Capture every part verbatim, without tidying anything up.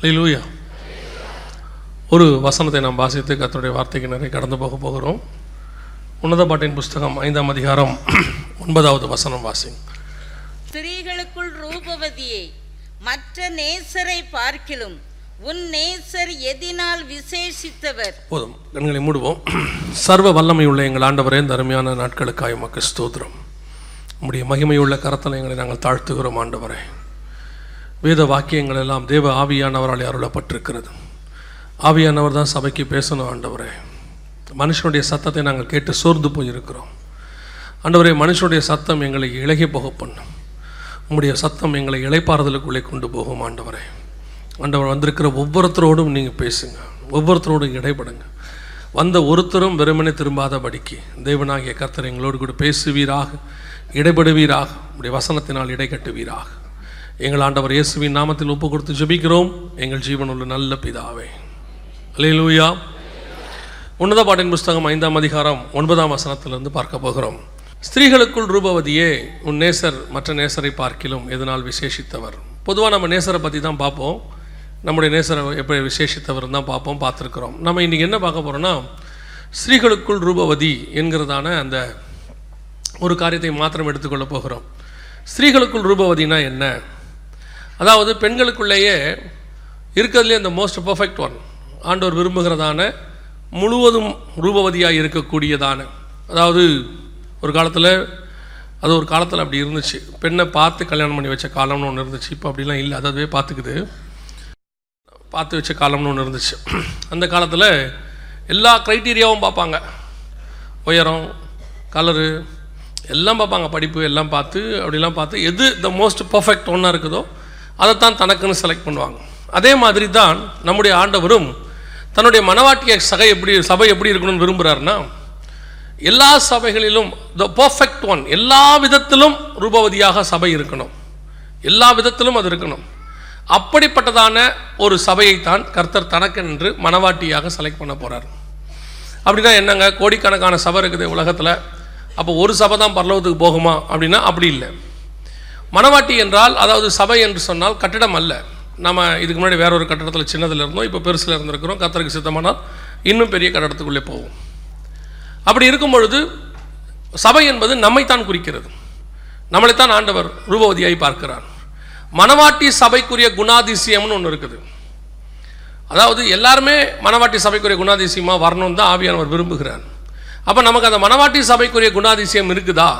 அல்லேலூயா. ஒரு வசனத்தை நாம் வாசித்து கர்த்தருடைய வார்த்தைக்கு நிறைய கடந்து போக போகிறோம். உன்னத பாட்டின் புஸ்தகம் ஐந்தாம் அதிகாரம் ஒன்பதாவது வசனம் வாசி. ஸ்திரீகளுக்குள் ரூபவதியை மற்ற நேசரை பார்க்கிலும் உன் நேசர் எதினால் விசேஷித்தவர். போதும், கண்களை மூடுவோம். சர்வ வல்லமை உள்ள எங்கள் ஆண்டவரே, இந்த அருமையான நாட்களுக்காக உமக்கு ஸ்தோத்திரம். நம்முடைய மகிமையுள்ள கரத்தலை எங்களை நாங்கள் தாழ்த்துகிறோம் ஆண்டவரே. வேத வாக்கியங்கள் எல்லாம் தேவ ஆவியானவரால் அருளப்பட்டிருக்கிறது. ஆவியானவர் தான் சபைக்கு பேசணும் ஆண்டவரே. மனுஷனுடைய சத்தத்தை நாங்கள் கேட்டு சோர்ந்து போயிருக்கிறோம் ஆண்டவரே. மனுஷனுடைய சத்தம் எங்களை இழகி போக பண்ணும். உங்களுடைய சத்தம் எங்களை இளைப்பாறுதலுக்குள்ளே கொண்டு போகும் ஆண்டவரே. ஆண்டவர் வந்திருக்கிற ஒவ்வொருத்தரோடும் நீங்கள் பேசுங்க, ஒவ்வொருத்தரோடும் இடைபடுங்க. வந்த ஒருத்தரும் வெறுமனே திரும்பாதபடிக்கு தேவனாகிய கர்த்தர் எங்களோடு கூட பேசுவீராக, இடைபடுவீராக, உங்களுடைய வசனத்தினால் இடை கட்டுவீராக. எங்கள் ஆண்டவர் இயேசுவின் நாமத்தில் ஒப்பு கொடுத்து ஜெபிக்கிறோம் எங்கள் ஜீவனுள்ள நல்ல பிதாவே. அல்லேலூயா. உன்னத பாட்டின் புஸ்தகம் ஐந்தாம் அதிகாரம் ஒன்பதாம் வசனத்திலிருந்து பார்க்க போகிறோம். ஸ்திரீகளுக்குள் ரூபவதியே உன் நேசர் மற்ற நேசரை பார்க்கிலும் எதனால் விசேஷித்தவர். பொதுவாக நம்ம நேசரை பற்றி தான் பார்ப்போம். நம்முடைய நேசரை எப்படி விசேஷித்தவர்னு தான் பார்ப்போம், பார்த்துருக்குறோம். நம்ம இன்றைக்கி என்ன பார்க்க போகிறோன்னா, ஸ்திரீகளுக்குள் ரூபவதி என்கிறதான அந்த ஒரு காரியத்தை மாத்திரம் எடுத்துக்கொள்ள போகிறோம். ஸ்திரீகளுக்குள் ரூபவதினா என்ன? அதாவது பெண்களுக்குள்ளேயே இருக்கிறதுலே இந்த மோஸ்ட் பர்ஃபெக்ட் ஒன், ஆண்டவர் விரும்புகிறதான முழுவதும் ரூபவதியாக இருக்கக்கூடியதான, அதாவது ஒரு காலத்தில் அது ஒரு காலத்தில் அப்படி இருந்துச்சு. பெண்ணை பார்த்து கல்யாணம் பண்ணி வச்ச காலம்னு ஒன்று இருந்துச்சு. இப்போ அப்படிலாம் இல்லை, அதாவே பார்த்துக்குது, பார்த்து வச்ச காலம்னு ஒன்று இருந்துச்சு. அந்த காலத்தில் எல்லா க்ரைட்டீரியாவும் பார்ப்பாங்க, உயரம், கலரு, எல்லாம் பார்ப்பாங்க, படிப்பு, எல்லாம் பார்த்து அப்படிலாம் பார்த்து எது த மோஸ்ட் பர்ஃபெக்ட் ஒன்றா இருக்குதோ அதைத்தான் தனக்குன்னு செலக்ட் பண்ணுவாங்க. அதே மாதிரி தான் நம்முடைய ஆண்டவரும் தன்னுடைய மனவாட்டிய சகை எப்படி சபை எப்படி இருக்கணும்னு விரும்புகிறாருன்னா, எல்லா சபைகளிலும் த பர்ஃபெக்ட் ஒன், எல்லா விதத்திலும் ரூபவதியாக சபை இருக்கணும், எல்லா விதத்திலும் அது இருக்கணும். அப்படிப்பட்டதான ஒரு சபையைத்தான் கர்த்தர் தனக்கென்று மனவாட்டியாக செலக்ட் பண்ண போகிறார். அப்படின்னா என்னங்க, கோடிக்கணக்கான சபை இருக்குது உலகத்தில், அப்போ ஒரு சபை தான் பரலோகத்துக்கு போகுமா அப்படின்னா அப்படி இல்லை. மனவாட்டி என்றால், அதாவது சபை என்று சொன்னால் கட்டிடம் அல்ல. நம்ம இதுக்கு முன்னாடி வேற ஒரு கட்டடத்தில் சின்னதில் இருந்தோம், இப்போ பெருசில் இருந்திருக்கிறோம். கர்த்தருக்கு சித்தமானால் இன்னும் பெரிய கட்டடத்துக்குள்ளே போவோம். அப்படி இருக்கும் பொழுது சபை என்பது நம்மைத்தான் குறிக்கிறது, நம்மளைத்தான் ஆண்டவர் ரூபவதியாய் பார்க்கிறார். மனவாட்டி சபைக்குரிய குணாதிசயம்னு ஒன்று இருக்குது. அதாவது எல்லாருமே மனவாட்டி சபைக்குரிய குணாதிசயமாக வரணும்னு தான் ஆவியானவர் விரும்புகிறார். அப்போ நமக்கு அந்த மனவாட்டி சபைக்குரிய குணாதிசயம் இருக்குதா?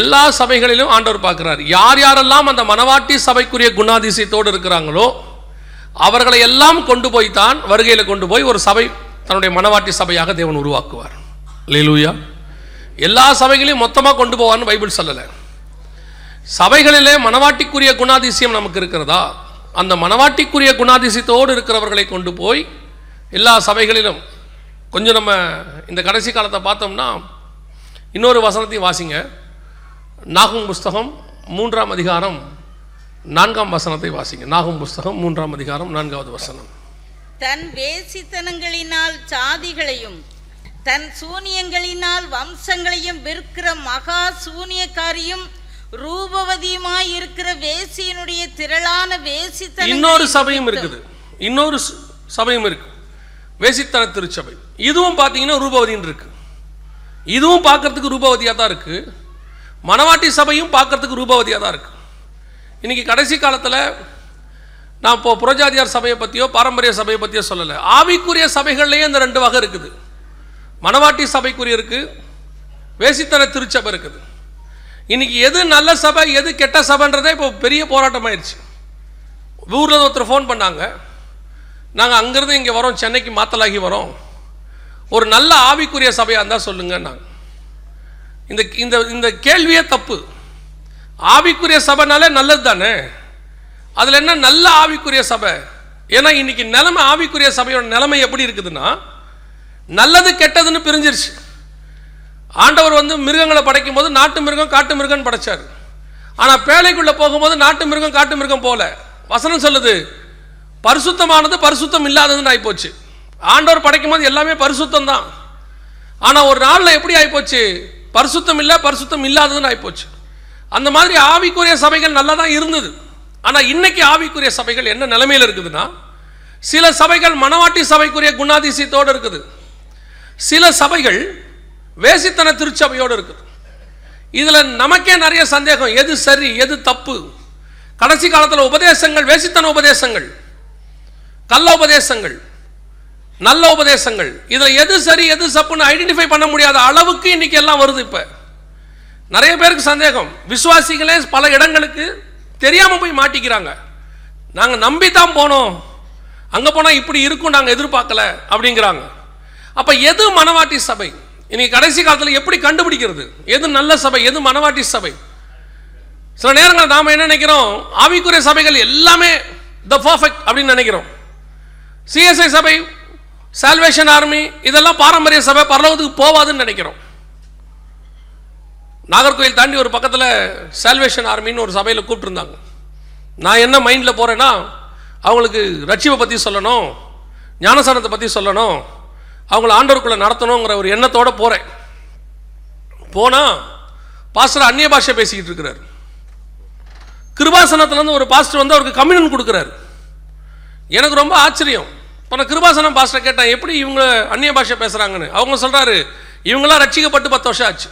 எல்லா சபைகளிலும் ஆண்டவர் பார்க்கிறார். யார் யாரெல்லாம் அந்த மனவாட்டி சபைக்குரிய குணாதிசயத்தோடு இருக்கிறாங்களோ அவர்களை எல்லாம் கொண்டு போய் தான் வருகையில் கொண்டு போய் ஒரு சபை தன்னுடைய மனவாட்டி சபையாக தேவன் உருவாக்குவார். அல்லேலூயா. எல்லா சபைகளையும் மொத்தமாக கொண்டு போவார்னு பைபிள் சொல்லலை. சபைகளிலே மனவாட்டிக்குரிய குணாதிசயம் நமக்கு இருக்கிறதா, அந்த மனவாட்டிக்குரிய குணாதிசயத்தோடு இருக்கிறவர்களை கொண்டு போய் எல்லா சபைகளிலும் கொஞ்சம். நம்ம இந்த கடைசி காலத்தை பார்த்தோம்னா இன்னொரு வசனத்தையும் வாசிங்க. நாகும் புஸ்தகம் மூன்றாம் அதிகாரம் நான்காம் வசனத்தை வாசிங்க. நாகும் புஸ்தகம் மூன்றாம் அதிகாரம் நான்காவது வசனம். தன் வேசித்தனங்களினால் சாதிகளையும் தன் சூனியங்களினால் வம்சங்களையும் விற்கிற மகா சூனியக்காரியும் ரூபவதியுமாய் இருக்கிற வேசியினுடைய திரளான வேசித்தன இன்னொரு சபையும் இருக்குது, இன்னொரு சபையும் இருக்கு, வேசித்தன திருச்சபை. இதுவும் பார்த்தீங்கன்னா ரூபவதின்னு இருக்கு. இதுவும் பார்க்கறதுக்கு ரூபவதியாக தான் இருக்கு. மனவாட்டி சபையும் பார்க்கறதுக்கு ரூபவதியாக தான் இருக்குது. இன்றைக்கி கடைசி காலத்தில் நான் இப்போ புரஜாதியார் சபையை பற்றியோ பாரம்பரிய சபையை பற்றியோ சொல்லலை. ஆவிக்குரிய சபைகள்லேயே இந்த ரெண்டு வகை இருக்குது. மனவாட்டி சபைக்குரிய இருக்குது, வேசித்தன திருச்சபை இருக்குது. இன்றைக்கி எது நல்ல சபை எது கெட்ட சபைன்றதே இப்போ பெரிய போராட்டமாகிடுச்சு. ஊரில் ஒருத்தர் ஃபோன் பண்ணாங்க, நாங்கள் அங்கேருந்து இங்கே வரோம், சென்னைக்கு மாத்தலாகி வரோம், ஒரு நல்ல ஆவிக்குரிய சபையாக இருந்தால் சொல்லுங்கள். நாங்கள் இந்த இந்த இந்த கேள்வியே தப்பு. ஆவிக்குரிய சபைனாலே நல்லது தானே, அதில் என்ன நல்ல ஆவிக்குரிய சபை? ஏன்னா இன்றைக்கி நிலைமை, ஆவிக்குரிய சபையோட நிலைமை எப்படி இருக்குதுன்னா, நல்லது கெட்டதுன்னு பிரிஞ்சிருச்சு. ஆண்டவர் வந்து மிருகங்களை படைக்கும் போது நாட்டு மிருகம் காட்டு மிருகம்னு படைச்சார். ஆனால் பேழைக்குள்ளே போகும்போது நாட்டு மிருகம் காட்டு மிருகம் போகல. வசனம் சொல்லுது, பரிசுத்தமானது பரிசுத்தம் இல்லாததுன்னு ஆகிப்போச்சு. ஆண்டவர் படைக்கும் போது எல்லாமே பரிசுத்தம் தான். ஆனால் ஒரு நாளில் எப்படி ஆகிப்போச்சு, பரிசுத்தம் இல்லை பரிசுத்தம் இல்லாததுன்னு ஆகிப்போச்சு. அந்த மாதிரி ஆவிக்குரிய சபைகள் நல்லா தான் இருந்தது. ஆனால் இன்னைக்கு ஆவிக்குரிய சபைகள் என்ன நிலைமையில் இருக்குதுன்னா, சில சபைகள் மணவாட்டி சபைக்குரிய குணாதிசயத்தோடு இருக்குது, சில சபைகள் வேசித்தன திருச்சபையோடு இருக்குது. இதில் நமக்கே நிறைய சந்தேகம், எது சரி எது தப்பு. கடைசி காலத்தில் உபதேசங்கள் வேசித்தன உபதேசங்கள், கள்ள உபதேசங்கள், நல்ல உபதேசங்கள், இதில் எது சரி எது தப்புன்னு ஐடென்டிஃபை பண்ண முடியாத அளவுக்கு இன்னைக்கு எல்லாம் வருது. இப்போ நிறைய பேருக்கு சந்தேகம், விசுவாசிகளே பல இடங்களுக்கு தெரியாமல் போய் மாட்டிக்கிறாங்க. நாங்கள் நம்பி தான் போனோம், அங்கே போனால் இப்படி இருக்கும், நாங்கள் எதிர்பார்க்கல அப்படிங்கிறாங்க. அப்போ எது மணவாட்டி சபை, இன்னைக்கு கடைசி காலத்தில் எப்படி கண்டுபிடிக்கிறது எது நல்ல சபை எது மணவாட்டி சபை? சில நேரங்கள் நாம் என்ன நினைக்கிறோம், ஆவிக்குரிய சபைகள் எல்லாமே த பர்ஃபெக்ட் அப்படின்னு நினைக்கிறோம். சிஎஸ்ஐ சபை, சால்வேஷன் ஆர்மி, இதெல்லாம் பாரம்பரிய சபை, பரலோகத்துக்கு போவாதுன்னு நினைக்கிறோம். நாகர்கோயில் தாண்டி ஒரு பக்கத்தில் சால்வேஷன் ஆர்மின்னு ஒரு சபையில் கூப்பிட்டுருந்தாங்க. நான் என்ன மைண்டில் போகிறேன்னா, அவங்களுக்கு ரட்சிப்பை பற்றி சொல்லணும், ஞானசானத்தை பற்றி சொல்லணும், அவங்கள ஆண்டவருக்குள்ளே நடத்தணுங்கிற ஒரு எண்ணத்தோடு போகிறேன். போனால் பாஸ்டர் அந்நிய பாஷை பேசிக்கிட்டு இருக்கிறார். கிருபாசனத்துலேருந்து ஒரு பாஸ்டர் வந்து அவருக்கு கம்யூனியன் கொடுக்குறாரு. எனக்கு ரொம்ப ஆச்சரியம். இப்போ நான் கிருபாசனம் பாஸ்டரை கேட்டேன், எப்படி இவங்க அந்நிய பாஷை பேசுகிறாங்கன்னு. அவங்க சொல்கிறாரு, இவங்களாம் ரட்சிக்கப்பட்டு பத்து வருஷம் ஆச்சு,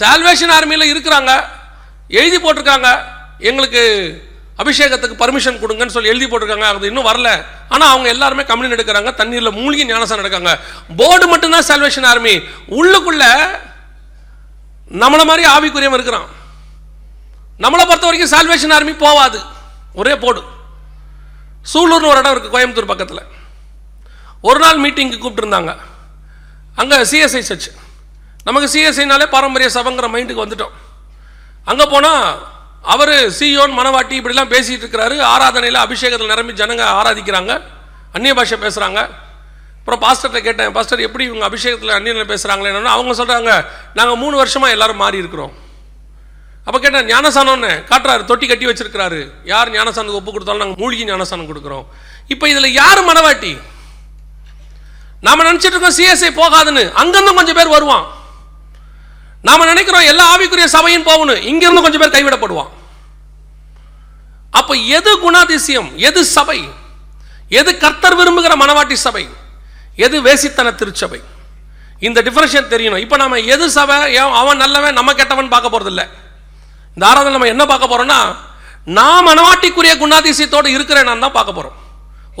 சால்வேஷன் ஆர்மியில் இருக்கிறாங்க, எழுதி போட்டிருக்காங்க, எங்களுக்கு அபிஷேகத்துக்கு பர்மிஷன் கொடுங்கன்னு சொல்லி எழுதி போட்டிருக்காங்க, அது இன்னும் வரல. ஆனால் அவங்க எல்லாருமே கம்யூனியன் எடுக்கிறாங்க, தண்ணீரில் மூழ்கி ஞானசானம் எடுக்காங்க. போர்டு மட்டும்தான் சால்வேஷன் ஆர்மி, உள்ளுக்குள்ள நம்மளை மாதிரி ஆவிக்குரியம் இருக்கிறான். நம்மளை பொறுத்த வரைக்கும் சால்வேஷன் ஆர்மி போவாது. ஒரே போர்டு. சூலூர்னு ஒரு இடம் இருக்குது கோயம்புத்தூர் பக்கத்தில். ஒரு நாள் மீட்டிங்கு கூப்பிட்டுருந்தாங்க. அங்கே சிஎஸ்ஐ சர்ச். நமக்கு சிஎஸ்ஐனாலே பாரம்பரிய சபைங்கிற மைண்டுக்கு வந்துட்டோம். அங்கே போனால் அவர் சியோன் மனவாட்டி இப்படிலாம் பேசிகிட்டு இருக்கிறாரு. ஆராதனையில் அபிஷேகத்தில் நிரம்பி ஜனங்க ஆராதிக்கிறாங்க, அந்நிய பாஷை பேசுகிறாங்க. அப்புறம் பாஸ்டர்கிட்ட கேட்டேன், பாஸ்டர் எப்படி இவங்க அபிஷேகத்தில் அந்நியில் பேசுகிறாங்களே என்னென்னா, அவங்க சொல்கிறாங்க நாங்கள் மூணு வருஷமாக எல்லோரும் மாறி இருக்கிறோம். அப்போ கேட்டேன், ஞானசானம்னு காட்டுறாரு, தொட்டி கட்டி வச்சிருக்கிறாரு. யார் ஞானசானத்துக்கு ஒப்பு கொடுத்தாலும் நாங்கள் மூழ்கி ஞானசானம் கொடுக்குறோம். இப்போ இதில் யார் மனவாட்டி? நாம் நினச்சிட்டு இருக்கோம் சிஎஸ்ஐ போகாதுன்னு. அங்கேருந்து கொஞ்சம் பேர் வருவான். நாம் நினைக்கிறோம் எல்லா ஆவிக்குரிய சபையும் போகணும், இங்கேருந்து கொஞ்சம் பேர் கைவிடப்படுவான். அப்போ எது குணாதிசயம், எது சபை, எது கர்த்தர் விரும்புகிற மனவாட்டி சபை, எது வேசித்தன திருச்சபை, இந்த டிஃபரன்ஷியேட் தெரியணும். இப்போ நாம் எது சபை, அவன் நல்லவன் நம்ம கெட்டவன் பார்க்க போகிறதில்ல. இந்த ஆராதனை நம்ம என்ன பார்க்க போகிறோம்னா, நான் மனவாட்டிக்குரிய குணாதிசயத்தோடு இருக்கிறேன் நான் தான் பார்க்க போகிறோம்.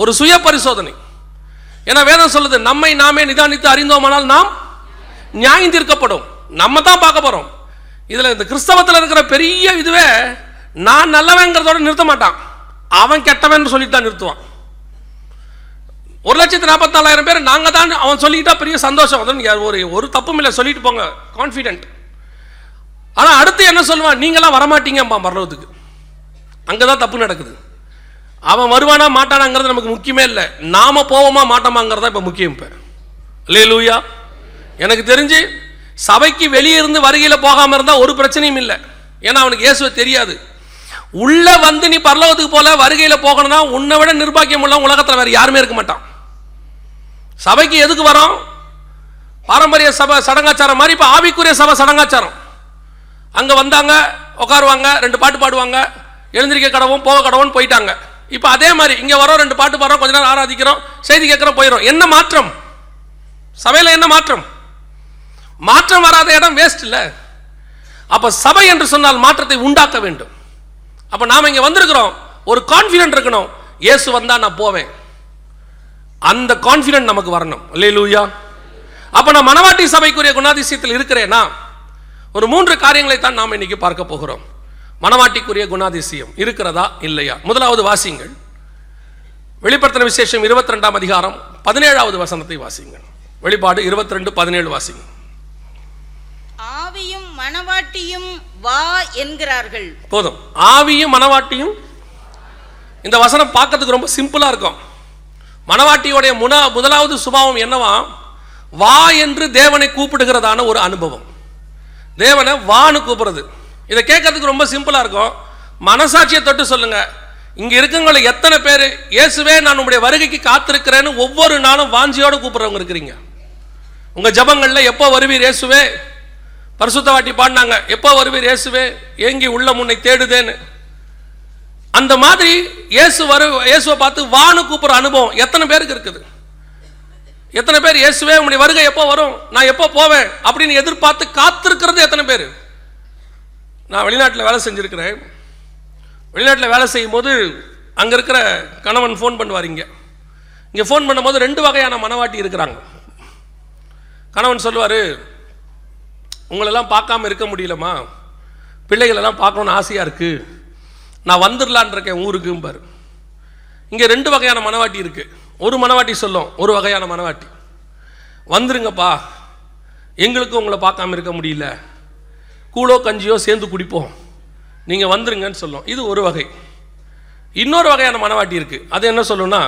ஒரு சுய பரிசோதனை. ஏன்னா வேதம் சொல்லுது, நம்மை நாமே நிதானித்து அறிந்தோமானால் நாம் நியாயம் தீர்க்கப்படும். நம்ம தான் பார்க்க போகிறோம். இதில் இந்த கிறிஸ்தவத்தில் இருக்கிற பெரிய இதுவே, நான் நல்லவங்கிறதோட நிறுத்த மாட்டான், அவன் கெட்டவன் சொல்லிட்டு தான் நிறுத்துவான். ஒரு லட்சத்து நாற்பத்தி நாலாயிரம் பேர் நாங்கள் தான் அவன் சொல்லிக்கிட்டா பெரிய சந்தோஷம், அதான் ஒரு ஒரு தப்பும் இல்லை, சொல்லிட்டு போங்க கான்ஃபிடென்ட். ஆனால் அடுத்து என்ன சொல்லுவான், நீங்களாம் வரமாட்டீங்கப்பா பரலோகத்துக்கு. அங்கே தான் தப்பு நடக்குது. அவன் வருவானா மாட்டானாங்கிறது நமக்கு முக்கியமே இல்லை, நாம் போவோமா மாட்டோமாங்கிறதா இப்போ முக்கியம். இப்போ அல்லேலூயா. எனக்கு தெரிஞ்சு சபைக்கு வெளியிருந்து வருகையில் போகாமல் இருந்தால் ஒரு பிரச்சனையும் இல்லை, ஏன்னா அவனுக்கு இயேசுவை தெரியாது. உள்ளே வந்து நீ பரலோகத்துக்கு போல வருகையில் போகணும்னா உன்னை விட நிர்பாக்கியம் உள்ள உலகத்தில் வேறு யாருமே இருக்க மாட்டான். சபைக்கு எதுக்கு வரோம்? பாரம்பரிய சபை சடங்காச்சாரம் மாதிரி இப்போ ஆவிக்குரிய சபை சடங்காச்சாரம். அங்கே வந்தாங்க, உட்காருவாங்க, ரெண்டு பாட்டு பாடுவாங்க, எழுந்திரிக்க கடவும் போக கடவுன்னு போயிட்டாங்க. இப்போ அதே மாதிரி இங்கே வரோம், ரெண்டு பாட்டு பாடுறோம், கொஞ்ச நேரம் ஆராதிக்கிறோம், செய்தி கேட்குறோம், போயிடும். என்ன மாற்றம் சபையில்? என்ன மாற்றம்? மாற்றம் வராத இடம் வேஸ்ட் இல்லை. அப்போ சபை என்று சொன்னால் மாற்றத்தை உண்டாக்க வேண்டும். அப்போ நாம் இங்கே வந்திருக்கிறோம், ஒரு கான்ஃபிடென்ட் இருக்கணும், இயேசு வந்தால் நான் போவேன், அந்த கான்ஃபிடென்ட் நமக்கு வரணும். அல்லேலூயா. அப்போ நான் மனவாட்டி சபைக்குரிய குணாதிசயத்தில் இருக்கிறேன்னா, ஒரு மூன்று காரியங்களை தான் நாம் இன்னைக்கு பார்க்க போகிறோம். மனவாட்டிக்குரிய குணாதிசயம் இருக்கிறதா இல்லையா? முதலாவது வாசிங்கள் வெளிப்படுத்தின விசேஷம் இருபத்தி ரெண்டாம் அதிகாரம் பதினேழாவது வசனத்தை வாசிங்கள். வெளிப்பாடு இருபத்தி ரெண்டு பதினேழு வாசிங்கள். ஆவியும் மனவாட்டியும் வா என்கிறார்கள். போதும். ஆவியும் மனவாட்டியும். இந்த வசனம் பார்க்கறதுக்கு ரொம்ப சிம்பிளா இருக்கும். மனவாட்டியோடைய முனா முதலாவது சுபாவம் என்னவா? வா என்று தேவனை கூப்பிடுகிறதான ஒரு அனுபவம். தேவனை வான்னு கூப்பிடுறது. இதை கேட்கறதுக்கு ரொம்ப சிம்பிளா இருக்கும். மனசாட்சியை தொட்டு சொல்லுங்க, இங்க இருக்கவங்களை எத்தனை பேர் இயேசுவே நான் உங்களுடைய வருகைக்கு காத்திருக்கிறேன்னு ஒவ்வொரு நாளும் வாஞ்சியோடு கூப்பிடுறவங்க இருக்கிறீங்க? உங்க ஜபங்கள்ல எப்போ வருவீர் இயேசுவே? பரிசுத்த வாட்டி பாடினாங்க, எப்போ வருவீர் இயேசுவே ஏங்கி உள்ள முன்னை தேடுதேன்னு. அந்த மாதிரி இயேசு வரு இயேசுவை பார்த்து வான்னு கூப்பிட்ற அனுபவம் எத்தனை பேருக்கு இருக்குது? எத்தனை பேர் இயேசுவே உங்களுடைய வருகை எப்போ வரும், நான் எப்போ போவேன் அப்படின்னு எதிர்பார்த்து காத்திருக்கிறது எத்தனை பேர்? நான் வெளிநாட்டில் வேலை செஞ்சுருக்கிறேன். வெளிநாட்டில் வேலை செய்யும் போது அங்கே இருக்கிற கணவன் ஃபோன் பண்ணுவார். இங்கே இங்கே ஃபோன் பண்ணும்போது ரெண்டு வகையான மனவாட்டி இருக்கிறாங்க. கணவன் சொல்லுவார், உங்களெல்லாம் பார்க்காம இருக்க முடியலம்மா, பிள்ளைகளெல்லாம் பார்க்கணுன்னு ஆசையாக இருக்குது, நான் வந்துடலான் இருக்கேன் ஊருக்கும்பார். இங்கே ரெண்டு வகையான மனவாட்டி இருக்குது. ஒரு மனவாட்டி சொல்லும், ஒரு வகையான மனவாட்டி, வந்துருங்கப்பா, எங்களுக்கும் உங்களை பார்க்காம இருக்க முடியல, கூழோ கஞ்சியோ சேர்ந்து குடிப்போம், நீங்கள் வந்துருங்கன்னு சொல்லும். இது ஒரு வகை. இன்னொரு வகையான மனவாட்டி இருக்குது. அது என்ன சொல்லுன்னா,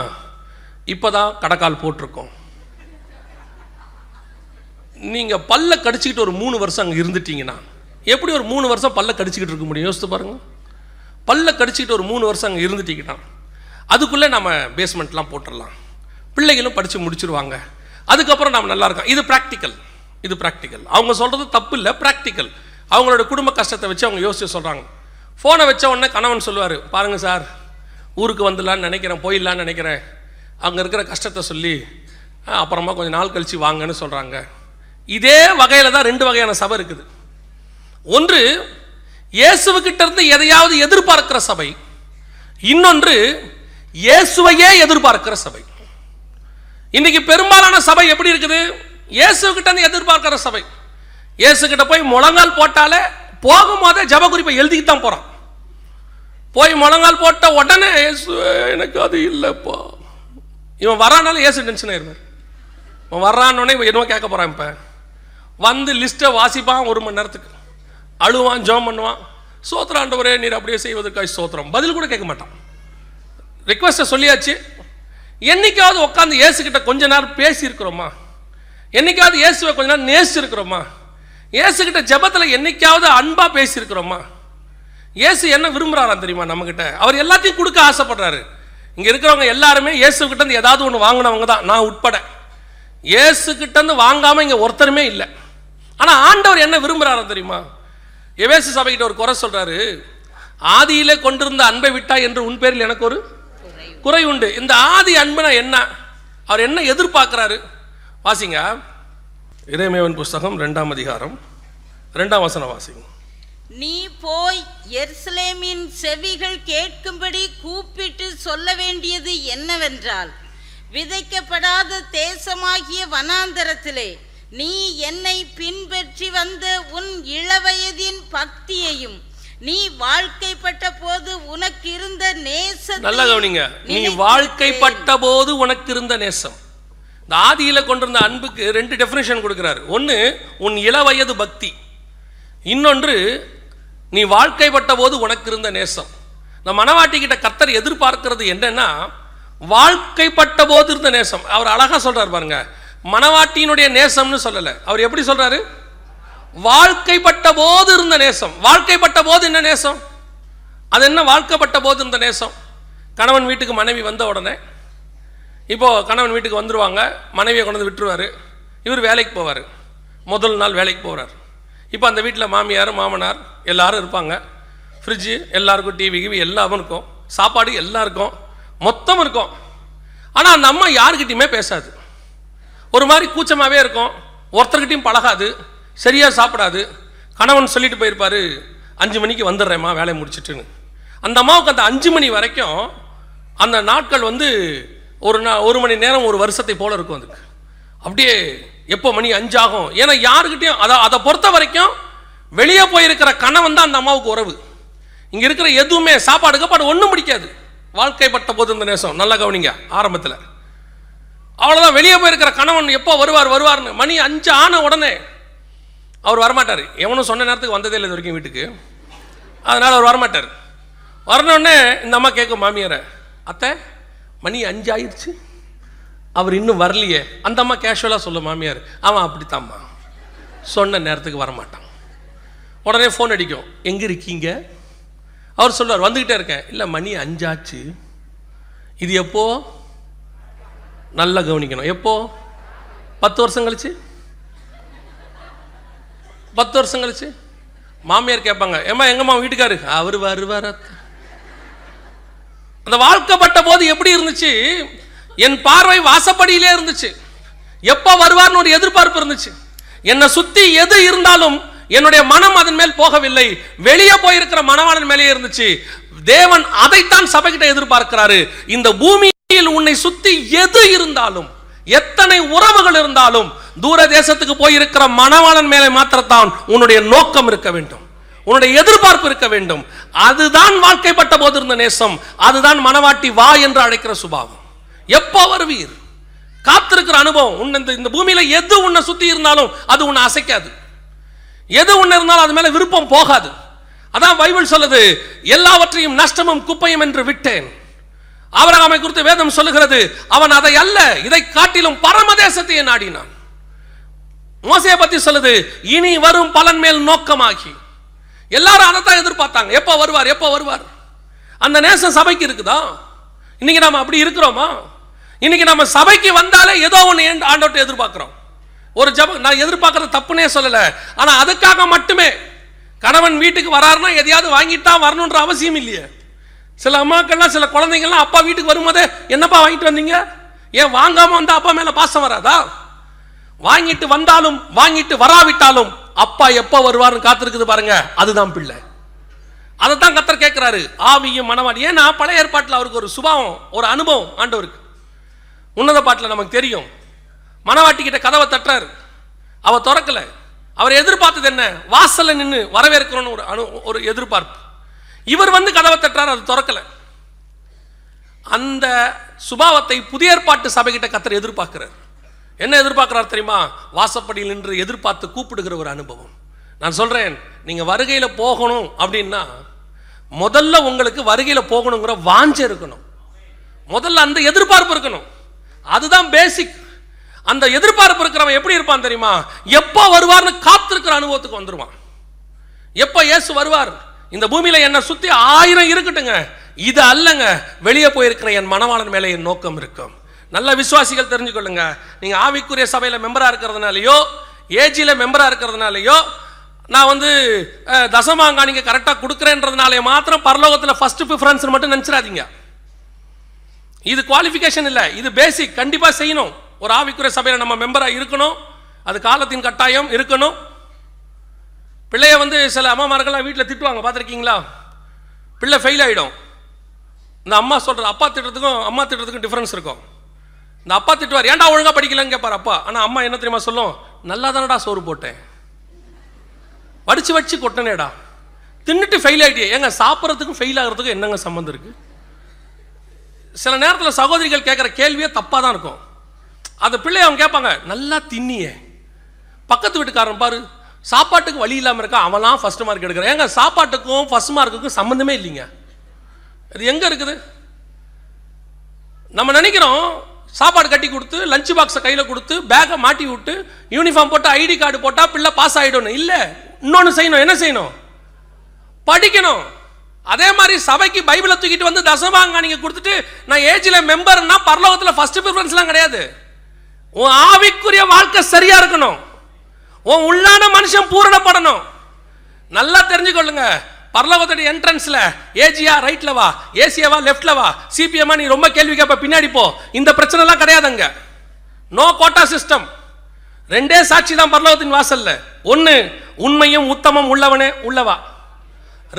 இப்போ தான் கடக்கால் போட்டிருக்கோம், நீங்கள் பல்ல கடிச்சிக்கிட்டு ஒரு மூணு வருஷம் அங்கே இருந்துட்டீங்கன்னா எப்படி ஒரு மூணு வருஷம் பல்ல கடிச்சிக்கிட்டு இருக்க முடியும்? யோசித்து பாருங்கள். பல்ல கடிச்சிக்கிட்டு ஒரு மூணு வருஷம் அங்கே இருந்துட்டீங்கன்னா அதுக்குள்ளே நம்ம பேஸ்மெண்ட்லாம் போட்டுடலாம், பிள்ளைகளும் படித்து முடிச்சுருவாங்க, அதுக்கப்புறம் நம்ம நல்லா இருக்கோம். இது ப்ராக்டிக்கல். இது ப்ராக்டிக்கல். அவங்க சொல்கிறது தப்பு இல்லை, ப்ராக்டிக்கல். அவங்களோட குடும்ப கஷ்டத்தை வச்சு அவங்க யோசிச்சு சொல்கிறாங்க. ஃபோனை வச்ச உடனே கணவன் சொல்லுவார், பாருங்கள் சார், ஊருக்கு வந்துடலான்னு நினைக்கிறேன், போயிடலான்னு நினைக்கிறேன், அங்கே இருக்கிற கஷ்டத்தை சொல்லி அப்புறமா கொஞ்சம் நாள் கழித்து வாங்கன்னு சொல்கிறாங்க. இதே வகையில் தான் ரெண்டு வகையான சபை இருக்குது. ஒன்று, இயேசுக்கிட்ட இருந்து எதையாவது எதிர்பார்க்கிற சபை. இன்னொன்று, இயேசுவையே எதிர்பார்க்கிற சபை. இன்னைக்கு பெரும்பாலான சபை எப்படி இருக்குது? இயேசுக்கிட்ட இருந்து எதிர்பார்க்கிற சபை. இயேசுக்கிட்ட போய் முழங்கால் போட்டாலே போகும்போதே ஜப குறிப்பை எழுதிக்கிட்டு தான் போகிறான். போய் முழங்கால் போட்ட உடனே இயேசு எனக்கு அது இல்லைப்பா, இவன் வரானாலும் இயேசு டென்ஷன் ஆயிடுவார். இவன் வர்றான்னு இவன் என்னவோ கேட்க போகிறான். இப்போ வந்து லிஸ்ட்டை வாசிப்பான், ஒரு மணி நேரத்துக்கு அழுவான், ஜோம் பண்ணுவான், சோத்திராண்டவரே நீர் அப்படியே செய்வதற்காக சோத்திரம், பதில் கூட கேட்க மாட்டான். ரிக்வஸ்ட்டை சொல்லியாச்சு. என்றைக்காவது உட்காந்து இயேசுக்கிட்ட கொஞ்ச நேரம் பேசியிருக்கிறோமா? என்றைக்காவது இயேசுவை கொஞ்ச நேரம் நேசிச்சிருக்கிறோமா? இயேசுக்கிட்ட ஜெபத்தில் என்றைக்காவது அன்பாக பேசியிருக்கிறோமா? இயேசு என்ன விரும்புகிறாரான் தெரியுமா? நம்மக்கிட்ட அவர் எல்லாத்தையும் கொடுக்க ஆசைப்படுறாரு. இங்கே இருக்கிறவங்க எல்லாருமே இயேசுக்கிட்ட இருந்து ஏதாவது ஒன்று வாங்கினவங்க தான், நான் உட்பட. இயேசுக்கிட்டேருந்து வாங்காமல் இங்கே ஒருத்தருமே இல்லை. ஆனால் ஆண்டவர் என்ன விரும்புகிறாரான் தெரியுமா? எபேசு சபைகிட்ட ஒரு குறை சொல்கிறாரு, ஆதியிலே கொண்டிருந்த அன்பை விட்டா என்று உன் பேரில் எனக்கு ஒரு குறை உண்டு. இந்த ஆதி அன்புனா என்ன? அவர் என்ன எதிர்பார்க்கிறாரு? வாசிங்க, இறைமையவன் புஸ்தகம் ரெண்டாம் அதிகாரம் ரெண்டாம் வசனம் வாசிங்க. நீ போய் எருசலேமின் செவிகள் கேட்கும்படி கூப்பிட்டு சொல்ல வேண்டியது என்னவென்றால், விதைக்கப்படாத தேசமாகிய வனாந்தரத்திலே நீ என்னை பின்பற்றி வந்த உன் இளவயதின் பக்தியையும் நீ வாழ்க்கைப்பட்ட போது உனக்கு இருந்த நேசம். நல்லா கவனிங்க, நீ வாழ்க்கைப்பட்ட போது உனக்கு இருந்த நேசம். இந்த ஆதியில கொண்டிருந்த அன்புக்கு ரெண்டு டெஃபினேஷன் கொடுக்கிறாரு. ஒன்று, உன் இளவயது பக்தி. இன்னொன்று, நீ வாழ்க்கைப்பட்ட போது உனக்கு இருந்த நேசம். இந்த மனவாட்டி கிட்ட கர்த்தர் எதிர்பார்க்கிறது என்னன்னா, வாழ்க்கைப்பட்ட போது இருந்த நேசம். அவர் அழகா சொல்றாரு பாருங்க, மனவாட்டியினுடைய நேசம்னு சொல்லலை. அவர் எப்படி சொல்றாரு? வாழ்க்கைப்பட்ட போது இருந்த நேசம். வாழ்க்கைப்பட்ட போது என்ன நேசம்? அது என்ன வாழ்க்கைப்பட்ட போது இருந்த நேசம்? கணவன் வீட்டுக்கு மனைவி வந்த உடனே, இப்போது கணவன் வீட்டுக்கு வந்துடுவாங்க, மனைவியை கொண்டு வந்து விட்டுருவார், இவர் வேலைக்கு போவார். முதல் நாள் வேலைக்கு போகிறார். இப்போ அந்த வீட்டில் மாமியார் மாமனார் எல்லாரும் இருப்பாங்க. ஃப்ரிட்ஜு எல்லாருக்கும், டிவி கிவி எல்லாமும் இருக்கும், சாப்பாடு எல்லாம் இருக்கும், மொத்தம் இருக்கும். ஆனால் அந்த அம்மா யாருக்கிட்டையுமே பேசாது, ஒரு மாதிரி கூச்சமாகவே இருக்கும், ஒருத்தர்கிட்டையும் பழகாது, சரியாக சாப்பிடாது. கணவன் சொல்லிட்டு போயிருப்பார், அஞ்சு மணிக்கு வந்துடுறேம்மா வேலையை முடிச்சுட்டுன்னு. அந்த அம்மாவுக்கு அந்த அஞ்சு மணி வரைக்கும் அந்த நாட்கள் வந்து ஒரு நா ஒரு மணி நேரம் ஒரு வருஷத்தை போல் இருக்கும். அதுக்கு அப்படியே எப்போ மணி அஞ்சாகும்? ஏன்னா யாருக்கிட்டையும் அதை அதை பொறுத்த வரைக்கும் வெளியே போயிருக்கிற கணவன் தான் அந்த அம்மாவுக்கு உறவு. இங்கே இருக்கிற எதுவுமே, சாப்பாடு கப்பாடு ஒன்றும் பிடிக்காது. வாழ்க்கைப்பட்ட போது இந்த நேசம். நல்லா கவனிங்க, ஆரம்பத்தில் அவ்வளோதான். வெளியே போயிருக்கிற கணவன் எப்போ வருவார் வருவார்னு மணி அஞ்சு ஆன உடனே அவர் வரமாட்டார். எவனும் சொன்ன நேரத்துக்கு வந்ததே இல்லை இது வரைக்கும் வீட்டுக்கு, அதனால் அவர் வரமாட்டார். வரணுன்னே இந்த அம்மா கேட்கும் மாமியாரை, அத்தை மணி அஞ்சு ஆயிடுச்சு, அவர் இன்னும் வரலையே. அந்த அம்மா கேஷுவலாக சொல்லும் மாமியார், அவன் அப்படித்தாம்மா, சொன்ன நேரத்துக்கு வரமாட்டான். உடனே ஃபோன் அடிக்கும், எங்கே இருக்கீங்க? அவர் சொல்லுவார், வந்துக்கிட்டே இருக்கேன். இல்லை மணி அஞ்சாச்சு. இது எப்போ? நல்லா கவனிக்கணும், எப்போ? பத்து வருஷம் கழிச்சு. பத்து வருஷம் கழிச்சு மாமியார் கேட்பாங்க, ஏம்மா எங்கம்மா வீட்டுக்காரு? அவர் வருவார். அந்த வாழ்க்கப்பட்ட போது எப்படி இருந்துச்சு? என் பார்வை வாசப்படியிலே இருந்துச்சு. எப்போ வருவார்னு ஒரு எதிர்பார்ப்பு இருந்துச்சு. என்னை சுற்றி எது இருந்தாலும் என்னுடைய மனம் அதன் மேல் போகவில்லை. வெளியே போயிருக்கிற மனவாளன் மேலே இருந்துச்சு. தேவன் அதைத்தான் சபை கிட்ட எதிர்பார்க்கிறாரு. இந்த பூமியில் உன்னை சுற்றி எது இருந்தாலும், எத்தனை உறவுகள் இருந்தாலும், தூர தேசத்துக்கு போயிருக்கிற மனவாளன் மேலே மாத்திரத்தான் உன்னுடைய நோக்கம் இருக்க வேண்டும், உன்னுடைய எதிர்பார்ப்பு இருக்க வேண்டும். அதுதான் வாழ்க்கைப்பட்ட போது இருந்த நேசம். அதுதான் மனவாட்டி வா என்று அழைக்கிற சுபாவம். எப்போ வருவீர் காத்திருக்கிற அனுபவம். இந்த பூமியில எது உன்னை சுத்தி இருந்தாலும் அது உன்னை அசைக்காது. எது ஒன்று இருந்தாலும் அது மேல விருப்பம் போகாது. அதான் பைபிள் சொல்லுது, எல்லாவற்றையும் நஷ்டமும் குப்பையும் என்று விட்டேன். ஆபிரகாமை குறித்து வேதம் சொல்லுகிறது, அவன் அதை அல்ல இதை காட்டிலும் பரமதேசத்தையே நாடினான். மோசையை பத்தி சொல்லுது, இனி வரும் பலன் மேல் நோக்கமாகி. எல்லாரும் அதைத்தான் எதிர்பார்த்தாங்க, எப்போ வருவார் எப்போ வருவார். அந்த நேசம் சபைக்கு இருக்குதா? இன்னைக்கு நாம அப்படி இருக்கிறோமா? இன்னைக்கு நம்ம சபைக்கு வந்தாலே ஏதோ ஒன்று ஆண்டவர்கிட்ட எதிர்பார்க்கிறோம். ஒரு ஜப நான் எதிர்பார்க்கறது தப்புன்னே சொல்லலை, ஆனால் அதுக்காக மட்டுமே கணவன் வீட்டுக்கு வராருன்னா எதையாவது வாங்கிட்டா வரணுன்ற அவசியம் இல்லையே. சில அம்மாக்கள்லாம் சில குழந்தைங்கள்லாம் அப்பா வீட்டுக்கு வரும்போதே என்னப்பா வாங்கிட்டு வந்தீங்க, ஏன் வாங்காமல் வந்தால் அப்பா மேலே பாசம் வராதா? வாங்கிட்டு வந்தாலும் வாங்கிட்டு வராவிட்டாலும் அப்பா எப்போ வருவார்னு காத்திருக்குது பாருங்க, அதுதான் பிள்ளை. அதை தான் கர்த்தர் கேட்குறாரு, ஆவியும் மனவாட்டி. ஏன்னா பழைய ஏற்பாட்டில் அவருக்கு ஒரு சுபாவம், ஒரு அனுபவம் ஆண்டவருக்கு. உன்னத பாட்டில் நமக்கு தெரியும், மனவாட்டி கிட்ட கதவை தட்டுறாரு, அவ திறக்கல. அவர் எதிர்பார்த்தது என்ன? வாசல்ல நின்று வரவேற்கிறோன்னு ஒரு அனு ஒரு எதிர்பார்ப்பு. இவர் வந்து கதவை தட்டுறாரு, அது திறக்கல. அந்த சுபாவத்தை புதிய ஏற்பாட்டு சபை கிட்ட கர்த்தர் எதிர்பார்க்கிறார். என்ன எதிர்பார்க்கிறார் தெரியுமா? வாசப்படியில் நின்று எதிர்பார்த்து கூப்பிடுகிற ஒரு அனுபவம். நான் சொல்றேன், நீங்க வருகையில போகணும் அப்படின்னா முதல்ல உங்களுக்கு வருகையில போகணுங்கிற வாஞ்சை இருக்கணும். முதல்ல அந்த எதிர்பார்ப்பு இருக்கணும். அதுதான் பேசிக். அந்த எதிர்பார்ப்பு இருக்கிறவன் எப்படி இருப்பான் தெரியுமா? எப்போ வருவார்னு காத்திருக்கிற அனுபவத்துக்கு வந்துடுவான். எப்போ இயேசு வருவார், இந்த பூமியில் என்னை சுற்றி ஆயிரம் இருக்கட்டுங்க, இது அல்லங்க வெளியே போயிருக்கிற என் மனவாளன் மேலே என் நோக்கம் இருக்கும். நல்ல விசுவாசிகள் தெரிஞ்சுக்கொள்ளுங்க, நீங்கள் ஆவிக்குரிய சபையில் மெம்பராக இருக்கிறதுனாலையோ ஏஜியில் மெம்பராக இருக்கிறதுனாலையோ நான் வந்து தசமாங்கா நீங்கள் கரெக்டாக கொடுக்குறேன்றதுனாலே மாத்திரம் பரலோகத்தில் ஃபஸ்ட்டு ப்ரிஃபரன்ஸ்னு மட்டும் நினச்சிடாதீங்க. இது குவாலிஃபிகேஷன் இல்லை, இது பேசிக். கண்டிப்பாக செய்யணும். ஒரு ஆவிக்குரிய சபையில் நம்ம மெம்பராக இருக்கணும். அது காலத்தின் கட்டாயம் இருக்கணும். பிள்ளைய வந்து சில அம்மாமார்கள்லாம் வீட்டில் திட்டுவாங்க, பார்த்துருக்கீங்களா? பிள்ளை ஃபெயில் ஆகிடும். இந்த அம்மா சொல்கிற அப்பா திட்டுறதுக்கும் அம்மா திட்டுறதுக்கும் டிஃப்ரென்ஸ் இருக்கும். இந்த அப்பா திட்டுவார், ஏன்டா ஒழுங்காக படிக்கலன்னு கேட்பார் அப்பா. ஆனால் அம்மா என்ன தெரியுமா சொல்லும்? நல்லா தானடா சோறு போட்டேன், வடித்து வடித்து கொட்டனேடா, தின்னுட்டு ஃபெயில் ஆகிட்டே. ஏங்க சாப்பிட்றதுக்கும் ஃபெயில் ஆகிறதுக்கும் என்னங்க சம்மந்தம் இருக்குது? சில நேரத்தில் சகோதரிகள் கேட்குற கேள்வியே தப்பாக தான் இருக்கும். அந்த பிள்ளைய அவங்க கேட்பாங்க, நல்லா தின்னியே, பக்கத்து வீட்டுக்காரன் பாரு சாப்பாட்டுக்கு வழி இல்லாமல் இருக்கா, அவனாம் ஃபஸ்ட் மார்க் எடுக்கிறான். ஏங்க சாப்பாட்டுக்கும் ஃபஸ்ட் மார்க்குக்கும் சம்மந்தமே இல்லைங்க. அது எங்கே இருக்குது? நம்ம நினைக்கிறோம் சாப்பாடு கட்டி கொடுத்து லஞ்ச் பாக்ஸை கையில் கொடுத்து பேக்கை மாட்டி விட்டு யூனிஃபார்ம் போட்டு ஐடி கார்டு போட்டால் பிள்ளை பாஸ் ஆகிடும்னு. இல்லை, இன்னொன்று செய்யணும். என்ன செய்யணும்? படிக்கணும். அதே மாதிரி சபைக்கு பைபிளை தூக்கிட்டு வந்து தசமாங்க நீங்கள் கொடுத்துட்டு நான் ஏஜில் மெம்பர்னா பரலோகத்தில் ஃபஸ்ட் ப்ரிஃபரன்ஸ்லாம் கிடையாது. உன் ஆவிக்குரிய வாழ்க்கை சரியா இருக்கணும். உன் உள்ளான மனுஷன் பூரணப்படணும். நல்லா தெரிஞ்சுக்கொள்ளுங்க, பரலோகத்துடைய என்ட்ரன்ஸ்ல ஏஜியா ரைட்ல வா, ஏசியாவா லெஃப்ட்ல வா, சிபிஎம்மா நீ ரொம்ப கேள்வி கேட்ப பின்னாடி போ, இந்த பிரச்சனை எல்லாம் கிடையாதுங்க. No quota system. ரெண்டே சாட்சி தான் பரலோகத்தின் வாசல்ல. ஒன்னு, உண்மையும் உத்தமம் உள்ளவனே உள்ளவா.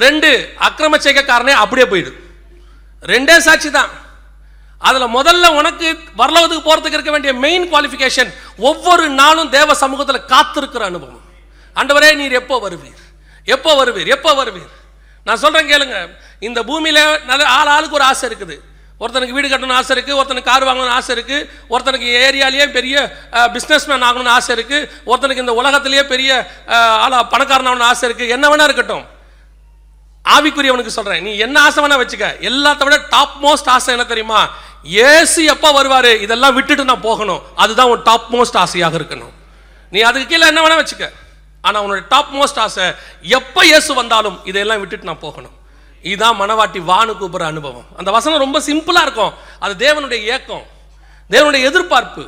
ரெண்டு, அக்கிரம செய்கைக்காரனே அப்படியே போயிடு. ரெண்டே சாட்சி தான். அதுல முதல்ல உனக்கு பரலோகத்துக்கு போறதுக்கு இருக்க வேண்டிய மெயின் குவாலிஃபிகேஷன் ஒவ்வொரு நாளும் தேவ சமூகத்தில் காத்திருக்கிற அனுபவம். ஆண்டவரே நீர் எப்போ வருவீர் எப்போ வருவீர் எப்போ வருவீர். நான் சொல்றேன் கேளுங்க, இந்த பூமியில நல்ல ஆள் ஆளுக்கு ஒரு ஆசை இருக்குது. ஒருத்தனுக்கு வீடு கட்டணும்னு ஆசை இருக்கு, ஒருத்தனுக்கு கார் வாங்கணும்னு ஆசை இருக்கு, ஒருத்தனுக்கு ஏரியாலேயே பெரிய பிஸ்னஸ் மேன் ஆகணும்னு ஆசை இருக்கு, ஒருத்தனுக்கு இந்த உலகத்திலேயே பெரிய ஆளா பணக்காரனாகணும்னு ஆசை இருக்கு. என்ன வேணா இருக்கட்டும், ஆவிக்குரியவனுக்கு சொல்றேன், நீ என்ன ஆசை வேணா வச்சுக்க, எல்லாத்த விட டாப் மோஸ்ட் ஆசை என்ன தெரியுமா? இயேசு எப்போ வருவார், இதெல்லாம் விட்டுட்டு நான் போகணும். அதுதான் உன் டாப் மோஸ்ட் ஆசையாக இருக்கணும். நீ அதுக்கு கீழே என்ன வேணா வச்சுக்க, ஆனால் உன்னோட டாப் மோஸ்ட் ஆசை எப்போ இயேசு வந்தாலும் இதையெல்லாம் விட்டுட்டு நான் போகணும். இதுதான் மனவாட்டி வானு கூப்பிட்ற அனுபவம். அந்த வசனம் ரொம்ப சிம்பிளாக இருக்கும். அது தேவனுடைய ஏக்கம், தேவனுடைய எதிர்பார்ப்பு.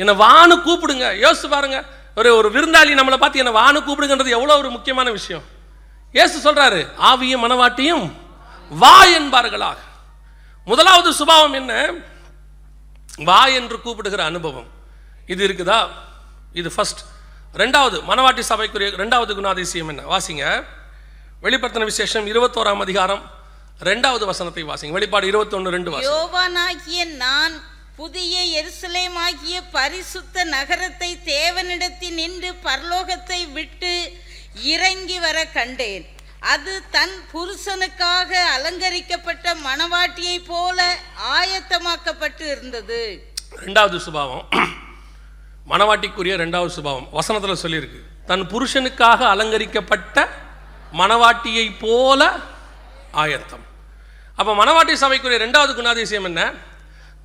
என்னை வானு கூப்பிடுங்க. யோசிச்சு பாருங்க, ஒரு ஒரு விருந்தாளி நம்மளை பார்த்து என்னை வானு கூப்பிடுங்கன்றது எவ்வளோ ஒரு முக்கியமான விஷயம். இயேசு சொல்றாரு, ஆவியும் மனவாட்டியும் வா என்பார்களாக. முதலாவது சுபாவம் என்ன? வா என்று கூப்பிடுகிற அனுபவம். இது இருக்குதா? இது ஃபர்ஸ்ட். ரெண்டாவது, மனவாட்டி சபைக்குரிய ரெண்டாவது குணாதிசயம் என்ன? வாசிங்க வெளிப்படுத்தின விசேஷம் இருபத்தோராம் அதிகாரம் ரெண்டாவது வசனத்தை வாசிங்க. வெளிப்பாடு இருபத்தொன்னு ரெண்டு வாசிங்க. யோவானாகிய நான் புதிய எருசலேமாகிய பரிசுத்த நகரத்தை தேவனிடத்தில் நின்று பரலோகத்தை விட்டு இறங்கி வர கண்டேன். அது தன் புருஷனுக்காக அலங்கரிக்கப்பட்ட மணவாட்டியை போல ஆயத்தமாக்கப்பட்டு இருந்தது. ரெண்டாவது சுபாவம், மணவாட்டிக்குரிய ரெண்டாவது சுபாவம் வசனத்தில் சொல்லியிருக்கு. தன் புருஷனுக்காக அலங்கரிக்கப்பட்ட மணவாட்டியை போல ஆயத்தம். அப்போ மணவாட்டி சபைக்குரிய ரெண்டாவது குணாதிசயம் என்ன?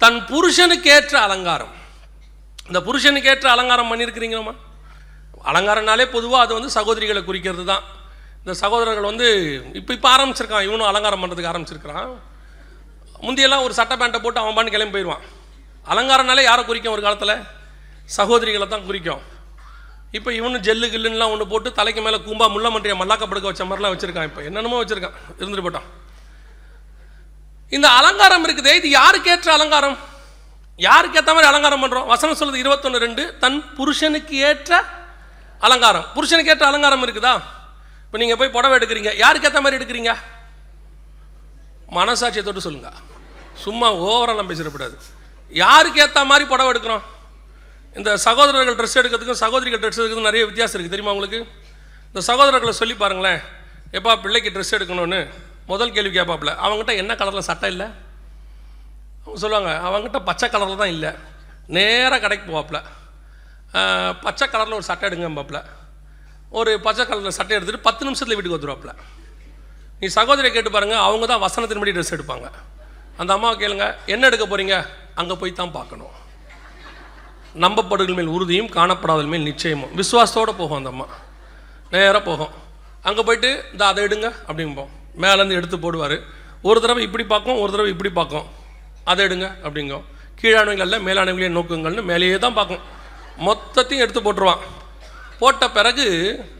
தன் புருஷனுக்கேற்ற அலங்காரம். இந்த புருஷனுக்கேற்ற அலங்காரம் பண்ணியிருக்கிறீங்களா? அலங்காரம்னாலே பொதுவாக அது வந்து சகோதரிகளை குறிக்கிறது தான். இந்த சகோதரர்கள் வந்து இப்போ இப்போ ஆரம்பிச்சிருக்கான், இவனும் அலங்காரம் பண்ணுறதுக்கு ஆரம்பிச்சிருக்கிறான். முந்தையெல்லாம் ஒரு சட்டை பேண்ட்டை போட்டு அவன் பாண்டு கிளம்பி போயிடுவான். அலங்காரம்னாலே யாரை குறிக்கும்? ஒரு காலத்தில் சகோதரிகளை தான் குறிக்கும். இப்போ இவனு ஜெல்லு கில்லுன்னெலாம் ஒன்று போட்டு தலைக்கு மேலே கூம்பா முள்ள மன்றிய மல்லாக்க படுக்க வச்ச மாதிரிலாம் வச்சுருக்கான். இப்போ என்னென்னமோ வச்சுருக்கான், இருந்துட்டு போட்டான். இந்த அலங்காரம் இருக்குதே, இது யாருக்கேற்ற அலங்காரம்? யாருக்கேற்ற மாதிரி அலங்காரம் பண்ணுறோம்? வசனம் சொல்லுது இருபத்தொன்று ரெண்டு, தன் புருஷனுக்கு ஏற்ற அலங்காரம். புருஷனுக்கு ஏற்ற அலங்காரம் இருக்குதா? இப்போ நீங்கள் போய் புடவை எடுக்கிறீங்க, யாருக்கேற்ற மாதிரி எடுக்கிறீங்க? மனசாட்சியை தொட்டு சொல்லுங்கள், சும்மா ஓவரெல்லாம் பேசிடக்கூடாது. யாருக்கேற்ற மாதிரி புடவை எடுக்கிறோம்? இந்த சகோதரர்கள் ட்ரெஸ் எடுக்கிறதுக்கும் சகோதரிகள் ட்ரெஸ் எடுக்கிறதுக்கும் நிறைய வித்தியாசம் இருக்குது, தெரியுமா உங்களுக்கு? இந்த சகோதரர்களை சொல்லி பாருங்களேன், எப்பா பிள்ளைக்கு ட்ரெஸ் எடுக்கணும்னு முதல் கேள்வி கேட்பாப்புல, அவங்ககிட்ட என்ன கலரில் சட்டை இல்லை? அவங்க சொல்லுவாங்க, அவங்ககிட்ட பச்சை கலரில் தான் இல்லை. நேராக கடைக்கு போவாப்புல, பச்சை கலரில் ஒரு சட்டை எடுங்கம்பாப்புல. ஒரு பச்சை கலரில் சட்டை எடுத்துகிட்டு பத்து நிமிஷத்தில் வீட்டுக்கு வந்துடுவாப்புல. நீ சகோதரியை கேட்டு பாருங்கள், அவங்க தான் வசனத்தின்படி ட்ரெஸ் எடுப்பாங்க. அந்த அம்மாவை கேளுங்க, என்ன எடுக்க போகிறீங்க? அங்கே போய் தான் பார்க்கணும். நம்பப்படுகள் மேல் உறுதியும் காணப்படாதல் மேல் நிச்சயமும். விசுவாசத்தோடு போகும் அந்த அம்மா, நேராக போகும். அங்கே போயிட்டு இந்த அதை எடுங்க அப்படிம்போம், மேலேருந்து எடுத்து போடுவார். ஒரு தடவை இப்படி பார்க்கும், ஒரு தடவை இப்படி பார்க்கும், அதை எடுங்க அப்படிங்கும். கீழானவங்களில் மேலானவங்களே நோக்குங்கள்னு மேலேயே தான் பார்க்கும். மொத்தத்தையும் எடுத்து போட்டுருவான். போட்ட பிறகு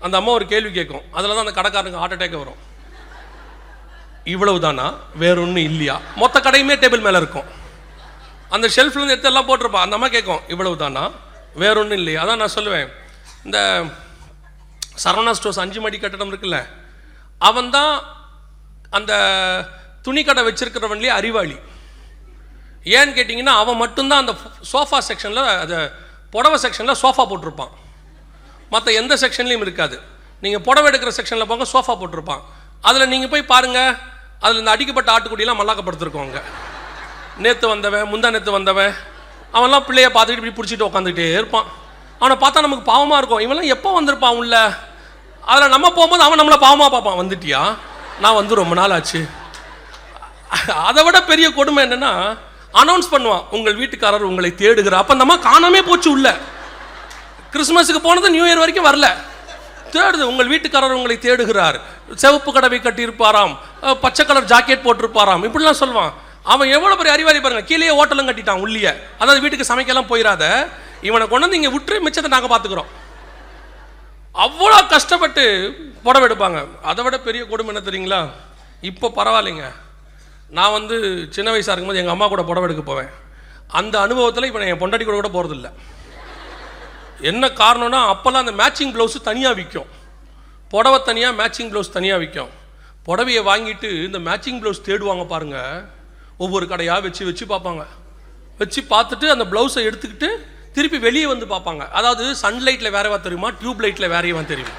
அந்த அம்மா ஒரு கேள்வி கேட்கும். அதில் தான் அந்த கடைக்காரனுக்கு ஹார்ட் அட்டாக் வரும். இவ்வளவு தானா, வேற ஒன்றும் இல்லையா? மொத்த கடையுமே டேபிள் மேலே இருக்கும். அந்த ஷெல்ஃப்லேருந்து எடுத்து எல்லாம் போட்டிருப்பான். அந்த அம்மா கேட்கும், இவ்வளவு தானா, வேற ஒன்றும் இல்லையா? அதான் நான் சொல்லுவேன், இந்த சரவணா ஸ்டோர்ஸ் அஞ்சு மணி கட்டடம் இருக்குல்ல, அவன் தான் அந்த துணி கடை வச்சிருக்கிறவன்லேயே அறிவாளி. ஏன்னு கேட்டிங்கன்னா, அவன் மட்டும்தான் அந்த சோஃபா செக்ஷனில், அந்த புடவை செக்ஷனில் சோஃபா போட்டிருப்பான். மற்ற எந்த செக்ஷன்லேயும் இருக்காது. நீங்கள் புடவை எடுக்கிற செக்ஷனில் போங்க, சோஃபா போட்டிருப்பான். அதில் நீங்கள் போய் பாருங்கள், அதில் இந்த அடிக்கப்பட்ட ஆட்டுக்குடியெல்லாம் மல்லாக்கப்படுத்திருக்கோங்க. நேற்று வந்தவன், முந்தா நேற்று வந்தவன், அவன்லாம் பிள்ளையை பார்த்துக்கிட்டு இப்படி பிடிச்சிட்டு உட்காந்துக்கிட்டே இருப்பான். அவனை பார்த்தா நமக்கு பாவமாக இருக்கும், இவன்லாம் எப்போ வந்திருப்பான் உள்ள. அதில் நம்ம போகும்போது அவன் நம்மளை பாவமாக பார்ப்பான். வந்துட்டியா, நான் வந்து ரொம்ப நாள் ஆச்சு. அதை விட பெரிய கொடுமை என்னென்னா, அனௌன்ஸ் பண்ணுவான், உங்கள் வீட்டுக்காரர் உங்களை தேடுகிறார். அப்போ நம்ம காணாமே போச்சு உள்ள. கிறிஸ்மஸுக்கு போனது நியூ இயர் வரைக்கும் வரல, தேடுது. உங்கள் வீட்டுக்காரர் உங்களை தேடுகிறார், செவப்பு கடவை கட்டியிருப்பாராம், பச்சை கலர் ஜாக்கெட் போட்டிருப்பாராம், இப்படிலாம் சொல்லுவான். அவன் எவ்வளோ பெரிய அறிவாளி பாருங்க. கீழே ஹோட்டலும் கட்டிட்டான் உள்ளே. அதாவது வீட்டுக்கு சமைக்கலாம் போயிடாத, இவனை கொண்டு வந்து இங்கே விட்டு மிச்சத்தை நாங்கள் பார்த்துக்கிறோம். அவ்வளோ கஷ்டப்பட்டு புடவை எடுப்பாங்க. அதை விட பெரிய கொடுமை என்ன தெரியுங்களா? இப்போ பரவாயில்லைங்க. நான் வந்து சின்ன வயசாக இருக்கும்போது எங்கள் அம்மா கூட புடவை எடுக்க போவேன். அந்த அனுபவத்தில் இப்போ நான் என் பொண்டாட்டி கூட கூட போகிறதில்ல. என்ன காரணம்னா, அப்போல்லாம் அந்த மேட்சிங் ப்ளவுஸு தனியாக விற்கும், புடவை தனியாக, மேட்சிங் ப்ளவுஸ் தனியாக விற்கும். புடவையை வாங்கிட்டு இந்த மேட்சிங் ப்ளவுஸ் தேடுவாங்க பாருங்கள். ஒவ்வொரு கடையாக வச்சு வச்சு பார்ப்பாங்க. வச்சு பார்த்துட்டு அந்த ப்ளவுஸை எடுத்துக்கிட்டு திருப்பி வெளியே வந்து பார்ப்பாங்க. அதாவது சன்லைட்டில் வேறவா தெரியுமா, டியூப்லைட்டில் வேறையவா தெரியும்,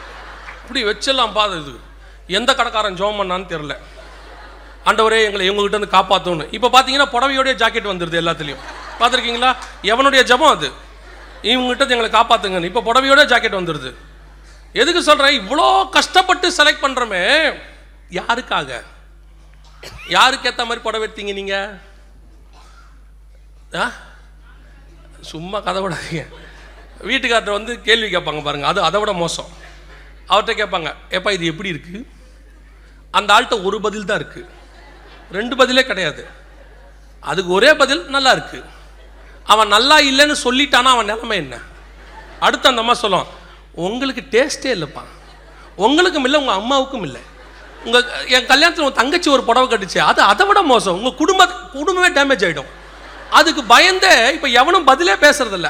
இப்படி வச்செல்லாம் பார்த்துது. எந்த கடைக்காரன் ஜோம் பண்ணான்னு தெரில. ஆண்டவரே எங்களை எங்ககிட்ட வந்து காப்பாற்றணும்னு. இப்போ பார்த்தீங்கன்னா புடவையோடைய ஜாக்கெட் வந்துடுது எல்லாத்துலேயும். பார்த்துருக்கீங்களா? எவனுடைய ஜபம் அது, இவங்ககிட்ட எங்களை காப்பாற்றுங்கன்னு. இப்போ புடவையோட ஜாக்கெட் வந்துடுது. எதுக்கு சொல்கிறேன்? இவ்வளோ கஷ்டப்பட்டு செலக்ட் பண்ணுறோமே, யாருக்காக? யாருக்கேற்ற மாதிரி புடவை எடுத்தீங்க நீங்கள்? ஆ, சும்மா கதை விடாதீங்க. வீட்டுக்கார்ட்ட வந்து கேள்வி கேட்பாங்க பாருங்கள், அது அதை விட மோசம். அவர்கிட்ட கேட்பாங்க, ஏப்பா இது எப்படி இருக்குது? அந்த ஆள்கிட்ட ஒரு பதில் தான் இருக்குது, ரெண்டு பதிலே கிடையாது. அதுக்கு ஒரே பதில், நல்லா இருக்குது. அவன் நல்லா இல்லைன்னு சொல்லிட்டானா அவன் நிலைமை என்ன? அடுத்து அந்த அம்மா சொல்லுவான், உங்களுக்கு டேஸ்ட்டே இல்லைப்பா, உங்களுக்கும் இல்லை, உங்கள் அம்மாவுக்கும் இல்லை, உங்கள் என் கல்யாணத்தில் உங்கள் தங்கச்சி ஒரு புடவை கட்டுச்சு, அது அதை விட மோசம். உங்கள் குடும்ப குடும்பமே டேமேஜ் ஆகிடும். அதுக்கு பயந்தே இப்போ எவனும் பதிலே பேசுறதில்ல,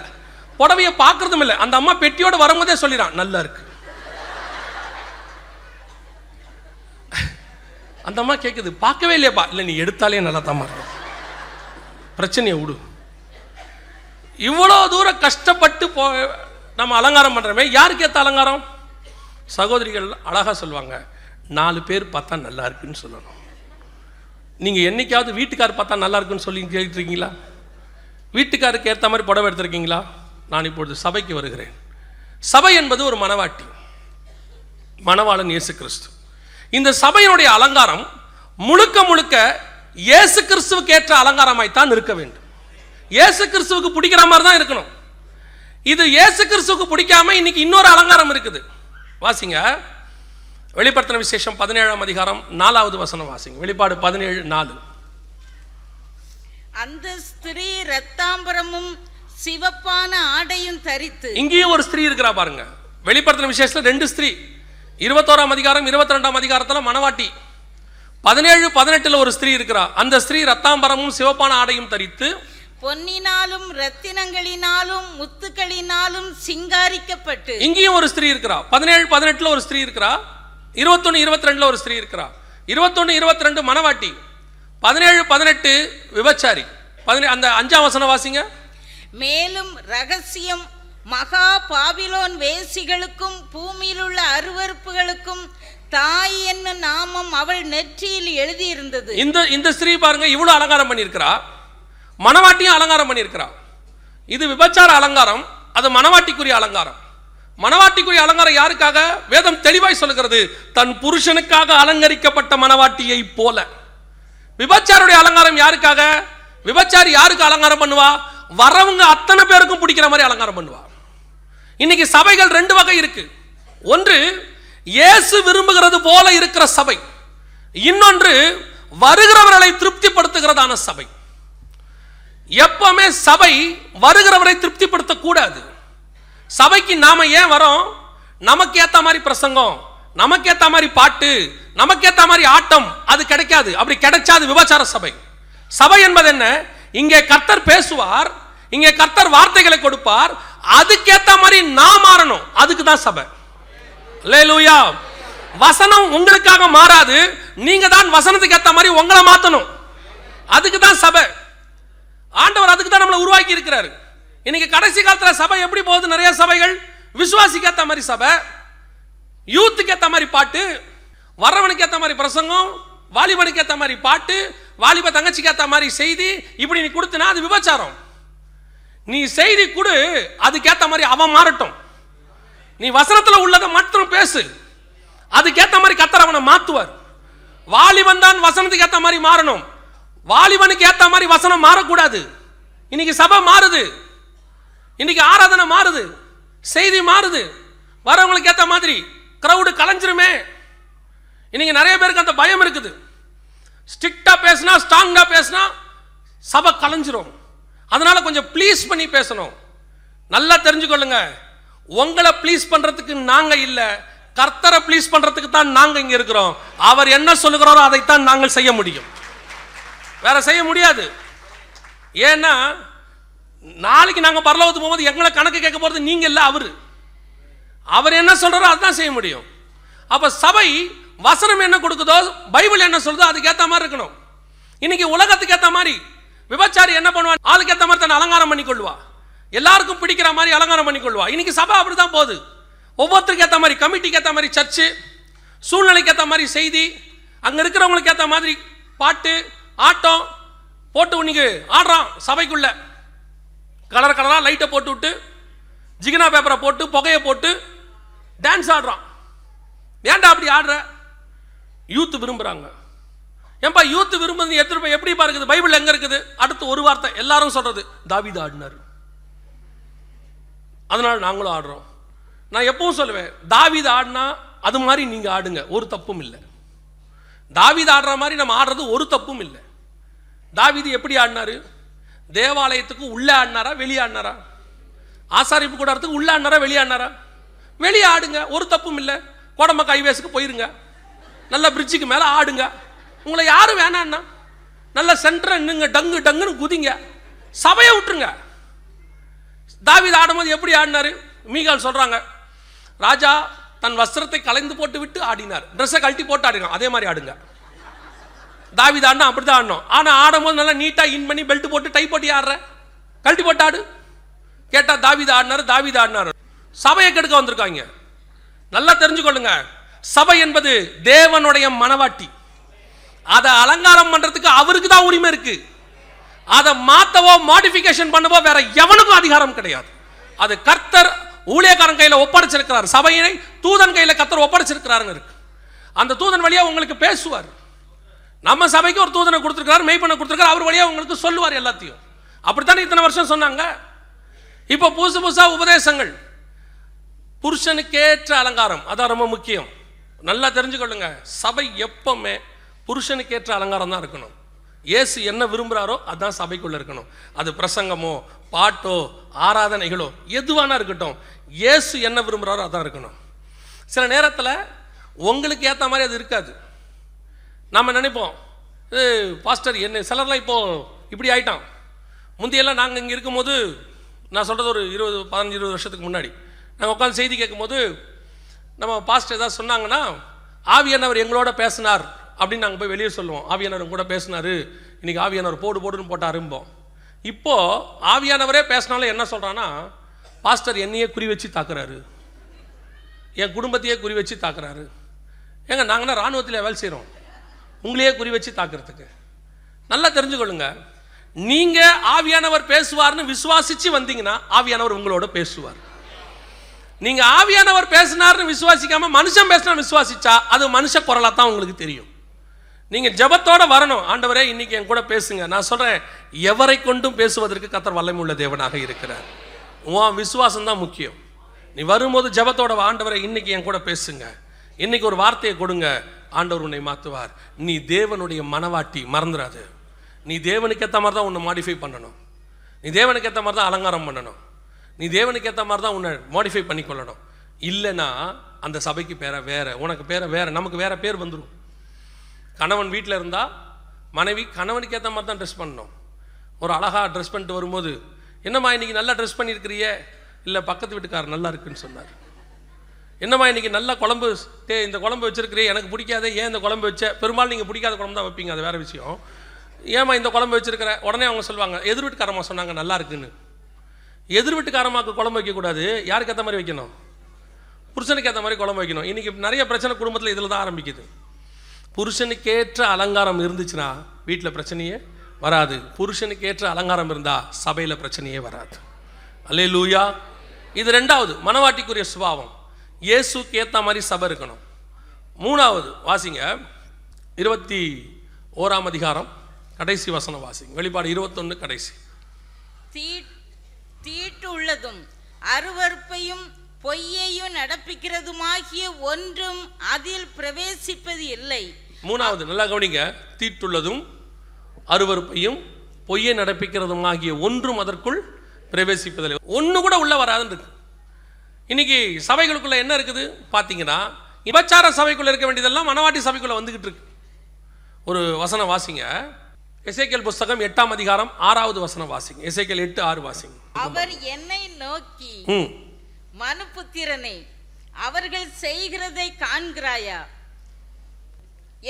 புடவையை பார்க்குறதும் இல்லை. அந்த அம்மா பெட்டியோடு வரும்போதே சொல்லிடான் நல்லா இருக்கு. அந்த அம்மா கேட்குது, பார்க்கவே இல்லையாப்பா. இல்லை, நீ எடுத்தாலே நல்லா தான் இருக்கும், பிரச்சனையை விடு. இவ்வளோ தூரம் கஷ்டப்பட்டு போ நம்ம அலங்காரம் பண்ணுறோமே, யாருக்கு ஏற்ற அலங்காரம்? சகோதரிகள் அழகாக சொல்லுவாங்க, நாலு பேர் பார்த்தா நல்லா இருக்குன்னு சொல்லணும். நீங்கள் என்றைக்காவது வீட்டுக்கார் பார்த்தா நல்லா இருக்குன்னு சொல்லி கேட்டுருக்கீங்களா? வீட்டுக்காருக்கு ஏற்ற மாதிரி புடவை எடுத்துருக்கீங்களா? நான் இப்பொழுது சபைக்கு வருகிறேன். சபை என்பது ஒரு மணவாட்டி, மணவாளன் இயேசு கிறிஸ்து. இந்த சபையினுடைய அலங்காரம் முழுக்க முழுக்க இயேசு கிறிஸ்துவுக்கு ஏற்ற அலங்காரமாய்த்தான் இருக்க வேண்டும். இயேசு கிறிஸ்துவுக்கு பிடிக்கிற மாதிரி தான் இருக்கணும். இது இயேசு கிறிஸ்துவுக்கு பிடிக்காம இன்னைக்கு இன்னொரு அலங்காரம் இருக்குது. வாசிங்க வெளிப்படுத்தின விசேஷம் பதினேழாம் அதிகாரம் நாலாவது வசனம் வாசிங்க. வெளிப்பாடு பதினேழு நாலு. அந்த ஸ்திரீ இரத்தாம்பரமும் சிவப்பான ஆடையும் தரித்து. இங்கேயும் ஒரு ஸ்திரீ இருக்கிறா பாருங்க. வெளிப்படுத்தின விசேஷத்துல ரெண்டு ஸ்திரீ. இருபத்தோராம் அதிகாரம் இருபத்தி ரெண்டாம் அதிகாரத்துல மணவாட்டி, பதினேழு பதினெட்டுல ஒரு ஸ்திரீ இருக்கிறா. அந்த ஸ்திரீ இரத்தாம்பரமும் சிவப்பான ஆடையும் தரித்து பொன்னினாலும் ரத்தினங்களினாலும் முத்துக்களினாலும் சிங்காரிக்கப்பட்டு. இங்கேயும் ஒரு ஸ்திரீ இருக்கிறா. பதினேழு பதினெட்டுல ஒரு ஸ்திரீ இருக்கிறா. இருபத்தொன்னு இருபத்தி ரெண்டுல ஒரு ஸ்திரீ இருக்கிறா. இருபத்தொன்னு இருபத்தி ரெண்டு மணவாட்டி, பதினேழு பதினெட்டு விபச்சாரி. அந்த அஞ்சாம் வசனம் வாசிங்க. மேலும் ரகசியம் மகா பாபிலோன் வேசிகளுக்கும் பூமியில் உள்ள அருவருப்புகளுக்கும் தாய் என்ன நாமம் அவள் நெற்றியில் எழுதி இருந்தது. இந்த இந்த ஸ்திரீ பாருங்க, இவ்வளவு அலங்காரம் பண்ணியிருக்கிறா, மணவாட்டியும் அலங்காரம் பண்ணியிருக்கிறா. இது விபச்சார அலங்காரம், அது மணவாட்டிக்குரிய அலங்காரம். மணவாட்டிக்குரிய அலங்காரம் யாருக்காக? வேதம் தெளிவாய் சொல்கிறது, தன் புருஷனுக்காக அலங்கரிக்கப்பட்ட மணவாட்டியை போல. விபச்சாருடைய அலங்காரம் யாருக்காக? விபச்சாரி யாருக்கு அலங்காரம் பண்ணுவா? வரவங்க அத்தனை பேருக்கும் பிடிக்கிற மாதிரி அலங்காரம் பண்ணுவா. இன்னைக்கு சபைகள் ரெண்டு வகை இருக்கு. ஒன்று இயேசு விரும்புகிறது போல இருக்கிற சபை, இன்னொன்று வருகிறவர்களை திருப்திப்படுத்துகிறதான சபை. எப்பவுமே சபை வருகிறவரை திருப்திப்படுத்த கூடாது. சபைக்கு நாம ஏன் வரோம்? நமக்கு ஏத்த மாதிரி பிரசங்கம், நமக்கு ஏத்த மாதிரி பாட்டு, நமக்கு ஏத்த மாதிரி ஆட்டம் அது கிடைக்காது. அப்படி கிடைச்சாது விபச்சார சபை. சபை என்பது என்ன? இங்கே கர்த்தர் பேசுவார், இங்கே கர்த்தர் வார்த்தைகளை கொடுப்பார், அதுக்கேற்ற மாதிரி நான் மாறணும். அதுக்கு தான் சபை. அல்லேலூயா. வசனம் உங்களுக்காக மாறாது, நீங்க தான் வசனத்துக்கு ஏற்ற மாதிரி உங்களை மாற்றணும். அதுக்கு தான் சபை. ஆண்டவர் அதுக்கு தான் நம்மளை உருவாக்கி இருக்கிறாரு. இன்னைக்கு கடைசி காலத்துல சபை எப்படி போகுது? நிறைய சபைகள் விசுவாசிக்கு ஏற்ற மாதிரி சபை, யூத்துக்கு ஏற்ற மாதிரி பாட்டு, வரவனுக்கு ஏற்ற மாதிரி பிரசங்கம், வாலிபனுக்கு ஏற்ற மாதிரி பாட்டு, வாலிப தங்கச்சிக்கு ஏற்ற மாதிரி செய்தி. இப்படி நீ கொடுத்தனா அது விபச்சாரம். நீ செய்தி கொடு, அதுக்கேற்ற மாதிரி அவன் மாறட்டும். நீ வசனத்தில் உள்ளதை மட்டும் பேசு, அதுக்கேற்ற மாதிரி கர்த்தர் அவனை மாற்றுவார். வாலிபன் தான் வசனத்துக்கு ஏற்ற மாதிரி மாறணும், வாலிபனுக்கு ஏற்ற மாதிரி வசனம் மாறக்கூடாது. இன்னைக்கு சபை மாறுது, இன்னைக்கு ஆராதனை மாறுது, செய்தி மாறுது, வரவங்களுக்கு ஏற்ற மாதிரி. கிரௌடு கலைஞ்சிருமே. இன்னைக்கு நிறைய பேருக்கு அந்த பயம் இருக்குது. ஸ்ட்ரிக்டாக பேசினா, ஸ்ட்ராங்காக பேசினா சபை கலைஞ்சிரும். அதனால் கொஞ்சம் ப்ளீஸ் பண்ணி பேசணும். நல்லா தெரிஞ்சுக்கொள்ளுங்க, உங்களை ப்ளீஸ் பண்ணுறதுக்கு நாங்கள் இல்லை, கர்த்தரை ப்ளீஸ் பண்ணுறதுக்கு தான் நாங்கள் இங்கே இருக்கிறோம். அவர் என்ன சொல்லுகிறாரோ அதைத்தான் நாங்கள் செய்ய முடியும், வேற செய்ய முடியாது. ஏன்னா நாளைக்கு நாங்கள் பரலோகத்துக்கு போகும்போது எங்களை கணக்கு கேட்க போகிறது நீங்கள் இல்லை, அவர். அவர் என்ன சொல்கிறாரோ அதுதான் செய்ய முடியும். அப்போ சபை வசனம் என்ன கொடுக்குதோ, பைபிள் என்ன சொல்லுதோ அதுக்கேற்ற மாதிரி இருக்கணும். இன்னைக்கு உலகத்துக்கு ஏற்ற மாதிரி விபச்சாரி என்ன பண்ணுவான்? ஆளுக்கு ஏற்ற மாதிரி தன்னை அலங்காரம் பண்ணிக்கொள்வா, எல்லாருக்கும் பிடிக்கிற மாதிரி அலங்காரம் பண்ணிக்கொள்வா. இன்னைக்கு சபை அப்படி தான் போகுது. ஒவ்வொருத்தருக்கு ஏற்ற மாதிரி, கமிட்டிக்கு ஏற்ற மாதிரி சர்ச்சு, சூழ்நிலைக்கு ஏற்ற மாதிரி செய்தி, அங்கே இருக்கிறவங்களுக்கு ஏற்ற மாதிரி பாட்டு ஆட்டம் போட்டு இன்னைக்கு ஆடுறான். சபைக்குள்ள கலர் கலராக லைட்டை போட்டு விட்டு, ஜிகினா பேப்பரை போட்டு, புகையை போட்டு டான்ஸ் ஆடுறான். ஏன்டா அப்படி ஆடுற? யூத்து விரும்புகிறாங்க. ஏன்பா யூத்து விரும்புறது? எத்தனை பேர் எப்படி பாருக்குது? பைபிள் எங்கே இருக்குது? அடுத்து ஒரு வார்த்தை எல்லாரும் சொல்கிறது, தாவீது ஆடினார், அதனால் நாங்களும் ஆடுறோம். நான் எப்பவும் சொல்லுவேன், தாவீது ஆடினா அது மாதிரி நீங்கள் ஆடுங்க, ஒரு தப்பும் இல்லை. தாவீது ஆடுற மாதிரி நம்ம ஆடுறது ஒரு தப்பும் இல்லை. தாவீது எப்படி ஆடினார்? தேவாலயத்துக்கு உள்ளே ஆடினாரா, வெளியே ஆடினாரா? ஆசாரிப்பு கூடாரத்துக்கு உள்ளே ஆடினாரா, வெளியே ஆடினாரா? வெளியே ஆடுங்க, ஒரு தப்பும் இல்லை. உடம்ப கைவேஸுக்கு போயிருங்க, நல்ல பிரிட்ஜுக்கு மேலே ஆடுங்க, உங்களை யாரும் வேணான்னா நல்ல சென்டரை நின்னுங்க, டங்கு டங்குன்னு குதிங்க, சபையை விட்டுருங்க. தாவீது ஆடும்போது எப்படி ஆடினார்? மீகால் சொல்கிறாங்க, ராஜா தன் வஸ்திரத்தை கலைந்து போட்டு விட்டு ஆடினார், ட்ரெஸ்ஸை கழட்டி போட்டு ஆடினார். அதே மாதிரி ஆடுங்க. தாவீது ஆடினா அப்படி தான் ஆடணும். ஆனால் ஆடும்போது நல்லா நீட்டாக இன் பண்ணி பெல்ட் போட்டு டை போட்டு ஆடுற, கழட்டி போட்டு ஆடு. கேட்டால் தாவீது ஆடினார், தாவீது ஆடினார். சபையை கெடுக்க வந்திருக்காங்க. நல்லா தெரிஞ்சுக்கொள்ளுங்க, சபை என்பது தேவனுடைய மனவாட்டி. அதை அலங்காரம் பண்றதுக்கு அவருக்கு தான் உரிமை இருக்கு. அதை மாத்தவோ மாடிஃபிகேஷன் பண்ணவோ வேற எவனுக்கும் அதிகாரம் கிடையாது. அது கர்த்தர் ஊழியக்காரன் கையில் ஒப்படைச்சிருக்கிறார். சபையினை தூதன் கையில் கர்த்தர் ஒப்படைச்சிருக்கிறாருன்னு இருக்கு. அந்த தூதன் வழியா உங்களுக்கு பேசுவார். நம்ம சபைக்கு ஒரு தூதனை கொடுத்துருக்காரு, மெய்ப்பனை கொடுத்துருக்காரு, அவர் வழியா உங்களுக்கு சொல்லுவார் எல்லாத்தையும். அப்படித்தானே இத்தனை வருஷம் சொன்னாங்க. இப்போ புதுசு புதுசா உபதேசங்கள். புருஷனுக்கேற்ற அலங்காரம், அதான் ரொம்ப முக்கியம். நல்லா தெரிஞ்சுக்கொள்ளுங்க, சபை எப்பவுமே புருஷனுக்கேற்ற அலங்காரம் தான் இருக்கணும். இயேசு என்ன விரும்புகிறாரோ அதுதான் சபைக்குள்ளே இருக்கணும். அது பிரசங்கமோ பாட்டோ ஆராதனைகளோ எதுவானா இருக்கட்டும், இயேசு என்ன விரும்புகிறாரோ அதான் இருக்கணும். சில நேரத்தில் உங்களுக்கு ஏற்ற மாதிரி அது இருக்காது. நம்ம நினைப்போம், இது பாஸ்டர் என்ன சிலர்லாம் இப்போது இப்படி ஆகிட்டான். முந்தையெல்லாம் நாங்கள் இங்கே இருக்கும்போது, நான் சொல்கிறது ஒரு இருபது பதினஞ்சு இருபது வருஷத்துக்கு முன்னாடி, நாங்கள் உட்காந்து செய்தி கேட்கும்போது நம்ம பாஸ்டர் ஏதாவது சொன்னாங்கன்னா ஆவியானவர் எங்களோட பேசினார் அப்படின்னு நாங்கள் போய் வெளியே சொல்லுவோம். ஆவியானவர் கூட பேசினார், இன்றைக்கி ஆவியானவர் போடு போடுன்னு போட்டு ஆரம்பிப்போம். இப்போது ஆவியானவரே பேசினாலும் என்ன சொல்கிறான்னா, பாஸ்டர் என்னையே குறி வச்சு தாக்குறாரு, என் குடும்பத்தையே குறி வச்சு தாக்குறாரு. ஏங்க, நாங்கள்னா இராணுவத்தில் வேலை செய்கிறோம், உங்களையே குறி வச்சு தாக்குறதுக்கு. நல்லா தெரிஞ்சுக்கொள்ளுங்க, நீங்கள் ஆவியானவர் பேசுவார்னு விசுவாசித்து வந்தீங்கன்னா ஆவியானவர் உங்களோட பேசுவார். நீங்கள் ஆவியானவர் பேசினார்னு விசுவாசிக்காமல் மனுஷன் பேசினா விசுவாசிச்சா அது மனுஷ குரலாக தான் உங்களுக்கு தெரியும். நீங்கள் ஜபத்தோடு வரணும், ஆண்டவரே இன்றைக்கி என் கூட பேசுங்க. நான் சொல்கிறேன், எவரை கொண்டும் பேசுவதற்கு கர்த்தர் வல்லமையுள்ள தேவனாக இருக்கிறார். உன் விசுவாசம் தான் முக்கியம். நீ வரும்போது ஜபத்தோட வா, ஆண்டவரை இன்றைக்கி என் கூட பேசுங்க, இன்றைக்கி ஒரு வார்த்தையை கொடுங்க, ஆண்டவர் உன்னை மாற்றுவார். நீ தேவனுடைய மனவாட்டி, மறந்துடாது. நீ தேவனுக்கு ஏற்ற மாதிரி தான் உன்னை மாடிஃபை பண்ணணும். நீ தேவனுக்கு ஏற்ற மாதிரி தான் அலங்காரம் பண்ணணும். நீ தேவனுக்கு ஏற்ற மாதிரி தான் உன்னை மாடிஃபை பண்ணிக்கொள்ளணும். இல்லைன்னா அந்த சபைக்கு பேரை வேறு, உனக்கு பேரை வேறு, நமக்கு வேறு பேர் வந்துடும். கணவன் வீட்டில் இருந்தால் மனைவி கணவனுக்கு ஏற்ற மாதிரி தான் ட்ரெஸ் பண்ணணும். ஒரு அழகாக ட்ரெஸ் பண்ணிட்டு வரும்போது, என்னம்மா இன்றைக்கி நல்லா ட்ரெஸ் பண்ணியிருக்கிறியே, இல்லை பக்கத்து வீட்டுக்காரர் நல்லா இருக்குன்னு சொன்னார். என்னம்மா இன்றைக்கி நல்லா குழம்பு, தே இந்த குழம்பு வச்சுருக்கிறே, எனக்கு பிடிக்காதே, ஏன் இந்த குழம்பு வச்ச? பெரும்பாலும் நீங்கள் பிடிக்காத குழம்பு தான் வைப்பீங்க, அது வேறு விஷயம். ஏம்மா இந்த குழம்பு வச்சுருக்கிற? உடனே அவங்க சொல்லுவாங்க, எதிர் வீட்டுக்காரமாக சொன்னாங்க நல்லா இருக்குன்னு. எதிர் வீட்டுக்காரமாக குழம்பு வைக்கக்கூடாது, யாருக்கு ஏற்ற மாதிரி வைக்கணும்? புருஷனுக்கு ஏற்ற மாதிரி குழம்பு வைக்கணும். இன்றைக்கி நிறைய பிரச்சனை குடும்பத்தில் இதில் தான் ஆரம்பிக்குது. புருஷனுக்கேற்ற அலங்காரம் இருந்துச்சுன்னா வீட்டில் பிரச்சனையே வராது. புருஷனுக்கேற்ற அலங்காரம் இருந்தால் சபையில் பிரச்சனையே வராது. அல்லேலூயா. இது ரெண்டாவது மனவாட்டிக்குரிய சுபாவம். இயேசுக்கு ஏற்ற மாதிரி சபை இருக்கணும். மூணாவது வாசிங்க, இருபத்தி ஓராம் அதிகாரம் கடைசி வசனம் வாசிங்க. வெளிப்பாடு இருபத்தொன்று கடைசி. தீட்டு உள்ளதும் அருவருப்பையும் பொய்யையும் நடப்பிக்கிறதுமாகிய ஒன்றும் அதில் பிரவேசிப்பது இல்லை. மூணாவது நல்லா கவனிங்க, தீட்டுள்ளதும் அருவருப்பையும் பொய்யை நடப்பிக்கிறதுமாகிய ஒன்றும் அதற்குள் பிரவேசிப்பதில்லை. ஒன்று கூட உள்ள வராதுன்னு இருக்கு. இன்னைக்கு சபைகளுக்குள்ள என்ன இருக்குது பார்த்தீங்கன்னா, விபச்சார சபைக்குள்ள இருக்க வேண்டியதெல்லாம் மனவாட்டி சபைக்குள்ள வந்துகிட்டு இருக்கு. ஒரு வசனம் வாசிங்க, எசேக்கியேல் புத்தகம் எட்டாம் அதிகாரம் ஆறாவது வசனம் வாசிங்க. எசேக்கியேல் எட்டு ஆறு வாசிங்க. அவர் என்னை நோக்கி, மனுபுத்திரனே, அவர்கள் செய்கிறதை காண்கிறாயா?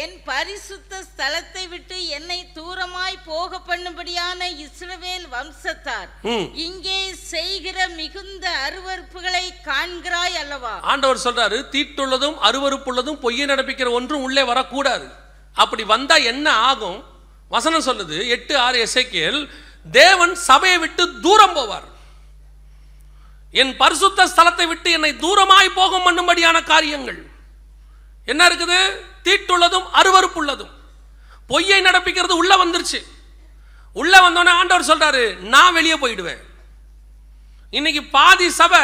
என் பரிசுத்த ஸ்தலத்தை விட்டு என்னை தூரமாய் போக பண்ணும்படியான இஸ்ரவேல் வம்சத்தார் இங்கே செய்கிற மிகுந்த அருவருப்புகளை காண்கிறாய் அல்லவா? ஆண்டவர் சொல்றாரு, தீட்டுள்ளதும் அருவருப்புள்ளதும் பொய்யை நடப்பிக்கிற ஒன்றும் உள்ளே வரக்கூடாது. அப்படி வந்தா என்ன ஆகும்? வசனம் சொல்லுது எட்டு ஆறு எசேக்கியேல், தேவன் சபையை விட்டு தூரம் போவார். என் பரிசுத்த ஸ்தலத்தை விட்டு என்னை தூரமாய் போகும் பண்ணும்படியான காரியங்கள் என்ன இருக்குது? தீட்டுள்ளதும் அருவருப்புள்ளதும் பொய்யை நடப்பிக்கிறது உள்ள வந்துருச்சு. உள்ள வந்தோடனே ஆண்டவர் சொல்றாரு, நான் வெளியே போயிடுவேன். இன்னைக்கு பாதி சபை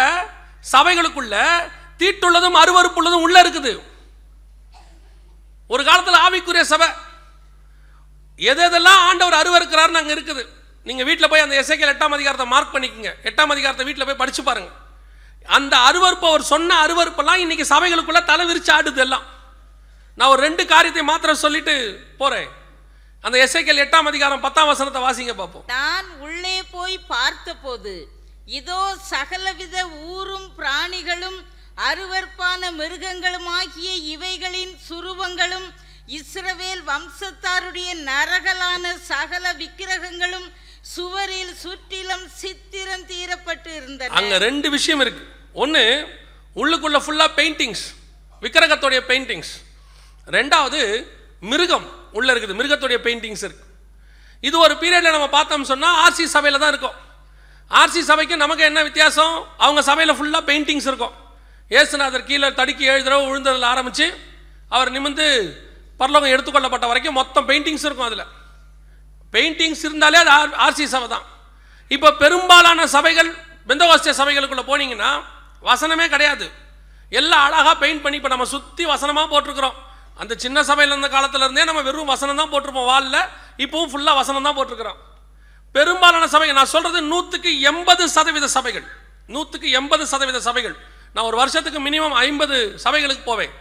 சபைகளுக்குள்ள தீட்டுள்ளதும் அருவருப்புள்ளதும் உள்ள இருக்குது. ஒரு காலத்தில் ஆவிக்குரிய சபை எதெல்லாம் ஆண்டவர் அருவருக்கிறார் அங்கே இருக்குது. நீங்கள் வீட்டில் போய் அந்த எசேக்கியேல் எட்டாம் அதிகாரத்தை மார்க் பண்ணிக்கோங்க. எட்டாம் அதிகாரத்தை வீட்டில் போய் படித்து பாருங்க. அந்த அருவருப்பு, அவர் சொன்ன அருவருப்பெல்லாம் இன்னைக்கு சபைகளுக்குள்ள தலைவிரிச்சு ஆடுது. எல்லாம் நான் ஒரு ரெண்டு காரியத்தை மாத்திரம் சொல்லிட்டு போறேன். அந்த எசேக்கியேல் எட்டாம் அதிகாரம் பத்தாம் வசனத்தை வாசிங்க பார்ப்போம். நான் உள்ளே போய் பார்த்த போது இதோ சகலவித ஊரும் பிராணிகளும் அருவற்பான மிருகங்களும் ஆகிய இவைகளின் சுரூபங்களும் இஸ்ரவேல் வம்சத்தாருடைய நரகலான சகல விக்கிரகங்களும் சுவரில் சுற்றிலும் சித்திரம் தீரப்பட்டு இருந்தன. அங்க ரெண்டு விஷயம் இருக்கு. ஒன்னு உள்ளுக்குள்ள ஃபுல்லா பெயிண்டிங்ஸ், விக்கிரகத்தோடைய பெயிண்டிங்ஸ். ரெண்டாவது மிருகம் உள்ள இருக்குது, மிருகத்தோடைய பெயிண்டிங்ஸ் இருக்கு. இது ஒரு பீரியட்ல நம்ம பார்த்தோம் சொன்னா ஆர்சி சபையில தான் இருக்கும். ஆர்சி சபைக்கு நமக்கு என்ன வித்தியாசம்? அவங்க சபையில ஃபுல்லா பெயிண்டிங்ஸ் இருக்கும். இயேசுநாதர் கீழே தடுக்கி ஏழு தடவை விழுந்ததில் ஆரம்பிச்சு அவர் நிமிந்து பரலோகம் எடுத்துக்கொள்ளப்பட்ட வரைக்கும் மொத்தம் பெயிண்டிங்ஸ் இருக்கும். அதில் பெயிண்டிங்ஸ் இருந்தாலே அது ஆர் ஆர்சி சபை தான். இப்போ பெரும்பாலான சபைகள் பெந்தகோஸ்தே சபைகளுக்குள்ளே போனீங்கன்னா வசனமே கிடையாது, எல்லாம் அழகாக பெயிண்ட் பண்ணி இப்போ நம்ம சுற்றி வசனமாக போட்டிருக்கிறோம். அந்த சின்ன சபையில் இருந்த காலத்திலருந்தே நம்ம வெறும் வசனம் தான் போட்டிருப்போம் வாலில், இப்போவும் ஃபுல்லாக வசனம் தான் போட்டிருக்கிறோம். பெரும்பாலான சபைகள், நான் சொல்கிறது நூற்றுக்கு எண்பது சதவீத சபைகள், நூற்றுக்கு எண்பது சதவீத சபைகள். நான் ஒரு வருஷத்துக்கு மினிமம் ஐம்பது சபைகளுக்கு போவேன்.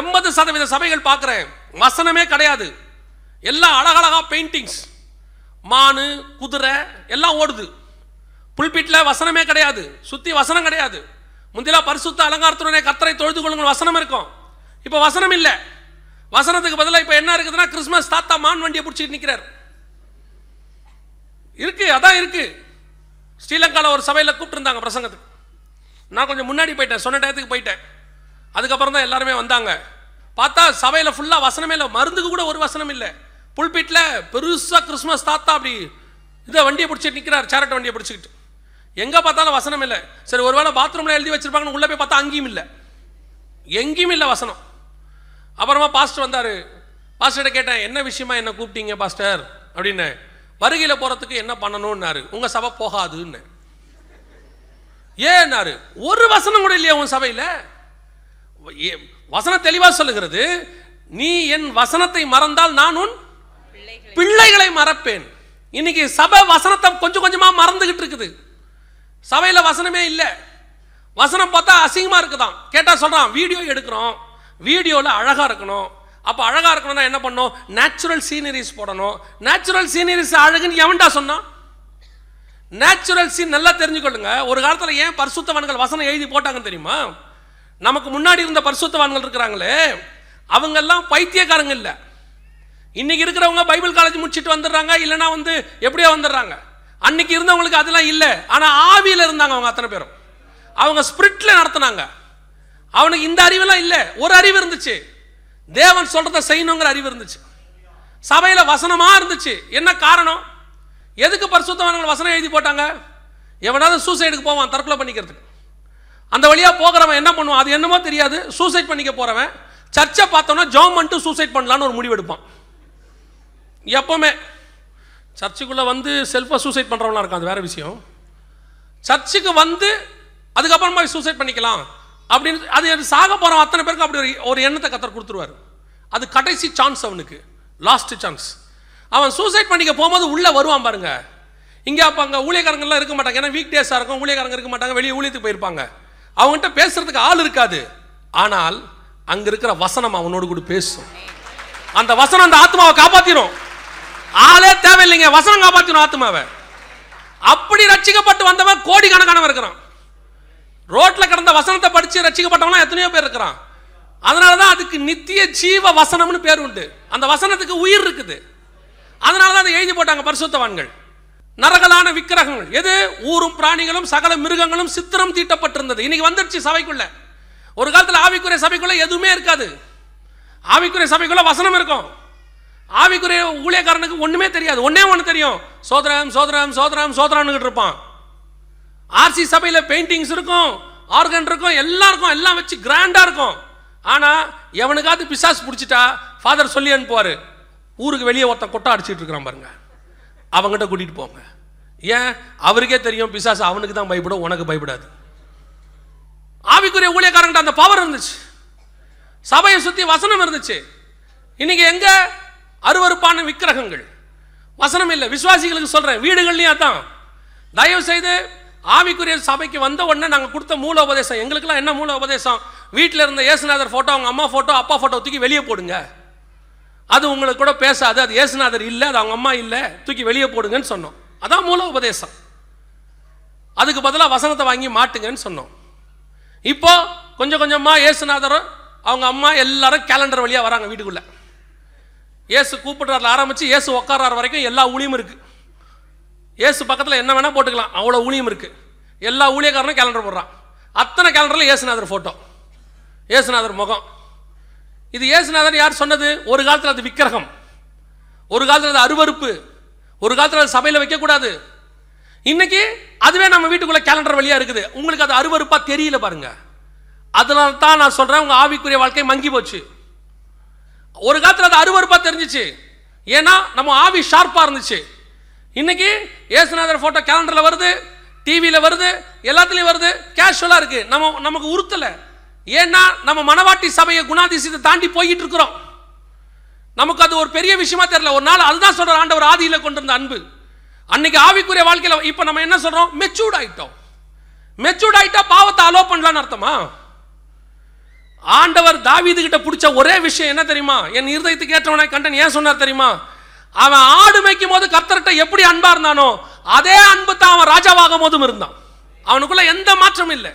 எண்பது சதவீத சபைகள் பார்க்குறேன், வசனமே கிடையாது, எல்லாம் அழகழகாக பெயிண்டிங்ஸ், மானு குதிரை எல்லாம் ஓடுது. புல்பிட்டில் வசனமே கிடையாது, சுற்றி வசனம் கிடையாது. முந்திலா பரிசுத்த அலங்காரத்துடனே கர்த்தரை தொழுது கொள்ளுங்கள் வசனம் இருக்கும். இப்போ வசனம் இல்லை. வசனத்துக்கு பதிலாக இப்போ என்ன இருக்குதுன்னா கிறிஸ்மஸ் தாத்தா மான் வண்டியை பிடிச்சிட்டு நிற்கிறார். இருக்கு, அதான் இருக்கு. ஸ்ரீலங்காவில் ஒரு சபையில் கூப்பிட்டுருந்தாங்க பிரசங்கத்துக்கு. நான் கொஞ்சம் முன்னாடி போயிட்டேன், சொன்ன டயத்துக்கு போயிட்டேன். அதுக்கப்புறம் தான் எல்லாருமே வந்தாங்க. பார்த்தா சபையில் ஃபுல்லாக வசனமே இல்லை, மருந்துக்கு கூட ஒரு வசனம் இல்லை. புல்பிட்டில் பெருசாக கிறிஸ்மஸ் தாத்தா அப்படி இதை வண்டியை பிடிச்சிட்டு நிற்கிறார், சேரட்டை வண்டியை பிடிச்சிக்கிட்டு. எங்கே பார்த்தாலும் வசனம் இல்லை. சரி, ஒருவேளை பாத்ரூமில் எழுதி வச்சிருப்பாங்கன்னு உள்ளே போய் பார்த்தா அங்கேயும் இல்லை, எங்கேயும் இல்லை வசனம். அப்புறமா பாஸ்டர் வந்தார். பாஸ்டர்கிட்ட கேட்டேன், என்ன விஷயமா என்ன கூப்பிட்டீங்க பாஸ்டர் அப்படின்னு. வருகையில் போகிறதுக்கு என்ன பண்ணணும்னாரு. உங்கள் சபை போகாதுன்னு. ஏன்னாரு, ஒரு வசனம் கூட இல்லையா உன் சபையில்? வசனம் தெளிவாக சொல்லுகிறது, நீ என் வசனத்தை மறந்தால் நான் உன் பிள்ளைகளை மறப்பேன். இன்னைக்கு சபை வசனத்தை கொஞ்சம் கொஞ்சமாக மறந்துகிட்டு இருக்குது. சபையில் வசனமே இல்லை. வசனம் பார்த்தா அசிங்கமாக இருக்குதான். கேட்டால் சொல்கிறான் வீடியோ எடுக்கிறோம், வீடியோவில் அழகாக இருக்கணும். அப்போ அழகாக இருக்கணும்னா என்ன பண்ணணும்? நேச்சுரல் சீனரிஸ் போடணும். நேச்சுரல் சீனரிஸ் அழகுன்னு எவன்டா சொன்னான்? நேச்சுரல் சீன் நல்லா தெரிஞ்சுக்கொள்ளுங்க. ஒரு காலத்தில் ஏன் பரிசுத்தவான்கள் வசனம் எழுதி போட்டாங்கன்னு தெரியுமா? நமக்கு முன்னாடி இருந்த பரிசுத்தவான்கள் இருக்கிறாங்களே, அவங்கெல்லாம் பைத்தியக்காரங்க இல்லை. இன்னைக்கு இருக்கிறவங்க பைபிள் காலேஜ் முடிச்சுட்டு வந்துடுறாங்க, இல்லைனா வந்து எப்படியோ வந்துடுறாங்க. அன்னைக்கு இருந்தவங்களுக்கு அதெல்லாம் இல்லை. ஆனால் ஆவியில் இருந்தாங்க அவங்க அத்தனை பேரும். அவங்க ஸ்பிரிட்டில் நடத்தினாங்க. அவனுக்கு இந்த அறிவெல்லாம் இல்லை, ஒரு அறிவு இருந்துச்சு, தேவன் சொல்றதை செய்யணுங்கிற அறிவு இருந்துச்சு. சபையில் வசனமாக இருந்துச்சு. என்ன காரணம்? எதுக்கு பரிசுத்தவான்கள் வசனம் எழுதி போட்டாங்க? எவனாவது சூசைடுக்கு போவான், தற்கொலை பண்ணிக்கிறதுக்கு. அந்த வழியாக போகிறவன் என்ன பண்ணுவான்? அது என்னமோ தெரியாது, சூசைட் பண்ணிக்க போகிறவன் சர்ச்சை பார்த்தோன்னா ஜாம் பண்ணிட்டு சூசைட் பண்ணலான்னு ஒரு முடிவு எடுப்பான். எப்போவுமே சர்ச்சுக்குள்ளே வந்து செல்ஃபாக சூசைட் பண்ணுறவங்களாம் இருக்கான், அது வேறு விஷயம். சர்ச்சுக்கு வந்து அதுக்கப்புறமா சூசைட் பண்ணிக்கலாம் அப்படின்னு, அது சாக போகிறவன் அத்தனை பேருக்கு அப்படி ஒரு ஒரு எண்ணத்தை கத்தர் கொடுத்துருவார். அது கடைசி சான்ஸ் அவனுக்கு, லாஸ்ட் சான்ஸ். அவன் சூசைட் பண்ணிக்க போகும்போது உள்ளே வருவான் பாருங்க. இங்கே அப்போ அங்கே ஊழியக்காரங்கள்லாம் இருக்க மாட்டாங்க, ஏன்னா வீக் டேஸாக இருக்கும், ஊழியக்காரங்க இருக்க மாட்டாங்க, வெளியே ஊழியத்துக்கு போயிருப்பாங்க. அவங்ககிட்ட பேசுறதுக்கு ஆள் இருக்காது. ஆனால் அங்க இருக்கிற வசனம் அவனோடு கூட பேசும். அந்த வசனம் அந்த ஆத்மாவை காப்பாத்திரும். ஆளே தேவையில்லைங்க, வசனம் காப்பாத்திரும் ஆத்மாவை. அப்படி ரட்சிக்கப்பட்டு வந்தவன் கோடிக்கணக்கானவன் இருக்கிறான். ரோட்ல கிடந்த வசனத்தை படிச்சு ரட்சிக்கப்பட்டவனா எத்தனையோ பேர் இருக்கிறான். அதனாலதான் அதுக்கு நித்திய ஜீவ வசனம்னு பேர் உண்டு. அந்த வசனத்துக்கு உயிர் இருக்குது. அதனாலதான் அதை எழுதி போட்டாங்க பரிசுத்தவான்கள். நரகலான விக்கிரகங்கள் எது? ஊரும் பிராணிகளும் சகல மிருகங்களும் சித்திரம் தீட்டப்பட்டிருந்தது. இன்னைக்கு வந்துடுச்சு சபைக்குள்ள. ஒரு காலத்தில் ஆவிக்குரிய சபைக்குள்ள எதுவுமே இருக்காது. ஆவிக்குரிய சபைக்குள்ள வசனம் இருக்கும். ஆவிக்குரிய ஊழியக்காரனுக்கு ஒண்ணுமே தெரியாது, ஒன்னே ஒன்று தெரியும், சோதரம் சோதரம் சோதரம் சோதரான்னு இருப்பான். ஆர்சி சபையில பெயிண்டிங்ஸ் இருக்கும், ஆர்கன் இருக்கும், எல்லாம் இருக்கும், எல்லாம் வச்சு கிராண்டா இருக்கும். ஆனா எவனுக்காவது பிசாசு பிடிச்சிட்டா ஃபாதர் சொல்லி அனுப்புவாரு, ஊருக்கு வெளியே ஒருத்த கொட்டா அடிச்சுட்டு இருக்கிறான் பாருங்க, அவங்ககிட்ட கூட்டிகிட்டு போங்க. ஏன்? அவருக்கே தெரியும் பிசாசு அவனுக்கு தான் பயப்படும், உனக்கு பயப்படாது. ஆவிக்குரிய ஊழியக்காரங்கிட்ட அந்த பவர் இருந்துச்சு. சபையை சுற்றி வசனம் இருந்துச்சு. இன்னைக்கு எங்க அருவருப்பான விக்கிரகங்கள், வசனம் இல்லை. விசுவாசிகளுக்கு சொல்றேன், வீடுகள்லையும் அதான். தயவு செய்து ஆவிக்குரிய சபைக்கு வந்த உடனே நாங்கள் கொடுத்த மூல உபதேசம், எங்களுக்கெல்லாம் என்ன மூல உபதேசம்? வீட்டில் இருந்த இயேசுநாதர் ஃபோட்டோ, அவங்க அம்மா ஃபோட்டோ, அப்பா ஃபோட்டோ தூக்கி வெளியே போடுங்க. அது உங்களுக்கு கூட பேசாது, அது இயேசுநாதர் இல்லை, அது அவங்க அம்மா இல்லை, தூக்கி வெளியே போடுங்கன்னு சொன்னோம். அதான் மூல உபதேசம். அதுக்கு பதிலாக வசனத்தை வாங்கி மாட்டுங்கன்னு சொன்னோம். இப்போ கொஞ்சம் கொஞ்சமாக இயேசுநாதர் அவங்க அம்மா எல்லாரும் கேலண்டர் வழியாக வராங்க வீட்டுக்குள்ளே. இயேசு கூப்பிட்றதுல ஆரம்பித்து இயேசு உட்கார்ற வரைக்கும் எல்லா ஊழியும் இருக்குது. இயேசு பக்கத்தில் என்ன வேணால் போட்டுக்கலாம், அவ்வளோ ஊழியம் இருக்குது. எல்லா ஊழியக்காரனும் கேலண்டர் போடுறான். அத்தனை கேலண்டரில் இயேசுநாதர் ஃபோட்டோ, இயேசுநாதர் முகம். இது இயேசுநாதர் யார் சொன்னது? ஒரு காலத்தில் அது விக்கிரகம், ஒரு காலத்தில் அது அருவறுப்பு, ஒரு காலத்தில் அது சபையில் வைக்கக்கூடாது. இன்னைக்கு அதுவே நம்ம வீட்டுக்குள்ளே கேலண்டர் வழியாக இருக்குது. உங்களுக்கு அது அருவறுப்பாக தெரியல பாருங்க. அதனால தான் நான் சொல்கிறேன், உங்கள் ஆவிக்குரிய வாழ்க்கை மங்கி போச்சு. ஒரு காலத்தில் அது அருவறுப்பாக தெரிஞ்சிச்சு, ஏன்னா நம்ம ஆவி ஷார்ப்பாக இருந்துச்சு. இன்னைக்கு இயேசுநாதர் ஃபோட்டோ கேலண்டரில் வருது, டிவியில் வருது, எல்லாத்துலேயும் வருது. கேஷுவலாக இருக்குது, நம்ம நமக்கு உறுத்தலை. ஏன்னா நம்ம மனவாட்டி சபையை குணாதிசயத்தை தாண்டி போய்கிட்டு இருக்கிறோம். நமக்கு அது ஒரு பெரிய விஷயமா தெரியல. ஒரு நாள் அதுதான் சொல்கிற ஆண்டவர் ஆதியில் கொண்டு இருந்த அன்பு அன்னைக்கு ஆவிக்குரிய வாழ்க்கையில். இப்போ நம்ம என்ன சொல்கிறோம்? மெச்சூர்ட் ஆகிட்டோம். மெச்சூர்ட் ஆகிட்டா பாவத்தை அலோ பண்ணலான்னு அர்த்தமா? ஆண்டவர் தாவீது கிட்ட பிடிச்ச ஒரே விஷயம் என்ன தெரியுமா? என் இருதயத்துக்கு ஏற்றவனை கண்டன். ஏன் சொன்னார் தெரியுமா? அவன் ஆடு மேய்க்கும் போது கர்த்தர்கிட்ட எப்படி அன்பா இருந்தானோ அதே அன்பு தான் அவன் ராஜாவாகும் போதும் இருந்தான். அவனுக்குள்ள எந்த மாற்றமும் இல்லை.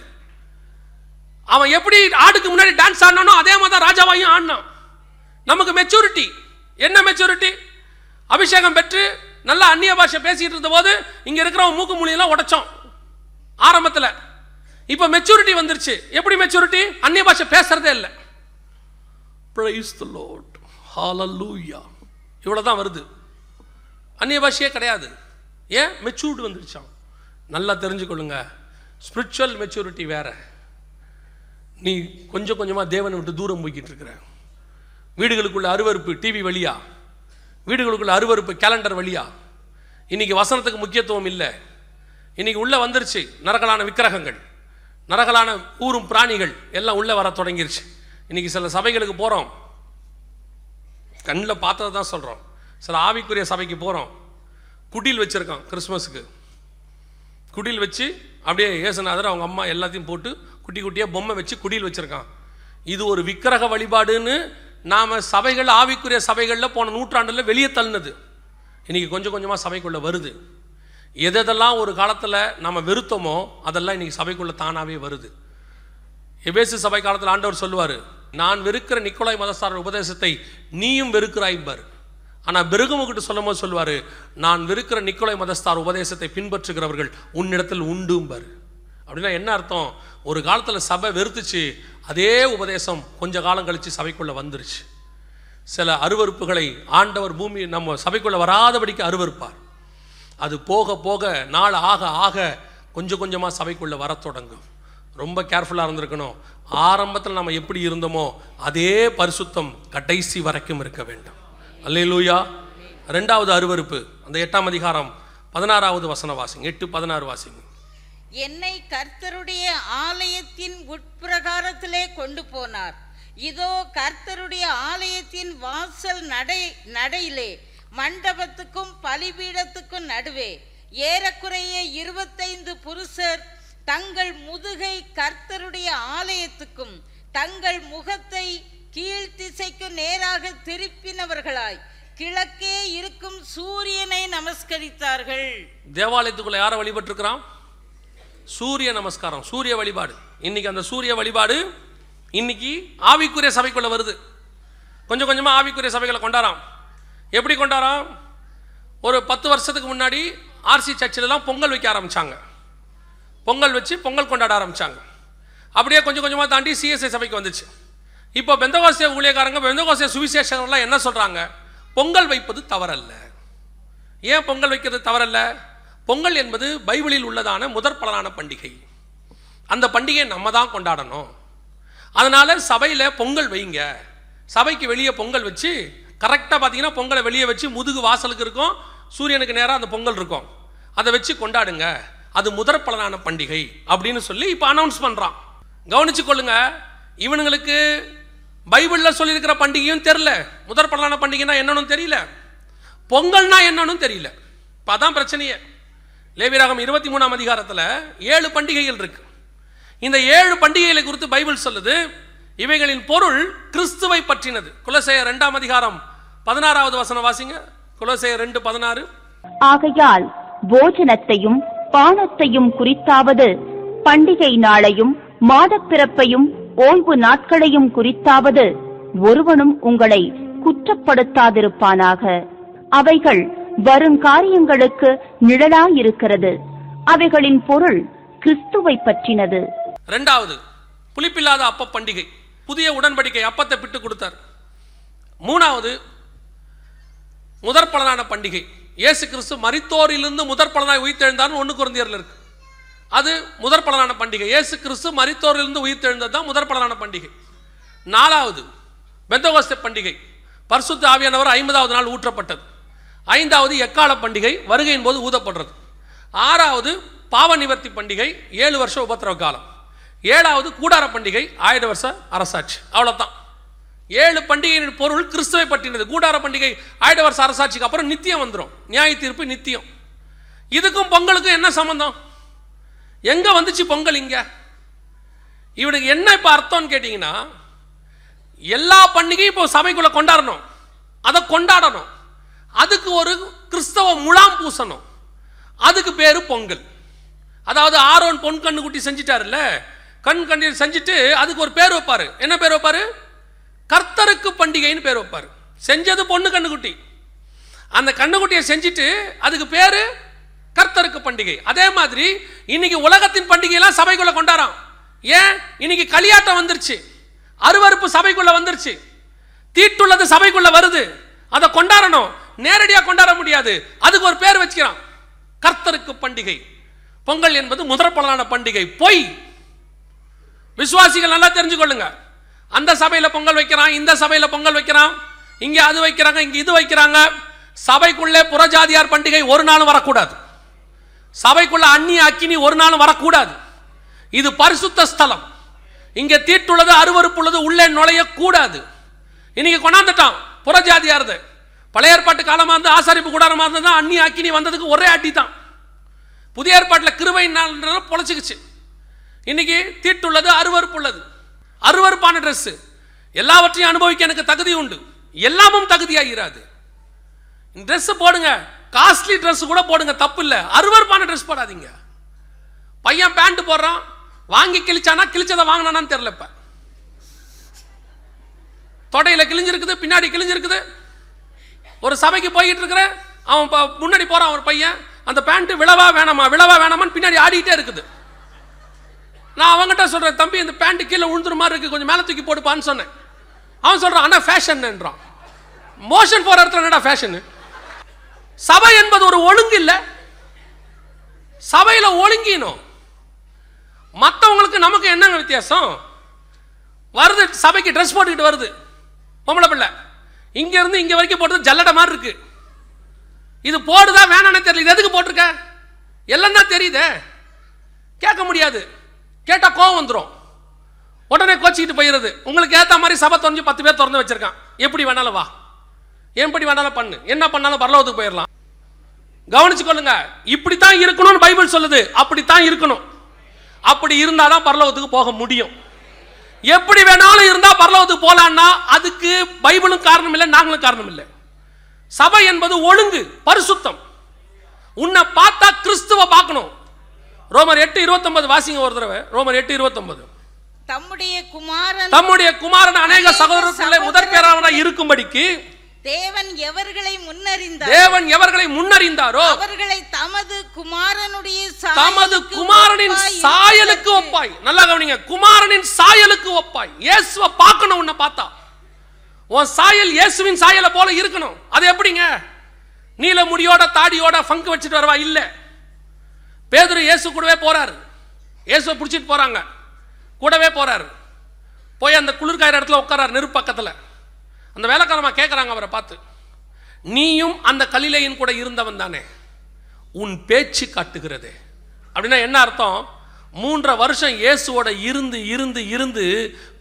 அவன் எப்படி ஆடுக்கு முன்னாடி டான்ஸ் ஆடினானோ அதே மாதிரி தான் ராஜாவாயும் ஆடினான். நமக்கு மெச்சூரிட்டி. என்ன மெச்சூரிட்டி? அபிஷேகம் பெற்று நல்லா அந்நிய பாஷை பேசிட்டு இருந்த போது இங்க இருக்கிறவன் மூக்கு மூலியெல்லாம் உடைச்சோம் ஆரம்பத்தில். இப்போ மெச்சூரிட்டி வந்துருச்சு. எப்படி மெச்சூரிட்டி? அந்நிய பாஷை பேசுறதே இல்லை. Praise the Lord. Hallelujah. இவ்வளோதான் வருது. அந்நிய பாஷையே கிடையாது. ஏன்? மெச்சூர்டு வந்துருச்சான். நல்லா தெரிஞ்சுக்கொள்ளுங்க, ஸ்பிரிச்சுவல் மெச்சூரிட்டி வேற. நீ கொஞ்சம் கொஞ்சமாக தேவனை விட்டு தூரம் போய்கிட்டு இருக்கிற. வீடுகளுக்குள்ள அருவறுப்பு டிவி வழியா, வீடுகளுக்குள்ள அருவறுப்பு கேலண்டர் வழியா. இன்னைக்கு வசனத்துக்கு முக்கியத்துவம் இல்லை. இன்னைக்கு உள்ளே வந்துருச்சு நரகலான விக்கிரகங்கள், நரகலான ஊரும் பிராணிகள் எல்லாம் உள்ளே வர தொடங்கிருச்சு. இன்னைக்கு சில சபைகளுக்கு போகிறோம், கண்ணில் பார்த்ததை தான் சொல்கிறோம். சில ஆவிக்குரிய சபைக்கு போகிறோம், குடில் வச்சுருக்கான். கிறிஸ்மஸுக்கு குடில் வச்சு அப்படியே இயேசுநாதர் அவங்க அம்மா எல்லாத்தையும் போட்டு குட்டி குட்டியாக பொம்மை வச்சு குடில் வச்சுருக்கான். இது ஒரு விக்கிரக வழிபாடுன்னு நாம் சபைகள், ஆவிக்குரிய சபைகளில் போன நூற்றாண்டில் வெளியே தள்ளினது இன்றைக்கி கொஞ்சம் கொஞ்சமாக சபைக்குள்ளே வருது. எதெல்லாம் ஒரு காலத்தில் நம்ம வெறுத்தோமோ அதெல்லாம் இன்றைக்கி சபைக்குள்ளே தானாகவே வருது. எபேசு சபை காலத்தில் ஆண்டவர் சொல்லுவார், நான் வெறுக்கிற நிக்கோலாய் மதஸ்தாரர் உபதேசத்தை நீயும் வெறுக்கிறாய்பார். ஆனால் பெருகமுக்கிட்ட சொல்லும் போது சொல்லுவார், நான் வெறுக்கிற நிக்கோலாய் மதஸ்தார் உபதேசத்தை பின்பற்றுகிறவர்கள் உன்னிடத்தில் உண்டும்பார். அப்படின்னா என்ன அர்த்தம்? ஒரு காலத்தில் சபை வெறுத்துச்சு, அதே உபதேசம் கொஞ்ச காலம் கழித்து சபைக்குள்ளே வந்துருச்சு. சில அருவறுப்புகளை ஆண்டவர் பூமி நம்ம சபைக்குள்ளே வராதபடிக்கு அருவறுப்பார். அது போக போக நாள் ஆக ஆக கொஞ்சம் கொஞ்சமாக சபைக்குள்ளே வர தொடங்கும். ரொம்ப கேர்ஃபுல்லாக இருந்திருக்கணும். ஆரம்பத்தில் நம்ம எப்படி இருந்தோமோ அதே பரிசுத்தம் கடைசி வரைக்கும் இருக்க வேண்டும். அல்லேலூயா. ரெண்டாவது அருவறுப்பு, அந்த எட்டாம் அதிகாரம் பதினாறாவது வசன வாசிங்க. எட்டு பதினாறு வாசிங்க. என்னை கர்த்தருடைய ஆலயத்தின் உட்பிரகாரத்திலே கொண்டு போனார். இதோ கர்த்தருடைய ஆலயத்தின் வாசல் நடை நடையிலே மண்டபத்துக்கும் பலிபீடத்துக்கும் நடுவே ஏறக்குறைய இருபத்தைந்து புருஷர் தங்கள் முதுகை கர்த்தருடைய ஆலயத்துக்கும் தங்கள் முகத்தை கீழ்த்திசைக்கு நேராக திருப்பினவர்களாய் கிழக்கே இருக்கும் சூரியனை நமஸ்கரித்தார்கள். தேவாலயத்துக்குள்ள யாரை வழிபட்டிருக்கிறான்? சூரிய நமஸ்காரம், சூரிய வழிபாடு. இன்னைக்கு அந்த சூரிய வழிபாடு இன்னைக்கு ஆவிக்குரிய சபைக்குள்ள வருது. கொஞ்சம் கொஞ்சமாக ஆவிக்குரிய சபைகளை கொண்டாடாம். எப்படி கொண்டாடாம்? ஒரு பத்து வருஷத்துக்கு முன்னாடி ஆர்சி சர்ச்சிலெலாம் பொங்கல் வைக்க ஆரம்பித்தாங்க. பொங்கல் வச்சு பொங்கல் கொண்டாட ஆரம்பித்தாங்க. அப்படியே கொஞ்சம் கொஞ்சமாக தாண்டி சிஎஸ்ஐ சபைக்கு வந்துச்சு. இப்போ பெந்தகோஸ்தே ஊழியக்காரங்க, பெந்தகோஸ்தே சுவிசேஷங்கள்லாம் என்ன சொல்கிறாங்க? பொங்கல் வைப்பது தவறல்ல. ஏன் பொங்கல் வைக்கிறது தவறல்ல? பொங்கல் என்பது பைபிளில் உள்ளதான முதற் பலனான பண்டிகை. அந்த பண்டிகையை நம்ம தான் கொண்டாடணும். அதனால் சபையில் பொங்கல் வைங்க. சபைக்கு வெளியே பொங்கல் வச்சு கரெக்டாக பார்த்தீங்கன்னா பொங்கலை வெளியே வச்சு முதுகு வாசலுக்கு இருக்கும், சூரியனுக்கு நேராக அந்த பொங்கல் இருக்கும், அதை வச்சு கொண்டாடுங்க. அது முதற் பலனான பண்டிகை அப்படின்னு சொல்லி இப்போ அனௌன்ஸ் பண்ணுறான். கவனிச்சு கொள்ளுங்க, இவனுங்களுக்கு பைபிளில் சொல்லியிருக்கிற பண்டிகையும் தெரில, முதற் பலனான பண்டிகைன்னா என்னன்னு தெரியல, பொங்கல்னா என்னன்னு தெரியல. இப்போ அதான் பிரச்சனையே. லேவியராகமம் இருபத்தி மூணாம் அதிகாரத்தில் ஏழு பண்டிகைகள் இருக்கு. இந்த ஏழு பண்டிகைகளை குறித்து பைபிள் சொல்லுது. இவைகளின் பொருள் கிறிஸ்துவை பற்றினது. கொலோசையர் இரண்டாம் அதிகாரம் பதினாறாவது வசனம் வாசிங்க. கொலோசையர் இரண்டு பதினாறு. ஆகையால் போஜனத்தையும் பானத்தையும் குறித்தாவது, பண்டிகை நாளையும் மாதப்பிறப்பையும் ஓய்வு நாட்களையும் குறித்தாவது ஒருவனும் உங்களை குற்றப்படுத்தாதிருப்பானாக. அவைகள் வருங்காரியங்களுக்கு நிழலாயிருக்கிறது. அவைகளின் பொருள் கிறிஸ்துவை பற்றினது. இரண்டாவது, புளிப்பில்லாத அப்ப பண்டிகை. புதிய உடன்படிக்கை அப்பத்தை பிட்டு கொடுத்தார். மூணாவது, முதற் பலனான பண்டிகை. இயேசு கிறிஸ்து மரித்தோரிலிருந்து முதற் பலனாய் உயிர்த்தெழுந்தார். ஒன்று கொரிந்தியர்ல இருக்கு. அது முதற் பலனான பண்டிகை. இயேசு கிறிஸ்து மரித்தோரிலிருந்து உயிர்த்தெழுந்தது தான் முதற் பலனான பண்டிகை. நாலாவது, பெந்தகோஸ்தே பண்டிகை. பரிசுத்த ஆவியானவர் ஐம்பதாவது நாள் ஊற்றப்பட்டது. ஐந்தாவது, எக்கால பண்டிகை, வருகையின் போது ஊதப்படுறது. ஆறாவது, பாவ நிவர்த்தி பண்டிகை, ஏழு வருஷ உபத்திரவ காலம். ஏழாவது, கூடார பண்டிகை, ஆயிரம் வருஷ அரசாட்சி. அவ்வளோதான். ஏழு பண்டிகையின் பொருள் கிறிஸ்துவை பற்றினது. கூடார பண்டிகை ஆயிரம் வருஷ அரசாட்சிக்கு அப்புறம் நித்தியம் வந்துடும், நியாய தீர்ப்பு நித்தியம். இதுக்கும் பொங்கலுக்கும் என்ன சம்பந்தம்? எங்கே வந்துச்சு பொங்கல்? இங்கே இவனுக்கு என்ன இப்போ அர்த்தம்னு கேட்டிங்கன்னா, எல்லா பண்டிகையும் இப்போ சபைக்குள்ளே கொண்டாடணும், அதை கொண்டாடணும், அதுக்கு ஒரு கிறிஸ்தவ முலாம் பூசணும், அதுக்கு பேர் பொங்கல். அதாவது ஆரோன் பொன் கண்ணுக்குட்டி செஞ்சிட்டாருல்ல, கண் கண்ணி செஞ்சுட்டு அதுக்கு ஒரு பேர் வைப்பார். என்ன பேர் வைப்பார்? கர்த்தருக்கு பண்டிகைன்னு பேர் வைப்பார். செஞ்சது பொண்ணு கண்ணுக்குட்டி, அந்த கண்ணுக்குட்டியை செஞ்சுட்டு அதுக்கு பேர் கர்த்தருக்கு பண்டிகை. அதே மாதிரி இன்னைக்கு உலகத்தின் பண்டிகையெல்லாம் சபைக்குள்ளே கொண்டாடும். ஏன்? இன்னைக்கு களியாட்டம் வந்துருச்சு, அருவருப்பு சபைக்குள்ளே வந்துருச்சு, தீட்டுள்ளது சபைக்குள்ளே வருது, அதை கொண்டாடணும். நேரடியாக கொண்டாட முடியாது, அதுக்கு ஒரு பேர் வச்சுக்கிறான், கர்த்தருக்கு பண்டிகை. பொங்கல் என்பது முதற் பலனான பண்டிகை. போய் விசுவாசிகள் நல்லா தெரிஞ்சுக்கொள்ளுங்க. அந்த சபையில் பொங்கல் வைக்கிறான், இந்த சபையில் பொங்கல் வைக்கிறான், இங்கே அது வைக்கிறாங்க, இங்கே இது வைக்கிறாங்க. சபைக்குள்ளே புறஜாதியார் பண்டிகை ஒரு நாளும் வரக்கூடாது. சபைக்குள்ள அந்நிய அக்கினி ஒரு நாளும் வரக்கூடாது. இது பரிசுத்த ஸ்தலம். இங்கே தீட்டுள்ளது அருவருப்புள்ளது உள்ளே நுழையக்கூடாது. இன்னைக்கு கொண்டாந்துட்டான் புறஜாதியாரது. பழைய ஏற்பாட்டு காலமாக இருந்து ஆசாரிப்பு கூடாரமாக இருந்தது தான் அந்நிய அக்கினி வந்ததுக்கு ஒரே அடி தான். புதிய ஏற்பாட்டில் கிருபையினால பொழைச்சிக்குச்சு. இன்னைக்கு தீட்டுள்ளது அருவருப்புள்ளது, அருவருப்பான ட்ரெஸ்ஸு. எல்லாவற்றையும் அனுபவிக்க எனக்கு தகுதி உண்டு, எல்லாமும் தகுதியாகிறாது. ட்ரெஸ்ஸு போடுங்க, காஸ்ட்லி ட்ரெஸ் கூட போடுங்க, தப்பு இல்லை. அருவருப்பான ட்ரெஸ் போடாதீங்க. பையன் பேண்ட் போடுறான், வாங்கி கிழிச்சானா கிழிச்சதை வாங்கினானான்னு தெரியல. இப்போ தொடையில கிழிஞ்சிருக்குது, பின்னாடி கிழிஞ்சிருக்குது. ஒரு சபைக்கு போய்கிட்டு இருக்கிற அவன் முன்னாடி போறான் ஒரு பையன், அந்த பேண்ட் விழவா வேணாமா விழவா வேணாமான்னு பின்னாடி ஆடிட்டே இருக்குது. நான் அவங்ககிட்ட சொல்றேன், தம்பி இந்த பேண்ட் கீழே உழுந்துரு மாதிரி இருக்கு, கொஞ்சம் மேலே தூக்கி போடுப்பான்னு சொன்னேன். அவன் சொல்றான் ஆனா ஃபேஷன்ன்றான். மோஷன் போற இடத்துல என்னடா ஃபேஷன்? சபை என்பது ஒரு ஒழுங்கு இல்லை. சபையில் ஒழுங்கினோம். மற்றவங்களுக்கு நமக்கு என்னங்க வித்தியாசம் வருது? சபைக்கு ட்ரெஸ் போட்டுக்கிட்டு வருது பொம்பளை பிள்ளை, இங்கேருந்து இங்கே வரைக்கும் போட்டது ஜல்லடை மாதிரி இருக்கு. இது போடுதா வேணானே தெரியல, எதுக்கு போட்டிருக்க எல்லாம் தான் தெரியுதே. கேட்க முடியாது, கேட்டால் கோவம் வந்துடும், உடனே கோச்சிக்கிட்டு போயிடுது. உங்களுக்கு ஏற்ற மாதிரி சபை தொடர்ந்து பத்து பேர் திறந்து வச்சிருக்கான். எப்படி வேணாலும் வா, எப்படி வேணாலும் பண்ணு, என்ன பண்ணாலும் பரலோகத்துக்கு போயிடலாம். கவனிச்சுக்கொள்ளுங்க, இப்படித்தான் இருக்கணும்னு பைபிள் சொல்லுது. அப்படித்தான் இருக்கணும். அப்படி இருந்தாதான் பரலோகத்துக்கு போக முடியும். எப்படி வேணாலும் இருந்தா பரலோகத்துக்கு போகலான்னா அதுக்கு பைபிளும் காரணம் இல்லை, நாங்களும் காரணம் இல்லை. சபை என்பது ஒழுங்கு, பரிசுத்தம். உன்னை பார்த்தா கிறிஸ்துவை பார்க்கணும். ரோமர் எட்டு இருபத்தி ஒன்பது வாசிங்க ஒரு தடவை. ரோமர் எட்டு இருபத்தி ஒன்பது. தம்முடைய குமாரன் தம்முடைய குமாரன் அநேக சகோதரர்களை முதற் பேராவனாய் இருக்கும்படிக்கு தேவன் எவர்களை முன்னறிந்தாரோ தேவன் எவர்களை முன்னறிந்தாரோ அவர்களை தமது குமாரனுடைய தமது குமாரனின் சாயலுக்கு ஒப்பாய். நல்லா கவனிங்க, குமாரனின் சாயலுக்கு ஒப்பாய். இயேசுவை பார்க்கணும். உன்னை பார்த்தா உன் சாயல் இயேசுவின் சாயலை போல இருக்கணும். அது எப்படிங்க? நீல முடியோட தாடியோட பங்கு வச்சுட்டு வரவா? இல்ல. பேதுரு இயேசு கூடவே போறாரு, இயேசுவை பிடிச்சிட்டு போறாங்க, கூடவே போறாரு. போய் அந்த குளிர்காயிற இடத்துல உட்காராரு, நெருப்பு பக்கத்துல. அந்த வேலைக்காரமா கேட்குறாங்க அவரை பார்த்து, நீயும் அந்த கலிலேயின் கூட இருந்தவன் தானே, உன் பேச்சு காட்டுகிறது. அப்படின்னா என்ன அர்த்தம்? மூன்றரை வருஷம் இயேசுவோட இருந்து இருந்து இருந்து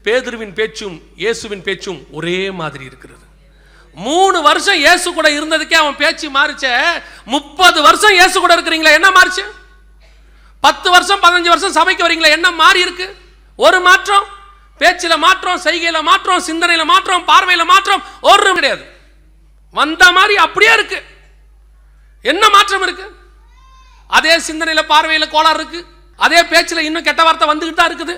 பேதுருவின் பேச்சும் இயேசுவின் பேச்சும் ஒரே மாதிரி இருக்கிறது. மூணு வருஷம் இயேசு கூட இருந்ததுக்கே அவன் பேச்சு மாறிச்ச. முப்பது வருஷம் இயேசு கூட இருக்கிறீங்களா, என்ன மாறிச்சு? பத்து வருஷம் பதினஞ்சு வருஷம் சபைக்கு வரீங்களா, என்ன மாறி இருக்கு? ஒரு மாற்றம் பேச்சில் மாற்றம், செய்கையில் மாற்றம், சிந்தனையில் மாற்றம், பார்வையில் மாற்றம் ஒரு கிடையாது. வந்த மாதிரி அப்படியே இருக்கு. என்ன மாற்றம் இருக்கு? அதே சிந்தனையில் பார்வையில் கோளாறு இருக்கு, அதே பேச்சில் இன்னும் கெட்ட வார்த்தை வந்துகிட்டு தான் இருக்குது.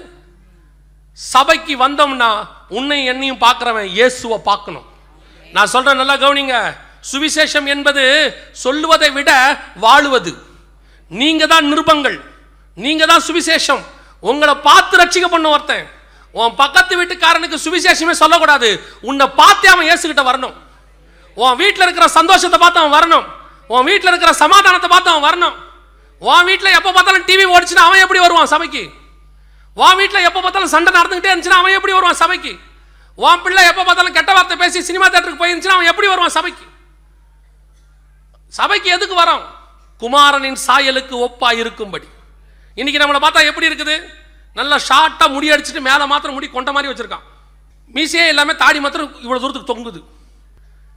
சபைக்கு வந்தோம்னா உன்னை என்னையும் பார்க்குறவன் இயேசுவை பார்க்கணும். நான் சொல்றேன், நல்லா கவனிங்க. சுவிசேஷம் என்பது சொல்லுவதை விட வாழுவது. நீங்க தான் நிருபங்கள், நீங்க தான் சுவிசேஷம். உங்களை பார்த்து ரட்சிக்க பண்ண ஒருத்தன், உன் பக்கத்து வீட்டுக்காரனுக்கு சுவிசேஷமே சொல்லக்கூடாது. உன்னை பார்த்து அவன் இயேசுகிட்ட வரணும். உன் வீட்டில் இருக்கிற சந்தோஷத்தை பார்த்து அவன் வரணும். உன் வீட்டில் இருக்கிற சமாதானத்தை பார்த்து அவன் வரணும். உன் வீட்டில் எப்போ பார்த்தாலும் டிவி ஓடிச்சுன்னா அவன் எப்படி வருவான் சபைக்கு? உன் வீட்டில் எப்போ பார்த்தாலும் சண்டை நடந்துகிட்டே இருந்துச்சுன்னா அவன் எப்படி வருவான் சபைக்கு? உன் பிள்ளை எப்போ பார்த்தாலும் கெட்ட வார்த்தை பேசி சினிமா தேட்டருக்கு போயிருந்துச்சுன்னா அவன் எப்படி வருவான் சபைக்கு? சபைக்கு எதுக்கு வரோம்? குமாரனின் சாயலுக்கு ஒப்பாக இருக்கும்படி. இன்னைக்கு நம்மளை பார்த்தா எப்படி இருக்குது? நல்லா ஷார்ட்டாக முடி அடிச்சுட்டு மேலே மாத்திரம் முடி கொண்ட மாதிரி வச்சுருக்கான். மீசையே எல்லாமே, தாடி மாத்திரம் இவ்வளோ தூரத்துக்கு தொங்குது.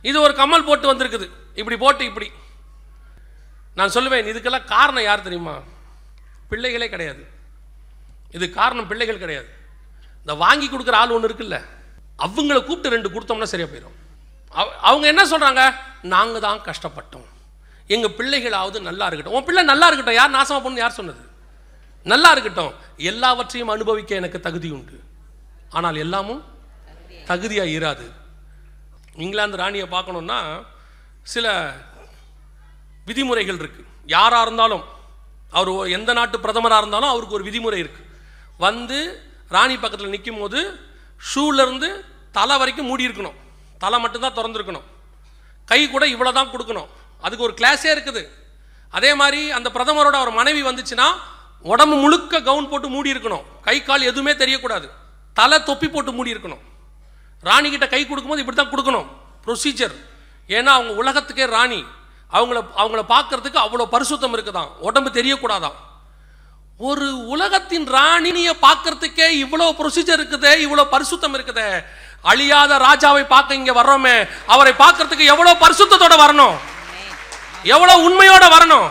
இது ஒரு கம்மல் போட்டு வந்திருக்குது, இப்படி போட்டு இப்படி. நான் சொல்லுவேன், இதுக்கெல்லாம் காரணம் யார் தெரியுமா? பிள்ளைகளே கிடையாது. இது காரணம் பிள்ளைகள் கிடையாது. இந்த வாங்கி கொடுக்குற ஆள் ஒன்று இருக்குல்ல, அவங்களை கூப்பிட்டு ரெண்டு கொடுத்தோம்னா சரியாக போயிடும். அவங்க என்ன சொல்கிறாங்க? நாங்கள் தான் கஷ்டப்பட்டோம், எங்கள் பிள்ளைகளாவது நல்லா இருக்கட்டும். உன் பிள்ளை நல்லா இருக்கட்டும், யார் நாசமாக போகணும்னு யார் சொன்னது? நல்லா இருக்கட்டும். எல்லாவற்றையும் அனுபவிக்க எனக்கு தகுதி உண்டு, ஆனால் எல்லாமும் தகுதியாக இராது. இங்கிலாந்து ராணியை பார்க்கணுன்னா சில விதிமுறைகள் இருக்குது. யாராக இருந்தாலும், அவர் எந்த நாட்டு பிரதமராக இருந்தாலும் அவருக்கு ஒரு விதிமுறை இருக்குது. வந்து ராணி பக்கத்தில் நிற்கும் போது ஷூலேருந்து தலை வரைக்கும் மூடி இருக்கணும், தலை மட்டும்தான் திறந்துருக்கணும், கை கூட இவ்வளோ தான் கொடுக்கணும். அதுக்கு ஒரு கிளாஸே இருக்குது. அதே மாதிரி அந்த பிரதமரோட அவர் மனைவி வந்துச்சுன்னா உடம்பு முழுக்க கவுன் போட்டு மூடி இருக்கணும், கை கால் எதுவுமே தெரியக்கூடாது, தலை தொப்பி போட்டு மூடி இருக்கணும். ராணிக்கிட்ட கை கொடுக்கும்போது இப்படி தான் கொடுக்கணும், ப்ரொசீஜர். ஏன்னா அவங்க உலகத்துக்கே ராணி, அவங்கள அவங்கள பார்க்கறதுக்கு அவ்வளோ பரிசுத்தம் இருக்குதான், உடம்பு தெரியக்கூடாதான். ஒரு உலகத்தின் ராணியை பார்க்கறதுக்கே இவ்வளோ ப்ரொசீஜர் இருக்குது, இவ்வளோ பரிசுத்தம் இருக்குது. அழியாத ராஜாவை பார்க்க இங்கே வர்றோமே, அவரை பார்க்கறதுக்கு எவ்வளோ பரிசுத்தோட வரணும், எவ்வளோ உண்மையோட வரணும்.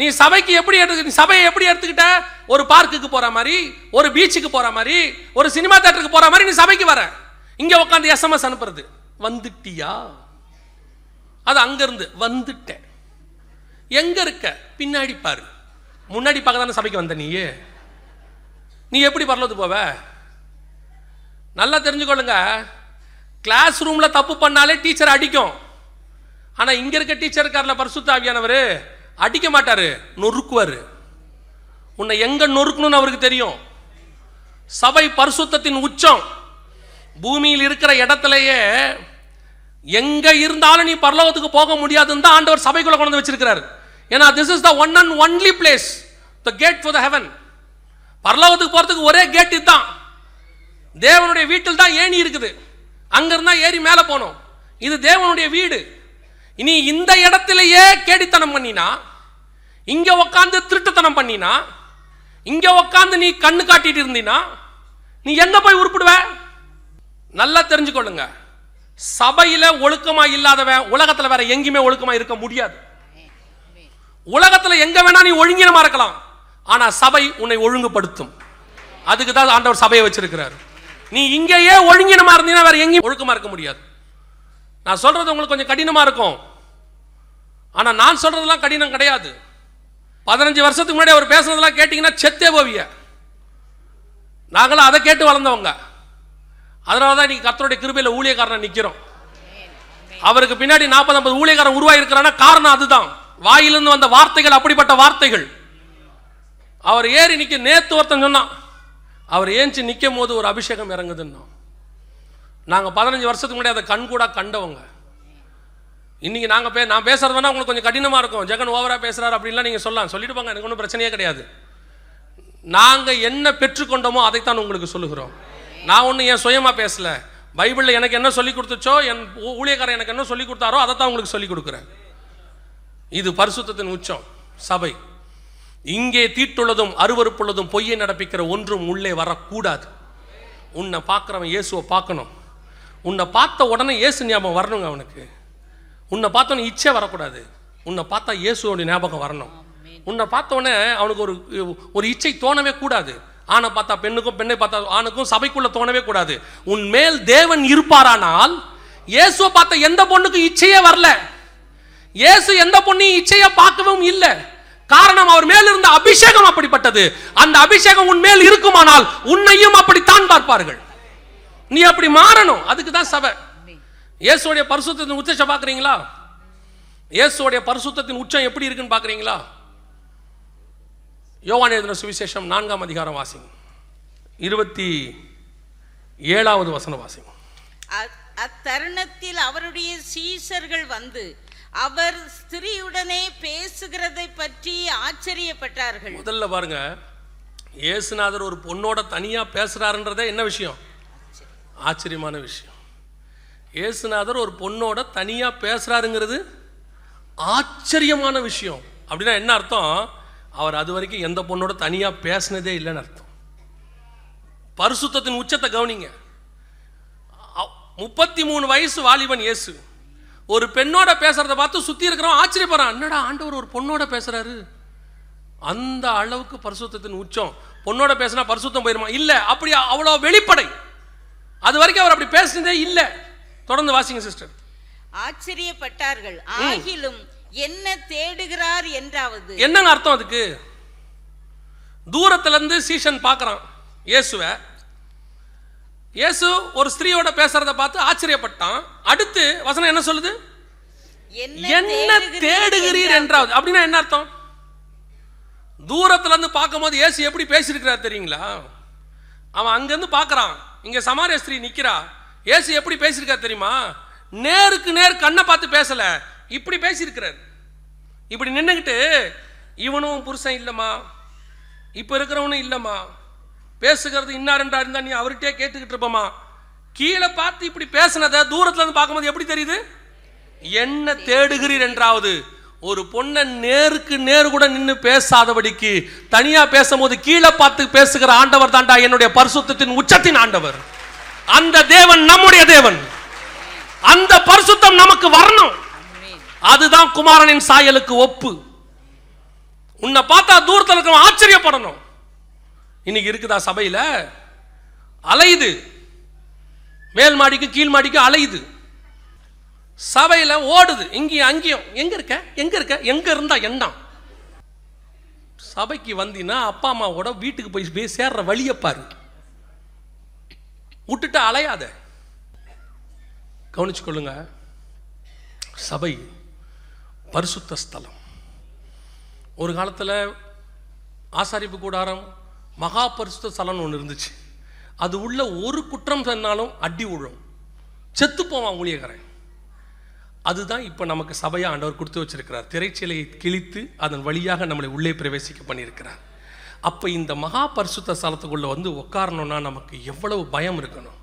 நீ சபைக்கு எப்படி எடுத்து, நீ சபையை எப்படி எடுத்துக்கிட்ட? ஒரு பார்க்குக்கு போகிற மாதிரி, ஒரு பீச்சுக்கு போகிற மாதிரி, ஒரு சினிமா தேட்டருக்கு போகிற மாதிரி நீ சபைக்கு வர. இங்கே உட்காந்து எஸ்எம்எஸ் அனுப்புறது, வந்துட்டியா? அது அங்கேருந்து வந்துட்டேன். எங்கே இருக்க? பின்னாடி பாரு, முன்னாடி பார்க்க தானே சபைக்கு வந்த. நீ நீ எப்படி பரலோகத்துக்கு போவ? நல்லா தெரிஞ்சுக்கொள்ளுங்க, கிளாஸ் ரூமில் தப்பு பண்ணாலே டீச்சர் அடிக்கும். ஆனால் இங்கே இருக்க டீச்சர் கார்ல பரிசுத்த ஆவியானவர் அடிக்க மாட்டார், நொறுக்குவார். உன்னை எங்கே நொறுக்கணும்னு அவருக்கு தெரியும். சபை பரிசுத்தத்தின் உச்சம். பூமியில் இருக்கிற இடத்துலையே எங்கே இருந்தாலும் நீ பரலோகத்துக்கு போக முடியாதுன்னு தான் ஆண்டவர் சபைக்குள்ளே கொண்டு வந்து வச்சிருக்கிறார். ஏன்னா this is the one and only place, the gate for the heaven. பரலோகத்துக்கு போகிறதுக்கு ஒரே கேட் இதுதான். தேவனுடைய வீட்டில் தான் ஏணி இருக்குது, அங்கிருந்தா ஏறி மேலே போனோம். இது தேவனுடைய வீடு. இனி இந்த இடத்துலையே கேடித்தனம் பண்ணினா, இங்கே உக்காந்து திருட்டுத்தனம் பண்ணினா, இங்கே உக்காந்து நீ கண்ணு காட்டிட்டு இருந்தீனா, நீ எங்கே போய் உருப்பிடுவ? நல்லா தெரிஞ்சுக்கொள்ளுங்க, சபையில் ஒழுக்கமாக இல்லாதவன் உலகத்தில் வேற எங்கேயுமே ஒழுக்கமாக இருக்க முடியாது. உலகத்தில் எங்கே வேணா நீ ஒழுங்கினமாக இருக்கலாம், ஆனால் சபை உன்னை ஒழுங்குபடுத்தும். அதுக்கு தான் ஆண்டவர் சபையை வச்சிருக்கிறார். நீ இங்கேயே ஒழுங்கினமாக இருந்தீங்கன்னா வேற எங்கேயும் ஒழுக்கமாக இருக்க முடியாது. நான் சொல்கிறது உங்களுக்கு கொஞ்சம் கடினமாக இருக்கும், ஆனால் நான் சொல்கிறதுலாம் கடினம் கிடையாது. பதினஞ்சு வருஷத்துக்கு முன்னாடி அவர் பேசுகிறதெல்லாம் கேட்டிங்கன்னா செத்தே போவிய. நாங்களாம் அதை கேட்டு வளர்ந்தவங்க. அதனால தான் இன்றைக்கி கர்த்தருடைய கிருபையில் ஊழியக்காரனை நிற்கிறோம். அவருக்கு பின்னாடி நாற்பது ஐம்பது ஊழியக்காரன் உருவாகிருக்கிறான்னா காரணம் அதுதான். வாயிலிருந்து வந்த வார்த்தைகள் அப்படிப்பட்ட வார்த்தைகள். அவர் ஏறி நிற்க, நேற்று ஒருத்தன் சொன்னான், அவர் ஏஞ்சி நிற்கும் போது ஒரு அபிஷேகம் இறங்குதுன்னா. நாங்கள் பதினஞ்சு வருஷத்துக்கு முன்னாடி அதை கண்கூடாக கண்டவங்க. இன்றைக்கி நாங்கள் பே நான் பேசுகிறதுனா உங்களுக்கு கொஞ்சம் கடினமாக இருக்கும். ஜெகன் ஓவராக பேசுகிறார் அப்படின்லாம் நீங்கள் சொல்லலாம், சொல்லிட்டு போங்க, எனக்கு ஒன்றும் பிரச்சனையே கிடையாது. நாங்கள் என்ன பெற்றுக்கொண்டோமோ அதைத்தான் உங்களுக்கு சொல்லுகிறோம். நான் ஒன்றும் என் சுயமாக பேசலை. பைபிளில் எனக்கு என்ன சொல்லிக் கொடுத்துச்சோ, என் ஊழியக்காரன் எனக்கு என்ன சொல்லிக் கொடுத்தாரோ அதை தான் உங்களுக்கு சொல்லிக் கொடுக்குறேன். இது பரிசுத்தத்தின் உச்சம் சபை. இங்கே தீட்டுள்ளதும் அருவருப்புள்ளதும் பொய்யை நடப்பிக்கிற ஒன்றும் உள்ளே வரக்கூடாது. உன்னை பார்க்குறவன் இயேசுவை பார்க்கணும். உன்னை பார்த்த உடனே இயேசு ஞாபகம் வரணுங்க அவனுக்கு. உன்னை பார்த்தோன்னு இச்சை வரக்கூடாது, உன்னை பார்த்தா இயேசுவோட ஞாபகம் வரணும். உன்னை பார்த்தோன்னே அவனுக்கு ஒரு ஒரு இச்சை தோணவே கூடாது. ஆணை பார்த்தா பெண்ணுக்கும், பெண்ணை பார்த்தா ஆணுக்கும் சபைக்குள்ள தோணவே கூடாது. உன் மேல் தேவன் இருப்பாரானால் இயேசுவை பார்த்த எந்த பொண்ணுக்கும் இச்சையே வரல. இயேசு எந்த பொண்ணையும் இச்சையை பார்க்கவும் இல்லை. காரணம், அவர் மேல் இருந்த அபிஷேகம் அப்படிப்பட்டது. அந்த அபிஷேகம் உன் மேல் இருக்குமானால் உன்னையும் அப்படித்தான் பார்ப்பார்கள். நீ அப்படி மாறணும். அதுக்கு தான் சபை. இயேசுடைய பரிசுத்தத்தின் உச்சத்தை பார்க்குறீங்களா? இயேசுடைய பரிசுத்தத்தின் உச்சம் எப்படி இருக்குன்னு பார்க்குறீங்களா? யோவான் எழுதின சுவிசேஷம் நான்காம் அதிகாரம் வாசிங்க, இருபத்தி ஏழாவது வசனம் வாசிங்க. அத்தருணத்தில் அவருடைய சீஷர்கள் வந்து அவர் ஸ்திரீயுடனே பேசுகிறதை பற்றி ஆச்சரியப்பட்டார்கள். முதல்ல பாருங்க, இயேசுநாதர் ஒரு பொண்ணோட தனியா பேசுறாருன்றதே என்ன விஷயம்? ஆச்சரியமான விஷயம். இயேசுநாதர் ஒரு பொண்ணோட தனியா பேசுறாருங்கிறது ஆச்சரியமான விஷயம். அப்படின்னா என்ன அர்த்தம்? அவர் அது வரைக்கும் எந்த பொண்ணோட தனியா பேசினதே இல்லைன்னு அர்த்தம். பரிசுத்தத்தின் உச்சத்தை கவனிங்க. முப்பத்தி மூணு வயசு வாலிபன் இயேசு ஒரு பெண்ணோட பேசுறத பார்த்து சுற்றி இருக்கிறவன் ஆச்சரியப்படுறான். என்னடா ஆண்டவர் ஒரு பொண்ணோட பேசுறாரு? அந்த அளவுக்கு பரிசுத்தத்தின் உச்சம். பொண்ணோட பேசினா பரிசுத்தம் போயிருமா? இல்லை, அப்படி அவ்வளோ வெளிப்படை. அது வரைக்கும் அவர் அப்படி பேசினதே இல்லை. தொடர்ந்து வாசிங்க சிஸ்டர். ஆச்சரியப்பட்டார்கள். ஆகிலும் என்ன தேடுகிறார் என்றாவது என்னன்னு அர்த்தம்? அதுக்கு தூரத்துல இருந்து சீஷன் பார்க்கறான் இயேசுவை. இயேசு ஒரு ஸ்திரீயோட பேசுறத பார்த்து ஆச்சரியப்பட்டான். அடுத்து வசனம் என்ன சொல்லுது? என்ன தேடுகிறீர் என்றாவது. அப்படின்னா என்ன அர்த்தம்? தூரத்துல இருந்து பார்க்கும்போது இயேசு எப்படி பேசியிருக்கிறார் தெரியுங்களா? அவன் அங்கிருந்து பார்க்கறான், இங்க சமாரிய ஸ்திரீ நிக்கிறா. இயேசு எப்படி பேசியிருக்கார் தெரியுமா? நேருக்கு நேர் கண்ணை பார்த்து பேசல, இப்படி பேசியிருக்கிறார். இப்படி நின்றுக்கிட்டு இவனும் புருஷன் இல்லைம்மா, இப்போ இருக்கிறவனும் இல்லைம்மா, பேசுகிறது இன்னாரென்றா இருந்தா நீ அவர்கிட்டே கேட்டுக்கிட்டு இருப்பமா. கீழே பார்த்து இப்படி பேசினதை தூரத்துல இருந்து பார்க்கும்போது எப்படி தெரியுது? என்ன தேடுகிறீர் என்றாவது. ஒரு பொண்ணை நேருக்கு நேரு கூட நின்று பேசாதபடிக்கு தனியா பேசும்போது கீழே பார்த்து பேசுகிற ஆண்டவர் தாண்டா என்னுடைய பரிசுத்தத்தின் உச்சத்தின் ஆண்டவர். அந்த தேவன் நம்முடைய தேவன். அந்த பரிசுத்தம் நமக்கு வரணும். அதுதான் குமாரனின் சாயலுக்கு ஒப்பு. உன்னை பார்த்தா தூரத்தில் இருக்கிற ஆச்சரியப்படணும். இன்னைக்கு இருக்குதா சபையில்? அலையுது, மேல் மாடிக்கு கீழ் மாடிக்கு அலையுது, சபையில் ஓடுது, இங்கேயும் அங்கேயும். எங்க இருக்க எங்க இருக்க எங்க இருந்தா என்ன? சபைக்கு வந்தீங்கன்னா அப்பா அம்மாவோட வீட்டுக்கு போய் போய் சேர்ற வழியை பாரு. விட்டுட்டு அலையாத. கவனிச்சு கொள்ளுங்க, சபை பரிசுத்த ஸ்தலம். ஒரு காலத்தில் ஆசாரிப்பு கூடாரம் மகா பரிசுத்த ஸ்தலம்னு ஒன்று இருந்துச்சு. அது உள்ள ஒரு குற்றம் சொன்னாலும் அடி விழும், செத்துப்போவான் ஊழியக்காரன். அதுதான் இப்போ நமக்கு சபையாக ஆண்டவர் கொடுத்து வச்சிருக்கிறார். திரைச்சீலையை கிழித்து அதன் வழியாக நம்மளை உள்ளே பிரவேசிக்க பண்ணியிருக்கிறார். அப்போ இந்த மகா பரிசுத்த ஸ்தலத்துக்குள்ளே வந்து உட்காரணும்னா நமக்கு எவ்வளவு பயம் இருக்கணும்,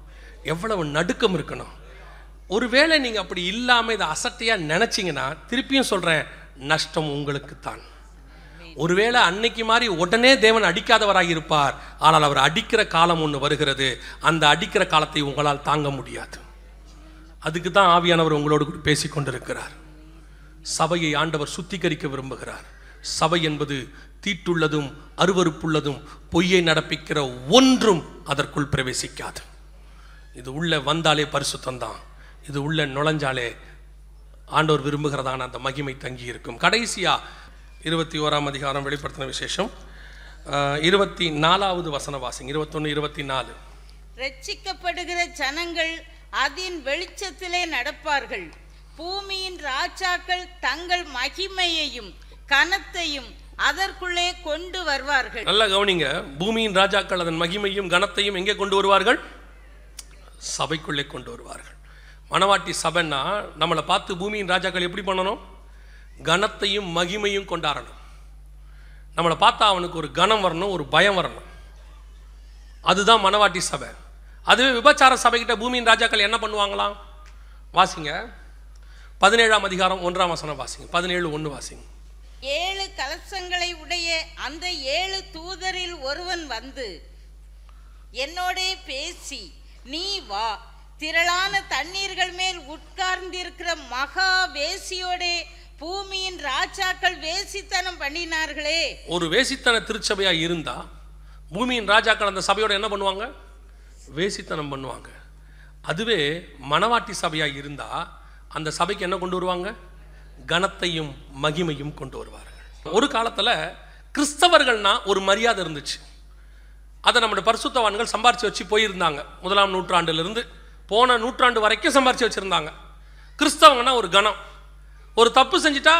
எவ்வளவு நடுக்கம் இருக்கணும். ஒருவேளை நீங்கள் அப்படி இல்லாமல் இதை அசட்டையாக நினச்சிங்கன்னா திருப்பியும் சொல்கிறேன், நஷ்டம் உங்களுக்குத்தான். ஒருவேளை அன்னைக்கு மாதிரி உடனே தேவன் அடிக்காதவராக இருப்பார். ஆனால் அவர் அடிக்கிற காலம் ஒன்று வருகிறது. அந்த அடிக்கிற காலத்தை உங்களால் தாங்க முடியாது. அதுக்கு தான் ஆவியானவர் உங்களோடு கூட பேசிக்கொண்டிருக்கிறார். சபையை ஆண்டவர் சுத்திகரிக்க விரும்புகிறார். சபை என்பது தீட்டுள்ளதும் அருவருப்புள்ளதும் பொய்யை நடப்பிக்கிற ஒன்றும் அதற்குள் பிரவேசிக்காது. இது உள்ளே வந்தாலே பரிசுத்தந்தான். இது உள்ளே நுழைஞ்சாலே ஆண்டவர் விரும்புகிறதான அந்த மகிமை தங்கி இருக்கும். கடைசியாக இருபத்தி ஓராம் அதிகாரம் வெளிப்படுத்தின விசேஷம் இருபத்தி நாலாவது வசன வாசிங்க. இருபத்தொன்னு இருபத்தி நாலு. ரட்சிக்கப்படுகிற ஜனங்கள் அதன் வெளிச்சத்திலே நடப்பார்கள். பூமியின் ராஜாக்கள் தங்கள் மகிமையையும் கனத்தையும் அதற்குள்ளே கொண்டு வருவார்கள். நல்லா கவனிங்க, பூமியின் ராஜாக்கள் அதன் மகிமையும் கனத்தையும் எங்கே கொண்டு வருவார்கள்? சபைக்குள்ளே கொண்டு வருவார்கள். மணவாட்டி சபைன்னா நம்மளை பார்த்து பூமியின் ராஜாக்கள் எப்படி பண்ணணும்? கனத்தையும் மகிமையும் கொண்டாடணும். நம்மளை பார்த்தா அவனுக்கு ஒரு கனம் வரணும், ஒரு பயம் வரணும். அதுதான் மணவாட்டி சபை. அதுவே விபச்சார சபைக்கிட்ட பூமியின் ராஜாக்கள் என்ன பண்ணுவாங்களாம்? வாசிங்க பதினேழாம் அதிகாரம் ஒன்றாம் வசனம் வாசிங்க. பதினேழு ஒன்று வாசிங்க. ஏழு கலசங்களை உடைய அந்த ஏழு தூதரில் ஒருவன் வந்து என்னோட பேசி, நீ வா, திரளான தண்ணீர்கள் மேல் உட்கார்ந்திருக்கிற மகா வேசியோட பூமியின் ராஜாக்கள் வேசித்தனம் பண்ணினார்களே. ஒரு வேசித்தன திருச்சபையா இருந்தா பூமியின் ராஜாக்கள் அந்த சபையோடு என்ன பண்ணுவாங்க? வேசித்தனம் பண்ணுவாங்க. அதுவே மணவாட்டி சபையாக இருந்தால் அந்த சபைக்கு என்ன கொண்டு வருவாங்க? கனத்தையும் மகிமையும் கொண்டு வருவார்கள். ஒரு காலத்தில் கிறிஸ்தவர்கள்னா ஒரு மரியாதை இருந்துச்சு. அதை நம்முடைய பரிசுத்தவான்கள் சம்பாரித்து வச்சு போயிருந்தாங்க. முதலாம் நூற்றாண்டுலேருந்து போன நூற்றாண்டு வரைக்கும் சம்பாரித்து வச்சுருந்தாங்க. கிறிஸ்தவங்கன்னா ஒரு கனம். ஒரு தப்பு செஞ்சுட்டா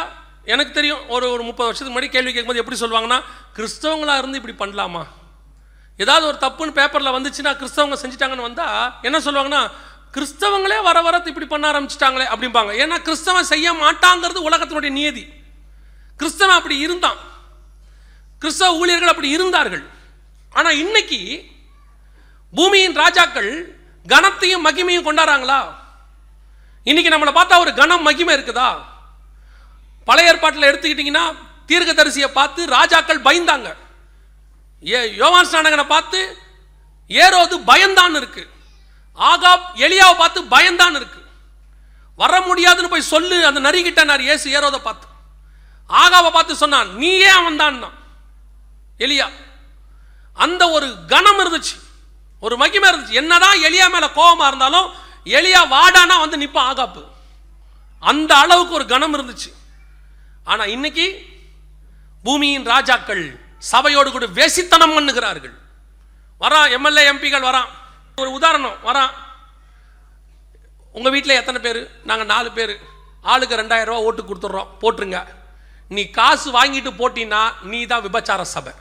எனக்கு தெரியும், ஒரு ஒரு முப்பது வருஷத்துக்கு முன்னாடி கேள்வி கேட்கும்போது எப்படி சொல்லுவாங்கன்னா, கிறிஸ்தவங்களாக இருந்து இப்படி பண்ணலாமா? ஏதாவது ஒரு தப்புன்னு பேப்பரில் வந்துச்சுன்னா கிறிஸ்தவங்க செஞ்சுட்டாங்கன்னு வந்தால் என்ன சொல்லுவாங்கன்னா, கிறிஸ்தவங்களே வர வரத்து இப்படி பண்ண ஆரம்பிச்சிட்டாங்களே அப்படிம்பாங்க. ஏன்னா கிறிஸ்தவன் செய்ய மாட்டாங்கிறது உலகத்தினுடைய நியதி. கிறிஸ்தவன் அப்படி இருந்தான், கிறிஸ்தவ ஊழியர்கள் அப்படி இருந்தார்கள். ஆனால் இன்னைக்கு பூமியின் ராஜாக்கள் கனத்தையும் மகிமையும் கொண்டாடுறாங்களா? இன்னைக்கு நம்மளை பார்த்தா ஒரு கனம் மகிமை இருக்குதா? பழைய ஏற்பாட்டில் எடுத்துக்கிட்டிங்கன்னா தீர்க்கதரிசியை பார்த்து ராஜாக்கள் பயந்தாங்க. ஏ யோவான் ஸ்நானகனை பார்த்து ஏரோது பயந்தான் இருக்கு. ஆகாப் எலியாவை பார்த்து பயந்தான் இருக்கு. வர முடியாதுன்னு போய் சொல்லு அந்த நரிகிட்டார் ஏசு ஏரோதை பார்த்து. ஆகாவை பார்த்து சொன்னான், நீயே அவன் தான் எலியா. அந்த ஒரு கனம் இருந்துச்சு, ஒரு மகிமை இருந்துச்சு. என்னதான் எலியா மேலே கோபமாக இருந்தாலும் எலியா வாடானா வந்து நிற்பான் ஆகாப்பு. அந்த அளவுக்கு ஒரு கனம் இருந்துச்சு. ஆனால் இன்னைக்கு பூமியின் ராஜாக்கள் சபையோடு கூட வேசித்தனம் பண்ணுகிறார்கள். வரான் எம்எல்ஏ எம்பிகள் வரான். ஒரு உதாரணம் வரான். உங்கள் வீட்டில் எத்தனை பேர்? நாங்கள் நாலு பேர். ஆளுக்கு ரெண்டாயிரம் ரூபா ஓட்டு கொடுத்துட்றோம், போட்டுருங்க. நீ காசு வாங்கிட்டு போட்டின்னா நீ தான் விபச்சார சபை.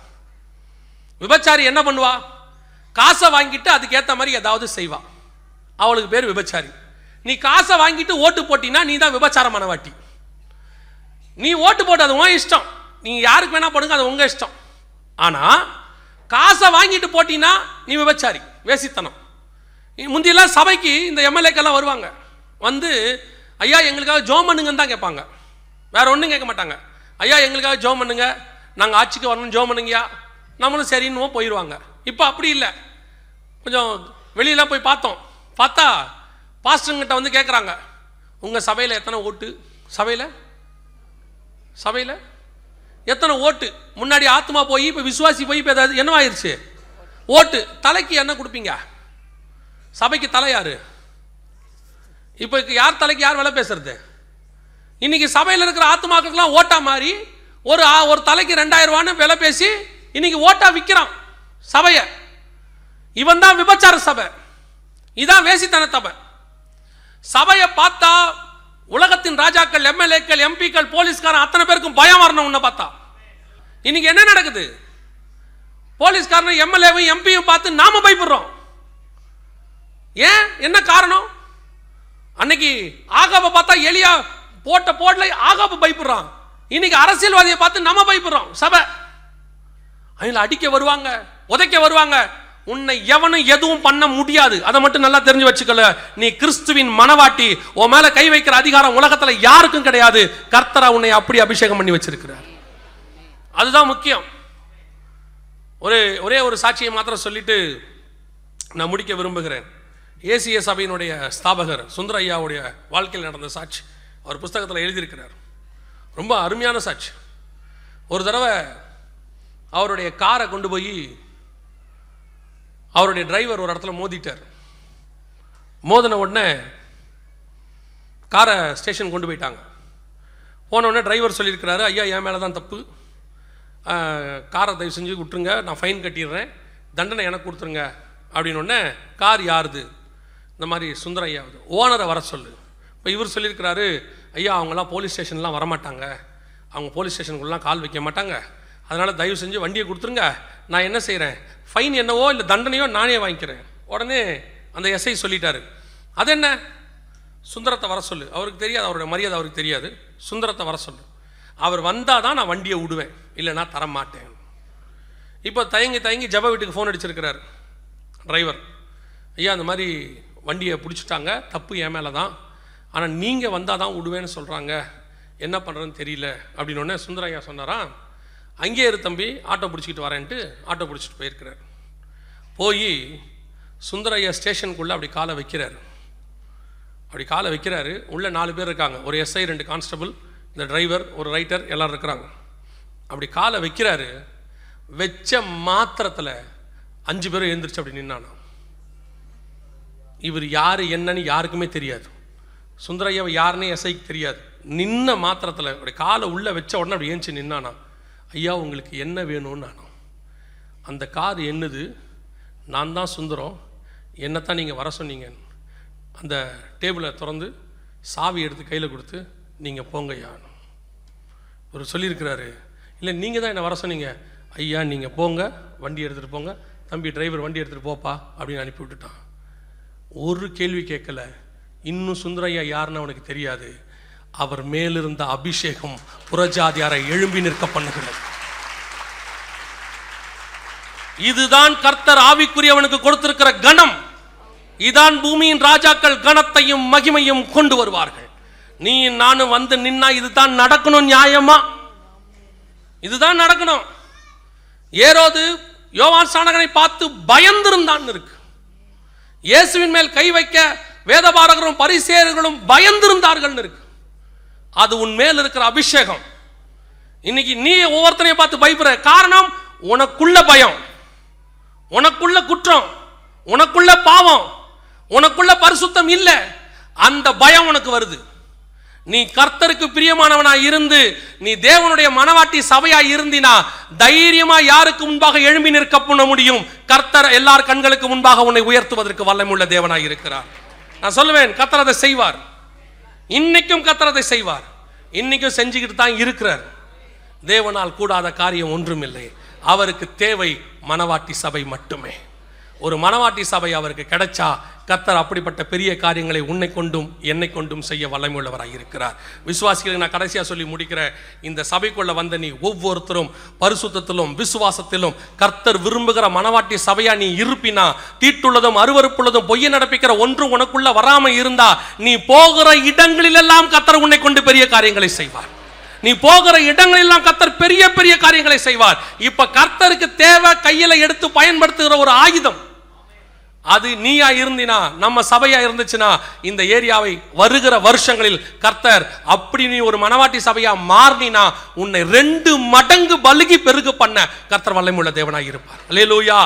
விபச்சாரி என்ன பண்ணுவா? காசை வாங்கிட்டு அதுக்கேற்ற மாதிரி ஏதாவது செய்வா. அவளுக்கு பேர் விபச்சாரி. நீ காசை வாங்கிட்டு ஓட்டு போட்டினா நீ தான் விபச்சார மனவாட்டி. நீ ஓட்டு போட்டு அது உன் இஷ்டம், நீ யாருக்கு வேணா போடுங்க, அது உங்கள் இஷ்டம். ஆனால் காசை வாங்கிட்டு போட்டினா நீ விபச்சாரி, வேசித்தனம். முந்தியெல்லாம் சபைக்கு இந்த எம்எல்ஏக்கெல்லாம் வருவாங்க, வந்து ஐயா எங்களுக்காக ஜோம் பண்ணுங்கன்னு தான் கேட்பாங்க, வேற ஒன்றும் கேட்க மாட்டாங்க. ஐயா எங்களுக்காக ஜோம் பண்ணுங்க, நாங்கள் ஆட்சிக்கு வரணும்னு ஜோம் பண்ணுங்கயா, நம்மளும் சரின்னு போயிடுவாங்க. இப்போ அப்படி இல்லை. கொஞ்சம் வெளியெல்லாம் போய் பார்த்தோம். பார்த்தா பாஸ்டர்கிட்ட வந்து கேட்குறாங்க, உங்கள் சபையில் எத்தனை ஓட்டு? சபையில் சபையில் எத்தனை ஓட்டு? முன்னாடி ஆத்மா போய் இப்போ விசுவாசி போய் இப்போ ஏதாவது என்னவாயிருச்சு? ஓட்டு. தலைக்கு என்ன கொடுப்பீங்க? சபைக்கு தலை யார்? இப்போ யார் தலைக்கு யார் விலை பேசுறது? இன்றைக்கி சபையில் இருக்கிற ஆத்மாக்கெல்லாம் ஓட்டா மாதிரி ஒரு ஒரு தலைக்கு ரெண்டாயிரம் ரூபான்னு விலை பேசி இன்னைக்கு ஓட்டா விற்கிறான் சபையை. இவன் தான் விபச்சார சபை, இதான் வேசித்தன சபை. சபையை பார்த்தா உலகத்தின் ராஜாக்கள், எம்எல்ஏக்கள், எம்பிக்கள், போலீஸ்காரன் அத்தனை பேருக்கும் பயம் வரணும். உன்னை பார்த்தா இன்னைக்கு என்ன நடக்குது? போலீஸ்காரன் எம்எல்ஏவும் எம்பியும் பார்த்து நாம பயப்படுறோம். ஏன்? என்ன காரணம்? அன்னைக்கு ஆகாபை பார்த்தா எலியா போட்ட போடல ஆகாபை பயப்படுறான். இன்னைக்கு அரசியல்வாதியை பார்த்து நம்ம பயப்படுறோம். சபை அவங்கள அடிக்க வருவாங்க, உதைக்க வருவாங்க. உன்னை எவனும் எதுவும் பண்ண முடியாது, அதை மட்டும் நல்லா தெரிஞ்சு வச்சுக்கல. நீ கிறிஸ்துவின் மனவாட்டி. உன் மேல கை வைக்கிற அதிகாரம் உலகத்துல யாருக்கும் கிடையாது. கர்த்தரா உன்னை அப்படி அபிஷேகம் பண்ணி வச்சிருக்கிறார். அதுதான் முக்கியம். ஒரே ஒரே ஒரு சாட்சியை மாத்திரம் சொல்லிட்டு நான் முடிக்க விரும்புகிறேன். ஏசிய சபையினுடைய ஸ்தாபகர் சுந்தர ஐயாவுடைய வாழ்க்கையில் நடந்த சாட்சி அவர் புஸ்தகத்தில் எழுதியிருக்கிறார். ரொம்ப அருமையான சாட்சி. ஒரு தடவை அவருடைய காரை கொண்டு போய் அவருடைய டிரைவர் ஒரு இடத்துல மோதிட்டார். மோதின உடனே காரை ஸ்டேஷன் கொண்டு போயிட்டாங்க. போன உடனே டிரைவர் சொல்லியிருக்கிறாரு, ஐயா என் மேலே தான் தப்பு, காரை தயவு செஞ்சு விட்டுருங்க, நான் ஃபைன் கட்டிடுறேன், தண்டனை எனக்கு கொடுத்துருங்க அப்படின்னொடனே, கார் யாருது? இந்த மாதிரி சுந்தர ஐயாவது, ஓனரை வர சொல்லு. இப்போ இவர் சொல்லியிருக்கிறாரு, ஐயா அவங்களாம் போலீஸ் ஸ்டேஷன்லாம் வரமாட்டாங்க, அவங்க போலீஸ் ஸ்டேஷனுக்குள்ளலாம் கால் வைக்க மாட்டாங்க, அதனால் தயவு செஞ்சு வண்டியை கொடுத்துருங்க, நான் என்ன செய்கிறேன், ஃபைன் என்னவோ இல்லை தண்டனையோ நானே வாங்கிக்கிறேன். உடனே அந்த எஸ்ஐ சொல்லிட்டாரு, அது என்ன, சுந்தரத்தை வர சொல்லு. அவருக்கு தெரியாது, அவருடைய மரியாதை அவருக்கு தெரியாது. சுந்தரத்தை வர சொல்லு, அவர் வந்தால் தான் நான் வண்டியை விடுவேன், இல்லைன்னா தரமாட்டேன். இப்போ தயங்கி தயங்கி ஜப வீட்டுக்கு ஃபோன் அடிச்சிருக்கிறார் டிரைவர். ஐயா அந்த மாதிரி வண்டியை பிடிச்சிட்டாங்க, தப்பு என் மேலே தான், ஆனால் நீங்கள் வந்தால் தான் விடுவேன்னு சொல்கிறாங்க, என்ன பண்ணுறதுன்னு தெரியல அப்படின்னோடனே சுந்தர ஐயா சொன்னாராம், அங்கே இரு தம்பி, ஆட்டோ பிடிச்சிக்கிட்டு வரேன்ட்டு ஆட்டோ பிடிச்சிட்டு போயிருக்கிறார். போய் சுந்தரையா ஸ்டேஷனுக்குள்ளே அப்படி காலை வைக்கிறாரு. அப்படி காலை வைக்கிறாரு. உள்ளே நாலு பேர் இருக்காங்க, ஒரு எஸ்ஐ, ரெண்டு கான்ஸ்டபுள், இந்த டிரைவர், ஒரு ரைட்டர், எல்லோரும் இருக்கிறாங்க. அப்படி காலை வைக்கிறாரு. வச்ச மாத்திரத்தில் அஞ்சு பேரும் எழுந்திரிச்சு அப்படி நின்னானா. இவர் யார் என்னன்னு யாருக்குமே தெரியாது. சுந்தரையாவை யாருன்னே எஸ்ஐக்கு தெரியாது. நின்ன மாத்திரத்தில் அப்படி காலை உள்ளே வச்ச உடனே அப்படி ஏஞ்சி நின்னானா. ஐயா உங்களுக்கு என்ன வேணும்னு நானும். அந்த கார் என்னது, நான் தான் சுந்தரம், என்னத்தான் நீங்கள் வர சொன்னீங்க. அந்த டேபிளை திறந்து சாவி எடுத்து கையில் கொடுத்து நீங்கள் போங்க ஐயான்னு ஒரு சொல்லியிருக்கிறாரு. இல்லை நீங்கள் தான் என்னை வர சொன்னீங்க. ஐயா நீங்கள் போங்க, வண்டி எடுத்துகிட்டு போங்க, தம்பி டிரைவர் வண்டி எடுத்துகிட்டு போப்பா அப்படின்னு அனுப்பி விட்டுட்டான். ஒரு கேள்வி கேட்கல. இன்னும் சுந்தரையா யாருன்னு அவனுக்கு தெரியாது. அவர் மேலிருந்த அபிஷேகம் புறஜாதியாரை எழும்பி நிற்க பண்ணுகிறது. இதுதான் கர்த்தர் ஆவிக்குரியவனுக்கு கொடுத்திருக்கிற கணம். இதான் பூமியின் ராஜாக்கள் கணத்தையும் மகிமையும் கொண்டு வருவார்கள். நீ நானும் வந்து நின்னா இதுதான் நடக்கணும். நியாயமா இதுதான் நடக்கணும். ஏரோது யோவான் ஸ்நானகனை பார்த்து பயந்திருந்தான் இருக்கு. இயேசுவின் மேல் கை வைக்க வேதபாரகரும் பரிசேயர்களும் பயந்திருந்தார்கள் இருக்கு. அது உன் மேல் இருக்கிற அபிஷேகம். இன்னைக்கு நீ ஒவ்வொருத்தனையும் பார்த்து பயப்படுற காரணம் உனக்குள்ள பயம், உனக்குள்ள குற்றம், உனக்குள்ள பாவம், உனக்குள்ள பரிசுத்தம் இல்லை. அந்த பயம் உனக்கு வருது. நீ கர்த்தருக்கு பிரியமானவனாய் இருந்து நீ தேவனுடைய மனவாட்டி சபையாய் இருந்தினா தைரியமா யாருக்கு முன்பாக எழும்பி நிற்க பண்ண முடியும். கர்த்தர் எல்லார் கண்களுக்கு முன்பாக உன்னை உயர்த்துவதற்கு வல்லமுள்ள தேவனாய் இருக்கிறார். நான் சொல்லுவேன், கர்த்தர் அதை செய்வார். இன்னைக்கும் கர்த்தர் அதை செய்வார். இன்னைக்கும் செஞ்சுக்கிட்டு தான் இருக்கிறார். தேவனால் கூடாத காரியம் ஒன்றும் இல்லை. அவருக்கு தேவை மனவாட்டி சபை மட்டுமே. ஒரு மனவாட்டி சபை அவருக்கு கிடைச்சா கர்த்தர் அப்படிப்பட்ட பெரிய காரியங்களை உன்னை கொண்டும் என்னை கொண்டும் செய்ய வல்லமையுள்ளவராக இருக்கிறார். விசுவாசிகளை நான் கடைசியாக சொல்லி முடிக்கிற இந்த சபைக்குள்ளே வந்த நீ ஒவ்வொருத்தரும் பரிசுத்தத்திலும் விசுவாசத்திலும் கர்த்தர் விரும்புகிற மனவாட்டி சபையாக நீ இருப்பினா, தீட்டுள்ளதும் அருவறுப்புள்ளதும் பொய்யை நடப்பிக்கிற ஒன்றும் உனக்குள்ளே வராமல் இருந்தா, நீ போகிற இடங்களிலெல்லாம் கர்த்தர் உன்னை கொண்டு பெரிய காரியங்களை செய்வார். நீ போகிற இடங்களெல்லாம் கர்த்தர் பெரிய பெரிய காரியங்களை செய்வார். இப்போ கர்த்தருக்கு தேவை கையில் எடுத்து பயன்படுத்துகிற ஒரு ஆயுதம். அது நீயா இருந்தினா, நம்ம சபையா இருந்துச்சுன்னா, இந்த ஏரியாவை வருகிற வருஷங்களில் கர்த்தர் அப்படி நீ ஒரு மனவாட்டி சபையா மாறினா உன்னை ரெண்டு மடங்கு பலுகி பெருகு பண்ண கர்த்தர் வல்லமையுள்ள தேவனாக இருப்பார். அல்லேலூயா.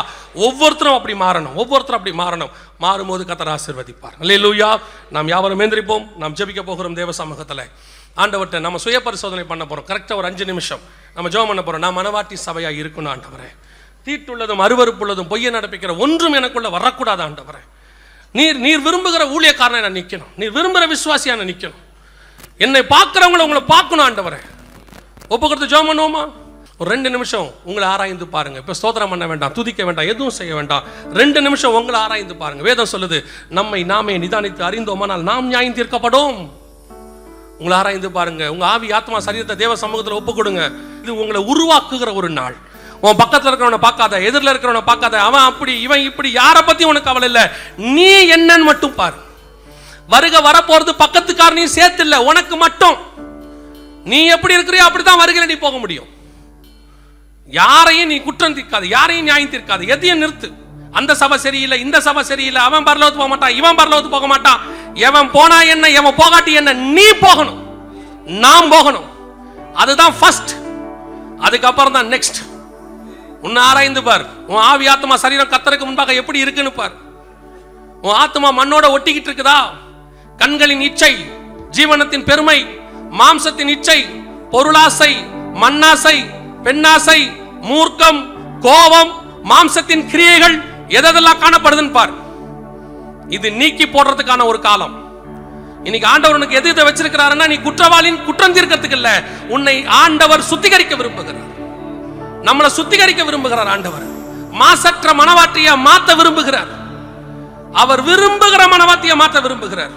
ஒவ்வொருத்தரும் அப்படி மாறணும். ஒவ்வொருத்தரும் அப்படி மாறணும். மாறும்போது கர்த்தர் ஆசீர்வதிப்பார். அல்லேலூயா. நாம் யாவரும் எழுந்திருப்போம். நாம் ஜெபிக்க போகிறோம். தேவ சமூகத்தில் ஆண்டவர்கிட்ட நம்ம சுய பரிசோதனை பண்ண போகிறோம். கரெக்டாக ஒரு அஞ்சு நிமிஷம் நம்ம ஜெபம் பண்ண போகிறோம். நான் மனவாட்டி சபையாக இருக்கணும் ஆண்டவரே. தீட்டுள்ளதும் அருவறுப்புள்ளதும் பொய்யை நடப்பிக்கிற ஒன்றும் எனக்குள்ள வரக்கூடாது ஆண்டவரே. நீர் நீர் விரும்புகிற ஊழியக்காரனை நான் நிற்கணும். நீர் விரும்புகிற விசுவாசியாக நான் நிற்கணும். என்னை பார்க்குறவங்கள உங்களை பார்க்கணும் ஆண்டவரே. ஒப்புக்கிறது ஜெபம் பண்ணுவோமா? ஒரு ரெண்டு நிமிஷம் உங்களை ஆராய்ந்து பாருங்க. இப்போ ஸ்தோத்திரம் பண்ண வேண்டாம், துதிக்க வேண்டாம், எதுவும் செய்ய வேண்டாம். ரெண்டு நிமிஷம் உங்களை ஆராய்ந்து பாருங்க. வேதம் சொல்லுது, நம்மை நாமே நிதானித்து அறிந்தோமானால் நாம் நியாயம் தீர்க்கப்படும். உங்களை ஆராய்ந்து பாருங்க. உங்க ஆவி ஆத்மா சரீரத்தை தேவ சமூகத்தில் ஒப்பு கொடுங்க. இது உங்களை உருவாக்குகிற ஒரு நாள். உன் பக்கத்தில் இருக்கிறவனை பார்க்காத, எதிரில் இருக்கிறவனை பார்க்காத, அவன் அப்படி இவன் இப்படி யாரை பத்தி உனக்கு அவள் இல்லை, நீ என்னன்னு மட்டும் பாரு. வருக வரப்போறது பக்கத்துக்காரனையும் சேர்த்து இல்லை, உனக்கு மட்டும். நீ எப்படி இருக்கிறியோ அப்படித்தான் வருகிற நீ போக முடியும். யாரையும் நீ குற்றம் தீர்க்காது, யாரையும் நியாயம் தீர்க்காது, எதையும் நிறுத்து. அந்த சபை சரியில்லை, இந்த சபை சரியில்லை, அவன் பரலோகத்துக்கு போக மாட்டான், இவன் பரலோகத்துக்கு போக மாட்டான், எவன் போனா என்ன எவன் போகாட்டி என்ன, நீ போகணும், நாம் போகணும். அதுதான் ஃபர்ஸ்ட். அதுக்கப்புறம் தான் நெக்ஸ்ட். உன்னை ஆராய்ந்து பார். உன் ஆவி ஆத்மா சரீரம் கர்த்தருக்கு முன்பாக எப்படி இருக்குன்னு பார். உன் ஆத்மா மண்ணோட ஒட்டிக்கிட்டு இருக்குதா? கண்களின் இச்சை, ஜீவனத்தின் பெருமை, மாம்சத்தின் இச்சை, பொருளாசை, மண்ணாசை, பெண்ணாசை, மூர்க்கம், கோபம், மாம்சத்தின் கிரியைகள் எதெல்லாம் காணப்படுதுன்னு பார். இது நீக்கி போடுறதுக்கான ஒரு காலம். இன்னைக்கு ஆண்டவர் உனக்கு எதிர்த்து வச்சிருக்கிறாருன்னா நீ குற்றவாளின் குற்றம் தீர்க்கிறதுக்கு இல்ல, உன்னை ஆண்டவர் சுத்திகரிக்க விரும்புகிறார். நம்மளை சுத்திகரிக்க விரும்புகிறார் ஆண்டவர். மாசற்ற மனவாட்டியா மாத்த விரும்புகிறார். அவர் விரும்புகிற மனவாட்டியா மாத்த விரும்புகிறார்.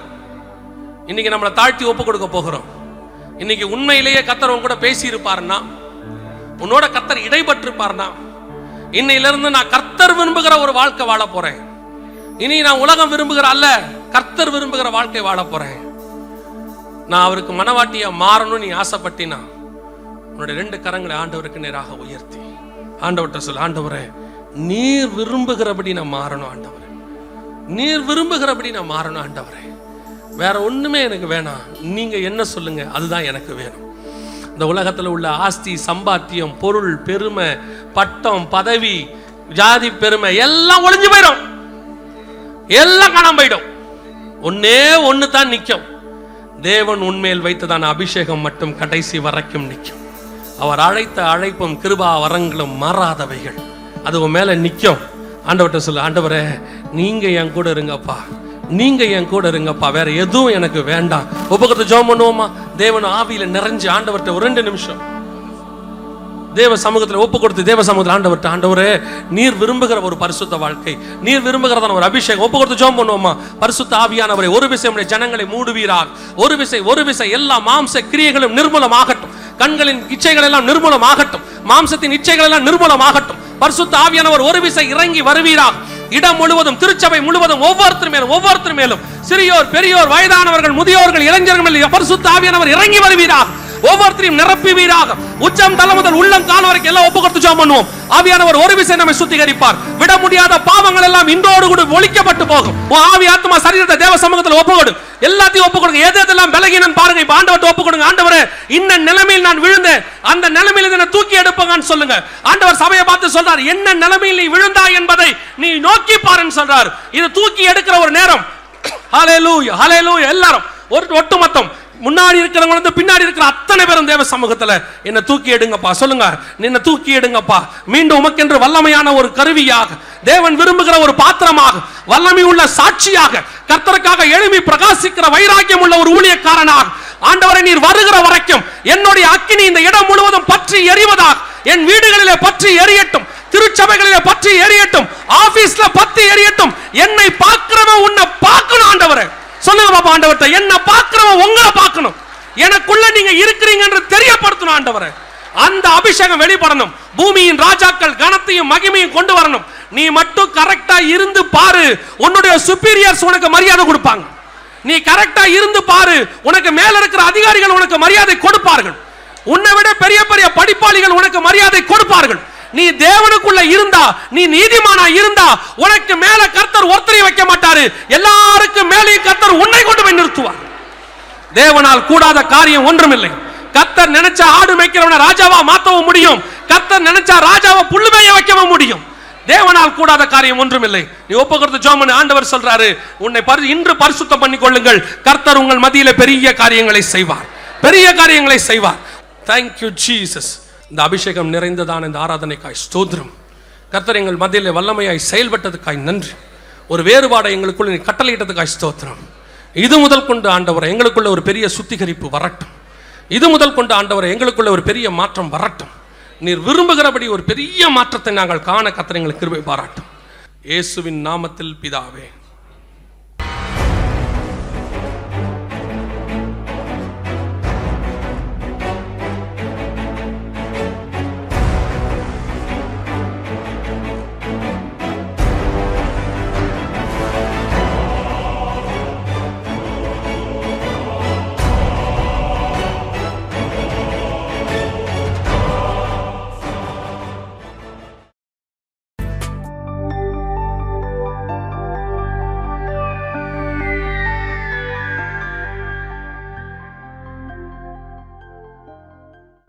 இன்னைக்கு நம்மளை தாழ்த்தி ஒப்பு கொடுக்க போகிறோம். இன்னைக்கு உண்மையிலேயே கர்த்தர் உன் கூட பேசி இருப்பாருன்னா, உன்னோட கர்த்தர் இடைபட்டு இருப்பாருன்னா, இன்னையிலிருந்து நான் கர்த்தர் விரும்புகிற ஒரு வாழ்க்கை வாழ போறேன். இனி நான் உலகம் விரும்புகிற அல்ல, கர்த்தர் விரும்புகிற வாழ்க்கை வாழ போறேன். நான் அவருக்கு மனவாட்டியா மாறணும். நீ ஆசைப்பட்டினா உன்னுடைய ரெண்டு கரங்களை ஆண்டவருக்கு நேராக உயர்த்தி ஆண்டவர்கிட்ட சொல்லு, ஆண்டவரே நீர் விரும்புகிறபடி நான் மாறணும் ஆண்டவரே. நீர் விரும்புகிறபடி நான் மாறணும் ஆண்டவரே. வேற ஒண்ணுமே எனக்கு வேணாம். நீங்க என்ன சொல்லுங்க அதுதான் எனக்கு வேணும். இந்த உலகத்தில் உள்ள ஆஸ்தி, சம்பாத்தியம், பொருள், பெருமை, பட்டம், பதவி, ஜாதி பெருமை எல்லாம் ஒளிஞ்சு போயிடும், எல்லாம் காணாம போயிடும். ஒன்னே ஒன்னு தான் நிற்கும், தேவன் உண்மையில் வைத்ததான அபிஷேகம் மட்டும் கடைசி வரைக்கும் நிற்கும். அவர் அழைத்த அழைப்பும் கிருபா வரங்களும் மாறாதவைகள், அது உன் மேல நிற்கும். ஆண்டவர்கிட்ட சொல்லு, ஆண்டவரே நீங்க என் கூட இருங்கப்பா, நீங்க என் கூட இருங்கப்பா, வேற எதுவும் எனக்கு வேண்டாம். உபகத்தை ஜோம் பண்ணுவோமா? தேவன் ஆவியில நிறைஞ்சு ஆண்டவர்கிட்ட ஒரு ரெண்டு நிமிஷம் தேவ சமூகத்தில் ஒப்பு கொடுத்து, தேவ சமூகத்தில் ஆண்டவர்கிட்ட, ஆண்டவரே நீர் விரும்புகிற ஒரு பரிசுத்த வாழ்க்கை, நீர் விரும்புகிறதான ஒரு அபிஷேகம், ஒப்பு கொடுத்து ஜெபம் பண்ணுவோமா? பரிசுத்த ஆவியானவரை ஒரு விசை ஜனங்களை மூடுவீராக, ஒரு விசை ஒரு விசை எல்லா மாம்ச கிரியைகளும் நிர்மூலமாகட்டும், கண்களின் இச்சைகள் எல்லாம் நிர்மூலமாகட்டும், மாம்சத்தின் இச்சைகள் எல்லாம் நிர்மூலமாகட்டும். பரிசுத்த ஆவியானவர் ஒரு விசை இறங்கி வருவீராக. இடம் முழுவதும், திருச்சபை முழுவதும், ஒவ்வொருத்தர் மேலும் ஒவ்வொருத்தர் மேலும், சிறியோர் பெரியோர், வயதானவர்கள், முதியோர்கள், இளைஞர்கள், பரிசுத்த ஆவியானவர் இறங்கி வருவீராக. ஒவ்வொருத்தரையும் நிரப்புவீராக. உச்சம் தலை முதல் உள்ளம் கால் வரைக்கும் எல்லாம் ஒப்புக்கொடுத்து ஜெபம் பண்ணுவோம். ஆவியானவர் ஒரு விசை நம்மை சுத்திகரிப்பார். விட முடியாத பாவங்கள் எல்லாம் இன்றோடு கூட ஒழிக்கப்பட்டு போகும். ஆவி ஆத்மா சரீரத்தை தேவ சமூகத்தில் ஒப்புக்கொடு, எல்லாத்தையும் ஒப்புக்கொடுங்க. எது எதெல்லாம் விலகினு பாருங்க, இப்ப ஆண்டவர்கிட்ட ஒப்புக்கொடுங்க. ஆண்டவரே இந்த நிலைமையில் நான் விழுந்தேன், அந்த நிலைமையில் என்னை தூக்கி எடுப்பங்கன்னு சொல்லுங்க. ஆண்டவர் சபையை பார்த்து சொல்றார், என்ன நிலைமையில் நீ விழுந்தாய் என்பதை நீ நோக்கி பாருன்னு சொல்றார். இது தூக்கி எடுக்கிற ஒரு நேரம். ஹல்லேலூயா, ஹல்லேலூயா. எல்லாரும் ஒட்டுமொத்தம் முன்னாடி இருக்கிறவங்க வந்து பின்னாடி இருக்கிற அத்தனை பேரும் தேவ சமூகத்தில் என்னை தூக்கி எடுங்கப்பா சொல்லுங்க, என்னை தூக்கி எடுங்கப்பா. மீண்டும் உமக்கென்று வல்லமையான ஒரு கருவியாக, தேவன் விரும்புகிற ஒரு பாத்திரமாக, வல்லமை உள்ள சாட்சியாக, கர்த்தருக்காக எழுமி பிரகாசிக்கிற வைராக்கியம் உள்ள ஒரு ஊழியக்காரனாக, ஆண்டவரை நீர் வருகிற வரைக்கும் என்னுடைய அக்கினி இந்த இடம் முழுவதும் பற்றி எறிவதாக, என் வீடுகளிலே பற்றி எரியட்டும், திருச்சபைகளிலே பற்றி எரியட்டும், ஆபீஸ்ல பற்றி எரியட்டும். என்னை பார்க்கிறவன் உன்னை பார்க்கணும் ஆண்டவரை சொல்லுங்க பாப்பா. ஆண்டவர்ட்ட என்ன பார்க்கிறவன் உங்களை பார்க்கணும், எனக்குள்ள நீங்க இருக்கிறீங்க என்று தெரியப்படுத்தணும் ஆண்டவரே. அந்த அபிஷேகம் வெளிப்படணும். பூமியின் ராஜாக்கள் கனத்தையும் மகிமையும் கொண்டு வரணும். நீ மட்டும் கரெக்டா இருந்து பாரு, உன்னுடைய சுப்பீரியர்ஸ் உனக்கு மரியாதை கொடுப்பாங்க. நீ கரெக்டா இருந்து பாரு, உனக்கு மேல இருக்கிற அதிகாரிகள் உனக்கு மரியாதை கொடுப்பார்கள். உன்னை விட பெரிய பெரிய படிப்பாளிகள் உனக்கு மரியாதை கொடுப்பார்கள். நீ தேவனுக்குள்ள இருந்தா, நீ நீதிமானா இருந்தா, உனக்கு மேல கர்த்தர் ஒருத்தரையும் வைக்க மாட்டாரு. எல்லாருக்கும் மேலே கர்த்தர் உன்னை கொண்டு போய் நிறுத்துவார். தேவனால் கூடாத காரியம் ஒன்றும் இல்லை. கர்த்தர் நினைச்சா ஆடு மேய்க்கிறவனை ராஜாவா மாத்தவும் முடியும். கர்த்தர் நினைச்சா ராஜாவை புல்லு மேய வைக்கவும் முடியும். தேவனால் கூடாத காரியம் ஒன்றும் இல்லை. நீ ஒப்பு கொடுத்து ஜெபம் பண்ணு. ஆண்டவர் சொல்றாரு, உன்னை இன்று பரிசுத்தம் பண்ணி கொள்ளுங்கள், கர்த்தர் உங்கள் மத்தியில பெரிய காரியங்களை செய்வார், பெரிய காரியங்களை செய்வார். Thank you Jesus. இந்த அபிஷேகம் நிறைந்ததான இந்த ஆராதனைக்காய் ஸ்தோத்திரம். கர்த்தர் எங்கள் மத்தியிலே வல்லமையாய் செயல்பட்டதுக்காய் நன்றி. ஒரு வேறுபாடை எங்களுக்குள்ள நீ கட்டளையிட்டதுக்காய் ஸ்தோத்திரம். இது முதல் கொண்டு ஆண்டவரை எங்களுக்குள்ள ஒரு பெரிய சுத்திகரிப்பு வரட்டும். இது முதல் கொண்டு ஆண்டவரை எங்களுக்குள்ள ஒரு பெரிய மாற்றம் வரட்டும். நீர் விரும்புகிறபடி ஒரு பெரிய மாற்றத்தை நாங்கள் காண கர்த்தர் எங்களுக்கு கிருபை பாராட்டும். இயேசுவின் நாமத்தில் பிதாவே.